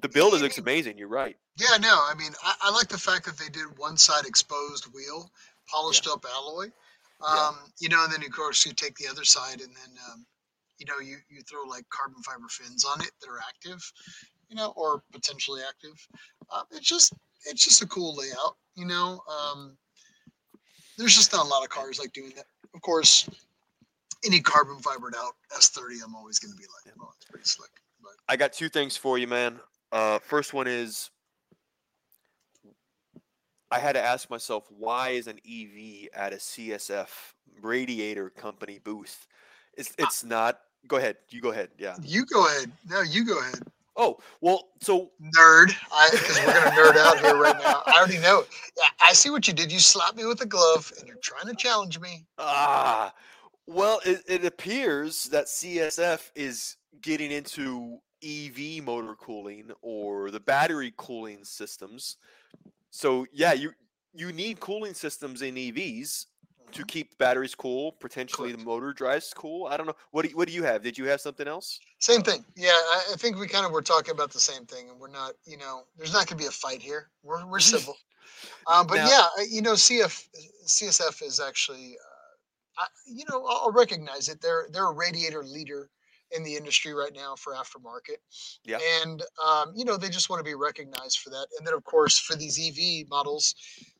the build looks amazing. You're right. Yeah, no, I mean, I, I like the fact that they did one side exposed wheel, polished yeah. up alloy. Um, yeah. You know, and then of course you take the other side, and then. Um, You know, you, you throw like carbon fiber fins on it that are active, you know, or potentially active. Um, it's just it's just a cool layout, you know. Um, there's just not a lot of cars like doing that. Of course, any carbon fibered out S thirty, I'm always going to be like, oh, it's pretty slick. But. I got two things for you, man. Uh, first one is, I had to ask myself, why is an E V at a C S F radiator company booth? It's it's not. Go ahead. You go ahead. Yeah. You go ahead. No, you go ahead. Oh, well, so. Nerd. Because we're going to nerd out here right now. I already know. I see what you did. You slapped me with a glove, and you're trying to challenge me. Ah. Well, it, it appears that C S F is getting into E V motor cooling or the battery cooling systems. So, yeah, you you need cooling systems in E Vs. To keep batteries cool, potentially Correct. The motor drives cool. I don't know. What do you, what do you have? Did you have something else? Same thing. Yeah, I, I think we kind of were talking about the same thing, and we're not. You know, there's not going to be a fight here. We're we're civil. um, but now, yeah, you know, C F C S F is actually, uh, I, you know, I'll recognize it. They're they're a radiator leader in the industry right now for aftermarket. Yeah. And, um, you know, they just want to be recognized for that. And then, of course, for these E V models,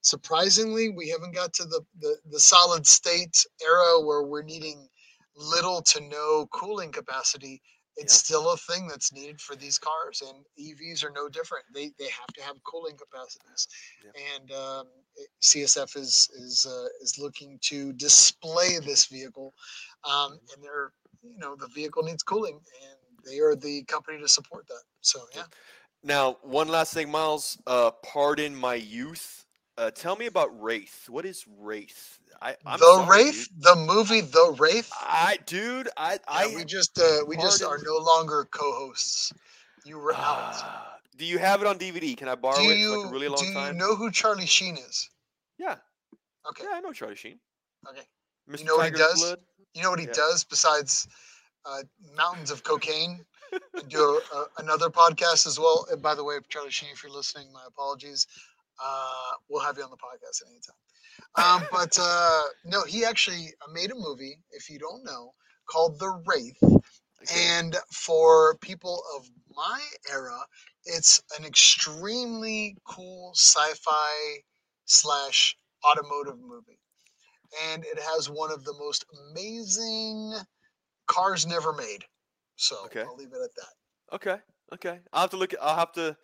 surprisingly, we haven't got to the, the, the solid state era where we're needing little to no cooling capacity. It's yeah. still a thing that's needed for these cars, and E Vs are no different. They they have to have cooling capacities. Yeah. And um, C S F is, is, uh, is looking to display this vehicle, um, and they're, you know, the vehicle needs cooling, and they are the company to support that. So, yeah. Now, one last thing, Miles, uh, pardon my youth. Uh, tell me about Wraith. What is Wraith? I, I'm the sorry, Wraith, dude. The movie, The Wraith. I, dude, I, yeah, I, we just, uh, we pardon. just are no longer co-hosts. You were uh, out. Do you have it on D V D? Can I borrow do it you, for like a really long do you time? Do you know who Charlie Sheen is? Yeah. Okay. Yeah, I know Charlie Sheen. Okay. Mister You know Tiger's what he does? Blood? You know what he yeah. does besides uh, mountains of cocaine? I do a, a, another podcast as well. And by the way, Charlie Sheen, if you're listening, my apologies. Uh, we'll have you on the podcast at any time. Um, but uh, no, he actually made a movie, if you don't know, called The Wraith. And for people of my era, it's an extremely cool sci-fi slash automotive movie. And it has one of the most amazing cars never made. So okay. I'll leave it at that. Okay. Okay. I'll have to look at, I'll have to,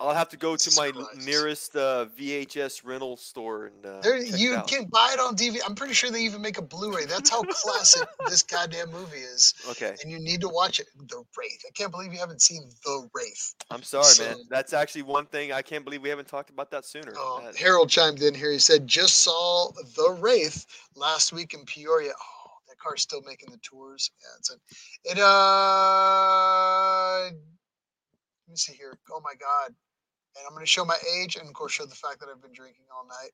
I'll have to go to my nearest uh, V H S rental store. And uh, there, you can buy it on D V D. I'm pretty sure they even make a Blu-ray. That's how classic this goddamn movie is. Okay. And you need to watch it. The Wraith. I can't believe you haven't seen The Wraith. I'm sorry, so, man. That's actually one thing. I can't believe we haven't talked about that sooner. Oh, that, Harold chimed in here. He said, just saw The Wraith last week in Peoria. Oh, that car's still making the tours. Yeah, it's a, it, uh... Let me see here. Oh, my God. And I'm going to show my age and, of course, show the fact that I've been drinking all night.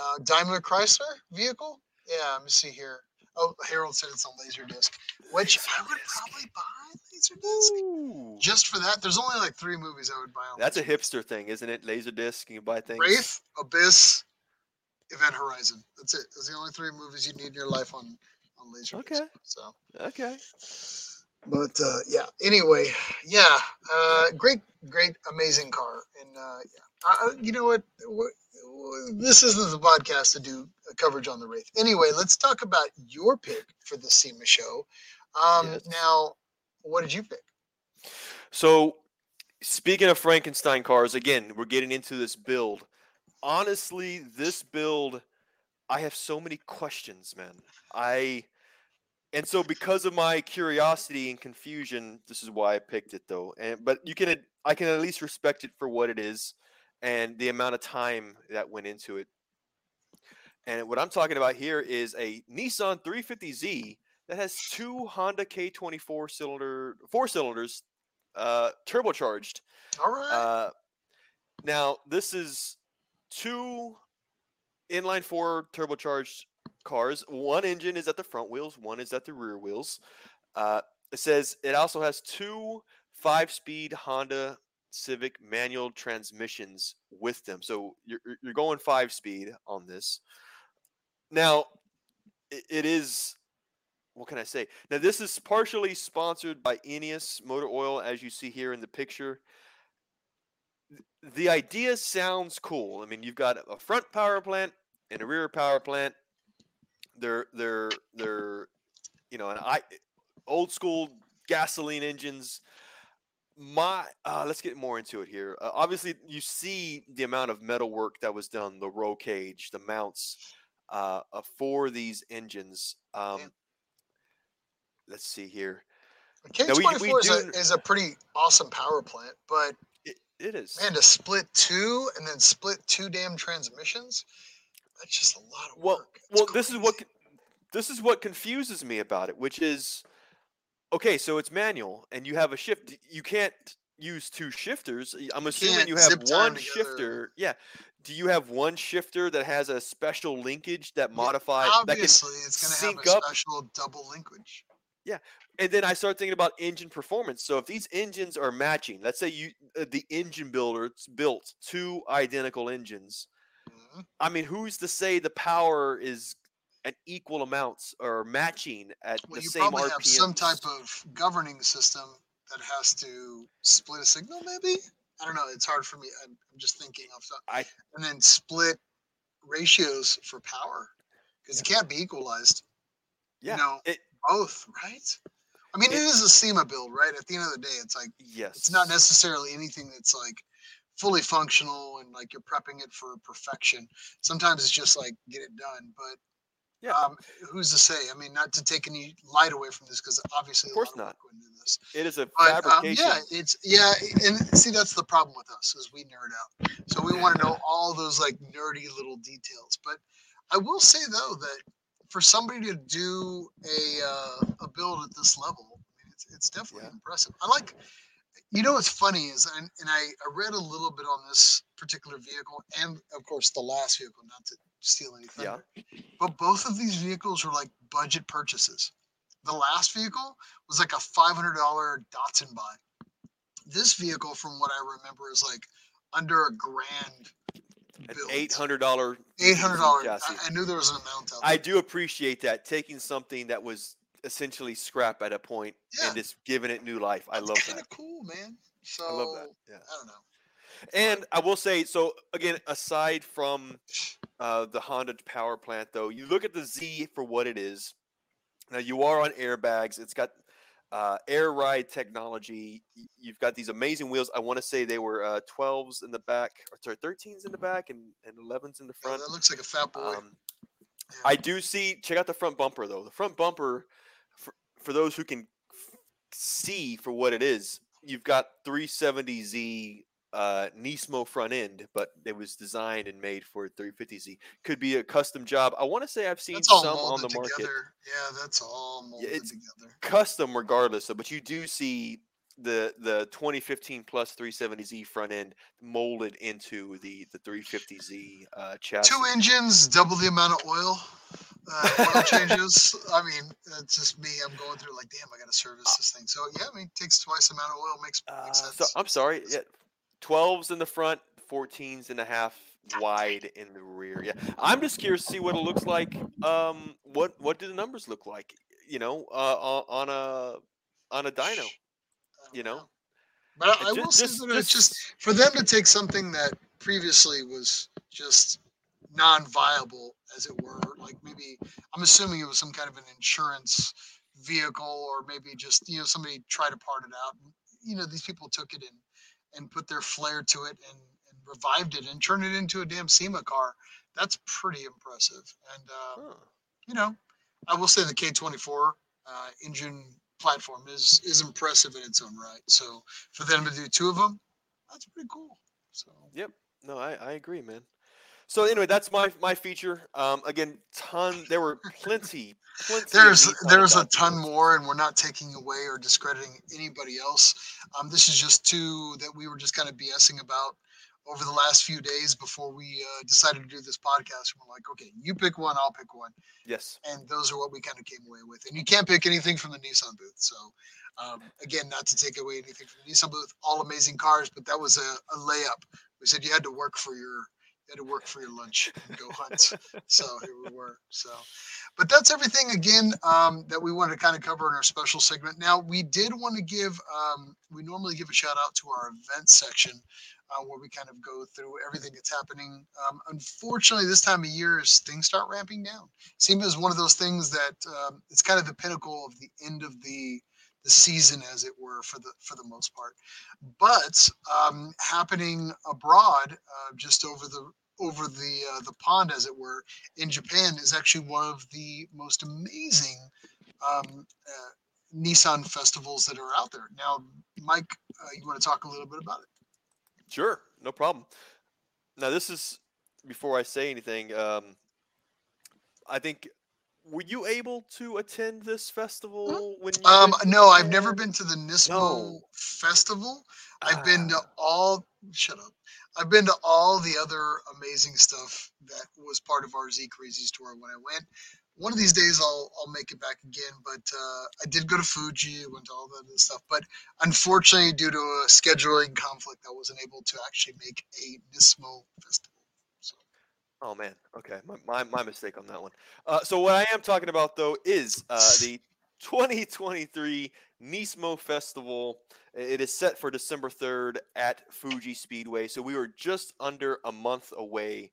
Uh, Daimler Chrysler vehicle? Yeah, let me see here. Oh, Harold said it's a laser disc, which I would probably buy laser disc. Ooh. Just for that. There's only like three movies I would buy. On That's a hipster thing, isn't it? Laser disc. You can buy things. Wraith, Abyss, Event Horizon. That's it. Those are the only three movies you need in your life on, on laser okay. disc. So. Okay. But, uh, yeah, anyway, yeah, uh, great, great, amazing car. And, uh, yeah, uh, you know what, we're, we're, this isn't the podcast to do coverage on the Wraith. Anyway, let's talk about your pick for the SEMA show. Um, yes. Now, what did you pick? So, speaking of Frankenstein cars, again, we're getting into this build. Honestly, this build, I have so many questions, man. I... And so because of my curiosity and confusion, this is why I picked it, though. And But you can, I can at least respect it for what it is and the amount of time that went into it. And what I'm talking about here is a Nissan three fifty Z that has two Honda K twenty-four cylinder, four cylinders, uh, turbocharged. All right. Uh, now, this is two inline four turbocharged cars. One engine is at the front wheels, one is at the rear wheels. Uh, it says it also has two five-speed Honda Civic manual transmissions with them. So you're you're going five-speed on this. Now, it, it is, what can I say? Now, this is partially sponsored by Eneas Motor Oil, as you see here in the picture. The idea sounds cool. I mean, you've got a front power plant and a rear power plant. They're, they're, they're, you know, an I, old school gasoline engines. My, uh, let's get more into it here. Uh, obviously, you see the amount of metal work that was done, the roll cage, the mounts uh, uh, for these engines. Um, yeah. Let's see here. K twenty-four is, do... is a pretty awesome power plant, but it, it is. Man, to split two and then split two damn transmissions. That's just a lot of well, work. Well, this is what this is what confuses me about it, which is, okay, so it's manual, and you have a shift. You can't use two shifters. I'm assuming you, you have one shifter. Yeah. Do you have one shifter that has a special linkage that yeah, modifies? Obviously, that can it's going to have a up. special double linkage. Yeah. And then I start thinking about engine performance. So if these engines are matching, let's say you uh, the engine builder built two identical engines. I mean, who's to say the power is at equal amounts or matching at well, the same R P M? You probably have some type of governing system that has to split a signal, maybe? I don't know. It's hard for me. I'm, I'm just thinking off the top. And then split ratios for power because yeah. it can't be equalized. Yeah. You know, it, both, right? I mean, it, it is a SEMA build, right? At the end of the day, it's like yes. it's not necessarily anything that's like fully functional and like you're prepping it for perfection. Sometimes it's just like get it done, but yeah, um, who's to say? I mean, not to take any light away from this because obviously, of course not. This. It is a but, fabrication. Um, yeah, it's yeah, and see that's the problem with us is we nerd out, so we want to know all those like nerdy little details. But I will say though that for somebody to do a uh, a build at this level, I mean, it's it's definitely yeah. impressive. I like. You know what's funny is, and, and I, I read a little bit on this particular vehicle, and of course the last vehicle, not to steal anything. Yeah. But both of these vehicles were like budget purchases. The last vehicle was like a five hundred dollar Datsun buy. This vehicle, from what I remember, is like under a grand. Build. eight hundred dollars. eight hundred dollars. I, I knew there was an amount out there. I do appreciate that, taking something that was essentially scrap at a point, yeah, and just giving it new life. I That's love that. Cool, man. So I love that. Yeah. I don't know. And I will say, so again, aside from uh, the Honda power plant, though, you look at the Z for what it is. Now, you are on airbags. It's got uh, air ride technology. You've got these amazing wheels. I want to say they were uh, twelves in the back, or sorry, thirteens in the back, and, and elevens in the front. Yeah, that looks like a fat boy. Um, yeah. I do see, check out the front bumper, though. The front bumper, for, for those who can f- see for what it is, you've got three seventy Z uh, Nismo front end, but it was designed and made for three fifty Z. Could be a custom job. I want to say I've seen some on the market. Together. Yeah, that's all molded it's together. Custom, regardless of, but you do see the the twenty fifteen plus three seventy Z front end molded into the the three fifty Z uh, chassis. Two engines, double the amount of oil. Uh, oil changes. I mean, that's just me. I'm going through like, damn, I got to service this thing. So yeah, I mean, it takes twice the amount of oil. Makes, uh, makes sense. So, I'm sorry. Yeah. twelves in the front, fourteens and a half wide in the rear. Yeah, I'm just curious to see what it looks like. Um, what what do the numbers look like? You know, uh, on a on a dyno. You know, know. But I, I just, will say just, that just, it's just for them to take something that previously was just non-viable, as it were. Like maybe I'm assuming it was some kind of an insurance vehicle, or maybe just you know somebody tried to part it out. You know, these people took it in. And put their flair to it and, and revived it and turned it into a damn SEMA car. That's pretty impressive. And, uh, huh. you know, I will say the K twenty-four uh, engine platform is, is impressive in its own right. So for them to do two of them, that's pretty cool. So, yep. No, I, I agree, man. So anyway, that's my, my feature. Um, again, ton, there were plenty, plenty. There's, there's a ton more, and we're not taking away or discrediting anybody else. Um, this is just two that we were just kind of BSing about over the last few days before we uh, decided to do this podcast. We're like, okay, you pick one, I'll pick one. Yes. And those are what we kind of came away with. And you can't pick anything from the Nissan booth. So um, again, not to take away anything from the Nissan booth, all amazing cars, but that was a, a layup. We said you had to work for your, You had to work for your lunch and go hunt. So here we were. So, but that's everything again um, that we wanted to kind of cover in our special segment. Now we did want to give, um, we normally give a shout out to our event section uh, where we kind of go through everything that's happening. Um, unfortunately, this time of year is things start ramping down. SEMA is one of those things that um, it's kind of the pinnacle of the end of the the season, as it were, for the for the most part. But um, happening abroad, uh, just over the over the uh, the pond, as it were, in Japan, is actually one of the most amazing um, uh, Nissan festivals that are out there. Now, Mike, uh, you want to talk a little bit about it? Sure, no problem. Now, this is before I say anything. Um, I think. Were you able to attend this festival? When you um, no, I've never been to the Nismo no. festival. I've ah. been to all, shut up. I've been to all the other amazing stuff that was part of our Z Crazies tour when I went. One of these days I'll, I'll make it back again, but uh, I did go to Fuji, went to all that other stuff, but unfortunately due to a scheduling conflict, I wasn't able to actually make a Nismo festival. Oh, man. Okay. My, my my mistake on that one. Uh, so what I am talking about, though, is uh, the twenty twenty-three Nismo Festival. It is set for December third at Fuji Speedway. So we were just under a month away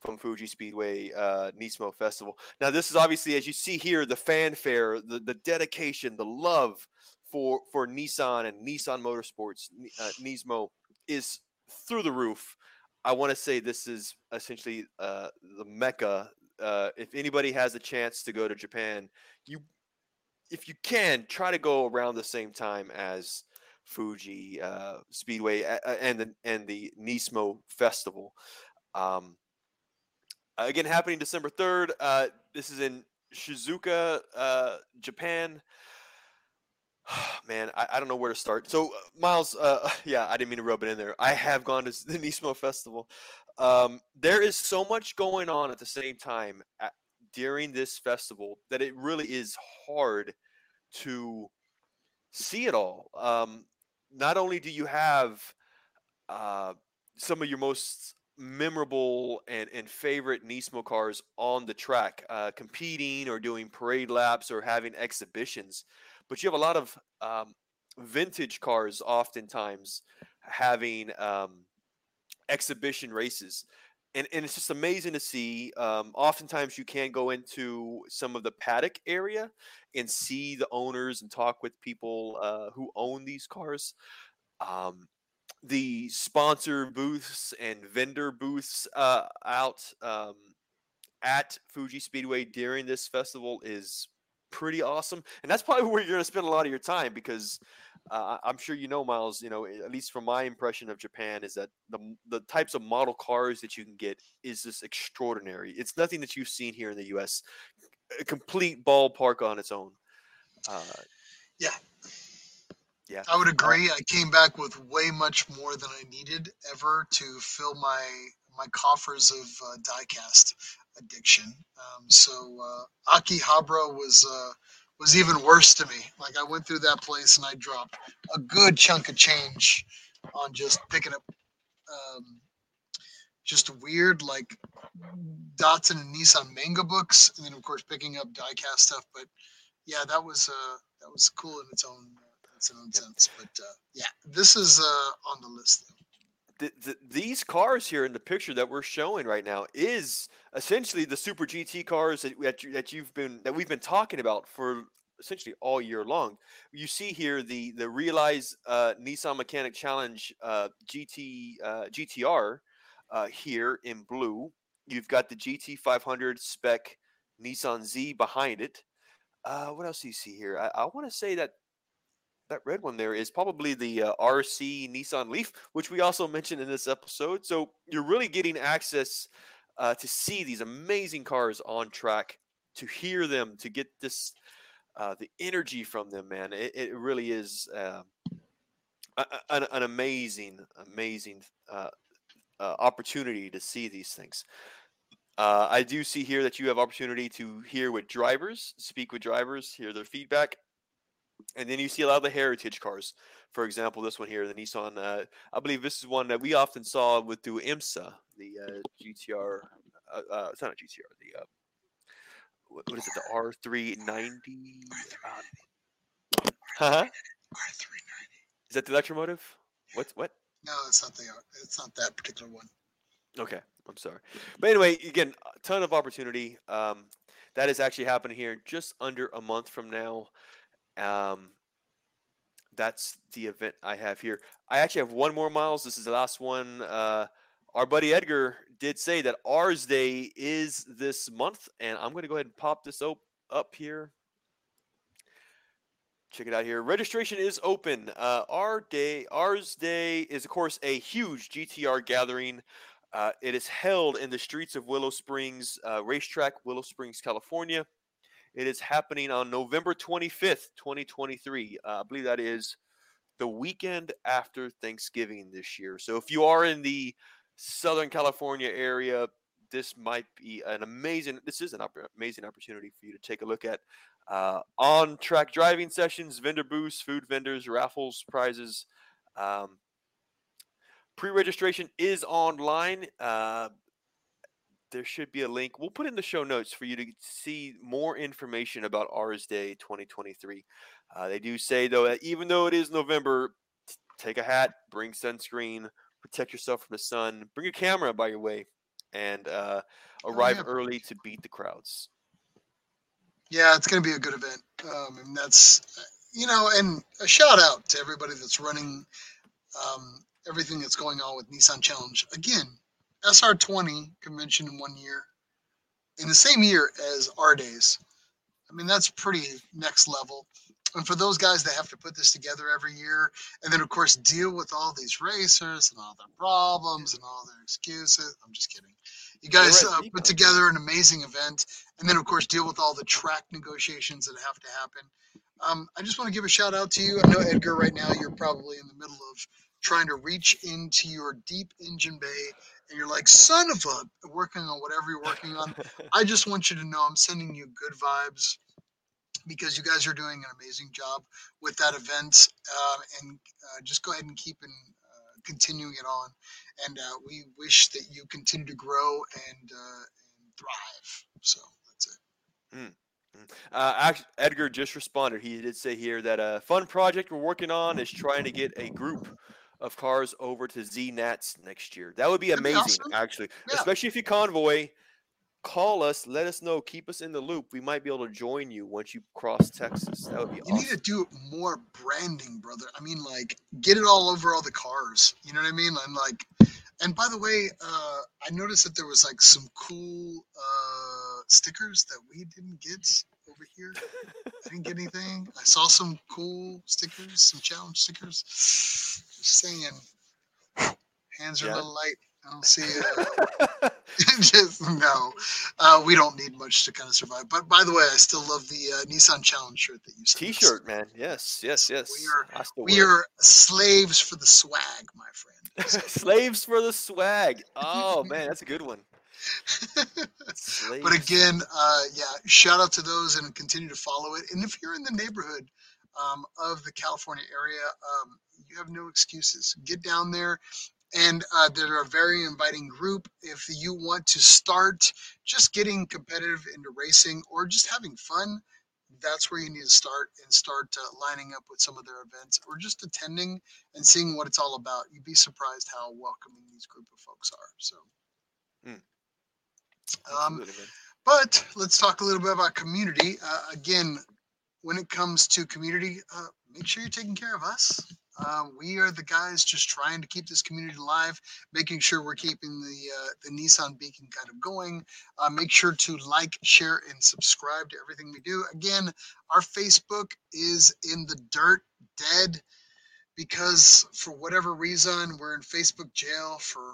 from Fuji Speedway uh, Nismo Festival. Now, this is obviously, as you see here, the fanfare, the, the dedication, the love for, for Nissan and Nissan Motorsports, uh, Nismo, is through the roof. I want to say this is essentially uh, the Mecca. Uh, if anybody has a chance to go to Japan, you, if you can, try to go around the same time as Fuji uh, Speedway and the, and the Nismo Festival. Um, again, happening December third. Uh, this is in Shizuoka, uh, Japan. Man, I, I don't know where to start. So, Miles, uh, yeah, I didn't mean to rub it in there. I have gone to the Nismo Festival. Um, there is so much going on at the same time at, during this festival that it really is hard to see it all. Um, not only do you have uh, some of your most memorable and, and favorite Nismo cars on the track, uh, competing or doing parade laps or having exhibitions, but you have a lot of um, vintage cars oftentimes having um, exhibition races. And, and it's just amazing to see. Um, oftentimes you can go into some of the paddock area and see the owners and talk with people uh, who own these cars. Um, the sponsor booths and vendor booths uh, out um, at Fuji Speedway during this festival is pretty awesome. And that's probably where you're going to spend a lot of your time, because uh, I'm sure, you know, Miles, you know, at least from my impression of Japan, is that the the types of model cars that you can get is just extraordinary. It's nothing that you've seen here in the U S, a complete ballpark on its own. Uh, yeah. Yeah. I would agree. I came back with way much more than I needed ever to fill my, my coffers of uh, diecast addiction. Um, so uh, Akihabara was uh, was even worse to me. Like, I went through that place and I dropped a good chunk of change on just picking up um, just weird like Datsun and Nissan manga books, and then of course picking up diecast stuff. But yeah, that was uh, that was cool in its own uh, its own sense. But uh, yeah, this is uh, on the list though. The, the, these cars here in the picture that we're showing right now is essentially the Super G T cars that, that, you, that you've been that we've been talking about for essentially all year long. You see here the the Realize uh, Nissan Mechanic Challenge uh, G T uh, G T R uh, here in blue. You've got the G T five hundred spec Nissan Z behind it. Uh, what else do you see here? I, I want to say that. That red one there is probably the uh, R C Nissan Leaf, which we also mentioned in this episode. So you're really getting access uh, to see these amazing cars on track, to hear them, to get this uh, the energy from them, man. It, it really is uh, a, an, an amazing, amazing uh, uh, opportunity to see these things. Uh, I do see here that you have opportunity to hear with drivers, speak with drivers, hear their feedback. And then you see a lot of the heritage cars. For example, this one here, the Nissan. Uh, I believe this is one that we often saw with through IMSA, the uh, G T R. Uh, uh, it's not a G T R. The uh, what, what is it? The R three ninety. Uh, huh? R three ninety. Is that the electromotive? What? What? No, it's not the. It's not that particular one. Okay, I'm sorry. But anyway, again, a ton of opportunity. Um, that is actually happening here just under a month from now. Um, that's the event I have here. I actually have one more, Miles. This is the last one. Uh, our buddy Edgar did say that ours day is this month, and I'm going to go ahead and pop this op- up here. Check it out here. Registration is open. Uh, our day, ours day is of course a huge G T R gathering. Uh, it is held in the streets of Willow Springs, uh, racetrack, Willow Springs, California. It is happening on November twenty-fifth, twenty twenty-three. Uh, I believe that is the weekend after Thanksgiving this year. So if you are in the Southern California area, this might be an amazing, this is an op- amazing opportunity for you to take a look at. Uh, on-track driving sessions, vendor booths, food vendors, raffles, prizes. Um, pre-registration is online. Uh There should be a link. We'll put in the show notes for you to see more information about R's Day twenty twenty-three. Uh, they do say, though, that even though it is November, t- take a hat, bring sunscreen, protect yourself from the sun, bring your camera by your way, and uh, arrive oh, yeah. early to beat the crowds. Yeah, it's going to be a good event. Um, and that's, you know, and a shout out to everybody that's running um, everything that's going on with Nissan Challenge. Again, S R twenty convention in one year, in the same year as our days. I mean, that's pretty next level. And for those guys that have to put this together every year, and then of course deal with all these racers and all their problems and all their excuses. I'm just kidding. You guys uh, put together an amazing event, and then of course deal with all the track negotiations that have to happen. Um, I just want to give a shout out to you. I know, Edgar, right now you're probably in the middle of trying to reach into your deep engine bay, and you're like, son of a, working on whatever you're working on. I just want you to know I'm sending you good vibes, because you guys are doing an amazing job with that event. Uh, and uh, just go ahead and keep in, uh, continuing it on. And uh, we wish that you continue to grow and, uh, and thrive. So that's it. Mm. Uh, Edgar just responded. He did say here that a fun project we're working on is trying to get a group of cars over to Z Nats next year. That would be amazing, awesome. Actually, yeah. Especially if you convoy. Call us, let us know, keep us in the loop. We might be able to join you once you cross Texas. That would be you awesome. You need to do more branding, brother. I mean, like, get it all over all the cars. You know what I mean? I'm like, and by the way, uh, I noticed that there was like some cool uh, stickers that we didn't get over here. I didn't get anything. I saw some cool stickers, some challenge stickers. Just saying, hands are yeah. a little light. I don't see it. Just, no, uh, we don't need much to kind of survive. But by the way, I still love the uh, Nissan Challenge shirt that you sent. T-shirt, us. Man. Yes, yes, yes. We are, we are slaves for the swag, my friend. Slaves for the swag. Oh, man, that's a good one. But again, uh, yeah, shout out to those and continue to follow it. And if you're in the neighborhood um, of the California area, um, you have no excuses. Get down there. And uh, they're a very inviting group. If you want to start just getting competitive into racing or just having fun, that's where you need to start and start uh, lining up with some of their events or just attending and seeing what it's all about. You'd be surprised how welcoming these group of folks are. So, mm. um, but let's talk a little bit about community. Uh, again, when it comes to community, uh, make sure you're taking care of us. Uh, we are the guys just trying to keep this community alive, making sure we're keeping the uh, the Nissan Beacon kind of going. Uh, make sure to like, share, and subscribe to everything we do. Again, our Facebook is in the dirt, dead, because for whatever reason, we're in Facebook jail for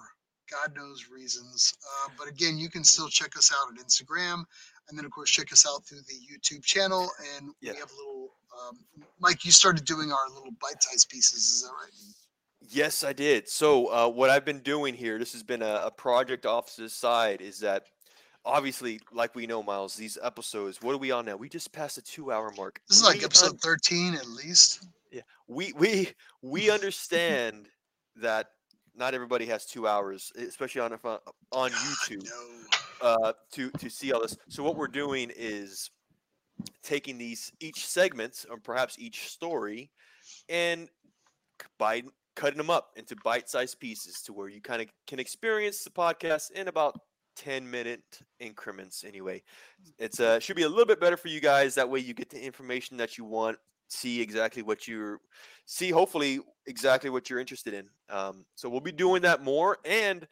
God knows reasons. Uh, but again, you can still check us out at Instagram. And then, of course, check us out through the YouTube channel. And yeah. we have a little... Um, Mike, you started doing our little bite-sized pieces. Is that right? Yes, I did. So uh, what I've been doing here, this has been a, a project off to the side, is that obviously, like we know, Miles, these episodes, what are we on now? We just passed the two-hour mark. This is like we episode un- thirteen at least. Yeah, we we we understand that not everybody has two hours, especially on on God, YouTube, no. uh, to, to see all this. So what we're doing is taking these each segment or perhaps each story and by cutting them up into bite-sized pieces to where you kind of can experience the podcast in about ten minute increments. Anyway, it's uh should be a little bit better for you guys. That way you get the information that you want, see exactly what you're see, hopefully exactly what you're interested in. Um, so we'll be doing that more. And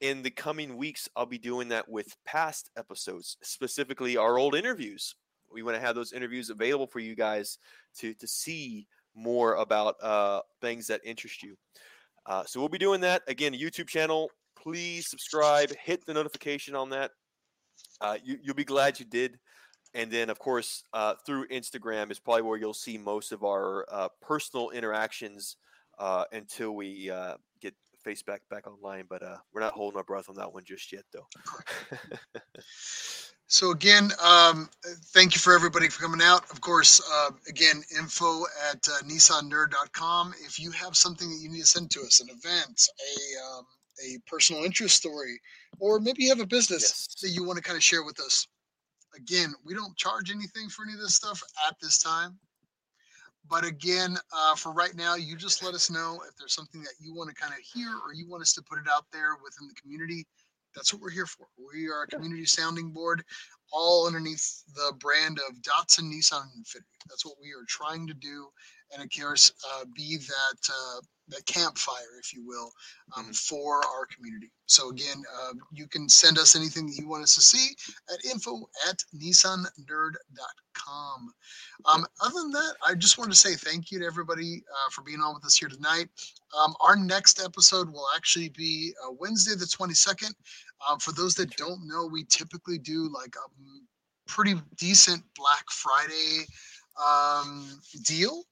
in the coming weeks, I'll be doing that with past episodes, specifically our old interviews. We want to have those interviews available for you guys to, to see more about uh, things that interest you. Uh, so we'll be doing that. Again, YouTube channel, please subscribe, hit the notification on that. Uh, you, you'll be glad you did. And then, of course, uh, through Instagram is probably where you'll see most of our uh, personal interactions uh, until we uh, get face back, back online. But uh, we're not holding our breath on that one just yet, though. So again, um, thank you for everybody for coming out. Of course, uh, again, info at uh, nissan nerd dot com. If you have something that you need to send to us, an event, a um, a personal interest story, or maybe you have a business yes. that you want to kind of share with us. Again, we don't charge anything for any of this stuff at this time. But again, uh, for right now, you just let us know if there's something that you want to kind of hear or you want us to put it out there within the community. That's what we're here for. We are a community sounding board, all underneath the brand of Datsun, Nissan, and Infinity. That's what we are trying to do, and of course, uh, be that uh, that campfire, if you will, um, mm-hmm. for our community. So again, uh, you can send us anything that you want us to see at info at nissan nerd dot com. Um, other than that, I just want to say thank you to everybody uh, for being on with us here tonight. Um, our next episode will actually be uh, Wednesday the twenty-second. Um, for those that don't know, we typically do like a pretty decent Black Friday um, deal.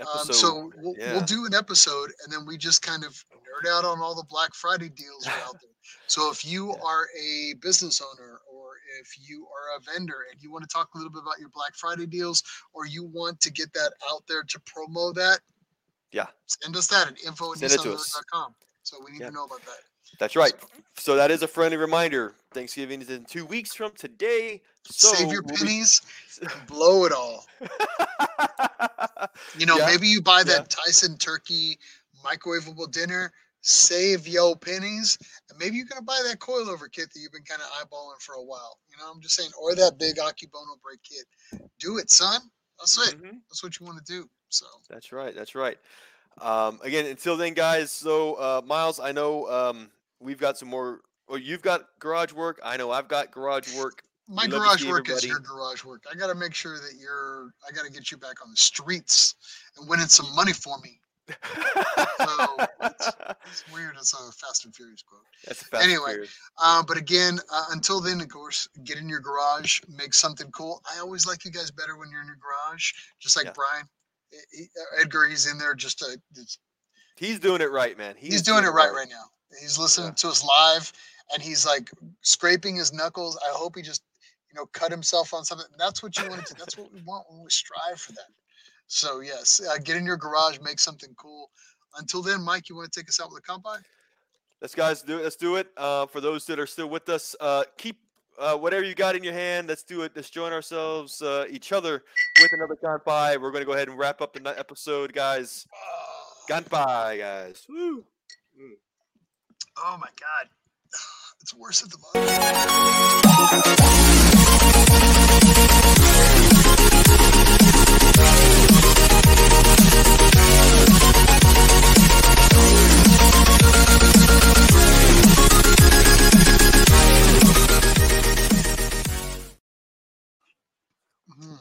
Um, so we'll, yeah. we'll do an episode, and then we just kind of nerd out on all the Black Friday deals that are out there. So if you yeah. are a business owner, or if you are a vendor and you want to talk a little bit about your Black Friday deals, or you want to get that out there to promo that, yeah, send us that at info at nissan leaf dot com. So we need yeah. to know about that. That's right. So that is a friendly reminder. Thanksgiving is in two weeks from today. So save your pennies, we'll be... and blow it all. You know, yeah. maybe you buy that yeah. Tyson turkey microwavable dinner, save yo pennies, and maybe you're going to buy that coilover kit that you've been kind of eyeballing for a while. You know, I'm just saying, or that big Akibono brake kit. Do it, son. That's mm-hmm. it. That's what you want to do. So that's right. That's right. Um, again, until then, guys. So, uh, Miles, I know, um, we've got some more, or you've got garage work. I know I've got garage work. My garage work is your garage work. I got to make sure that you're, I got to get you back on the streets and winning some money for me. So it's, it's weird. It's a Fast and Furious quote. That's Fast anyway, and Furious. Uh, but again, uh, until then, of course, get in your garage, make something cool. I always like you guys better when you're in your garage, just like yeah. Brian. Edgar, he's in there just to, he's doing it right, man. He's, he's doing, doing it right, right right now. He's listening yeah. to us live, and he's like scraping his knuckles. I hope he just, you know, cut himself on something. That's what you want to do. That's what we want when we strive for that. So yes, uh, get in your garage, make something cool. Until then, Mike, you want to take us out with a combine? Let's guys do it. Let's do it. Uh, for those that are still with us, uh, keep Uh, whatever you got in your hand, let's do it. Let's join ourselves, uh, each other, with another Ganpai. We're going to go ahead and wrap up the episode, guys. Ganpai, guys. Woo. Oh, my God. It's worse at the moment.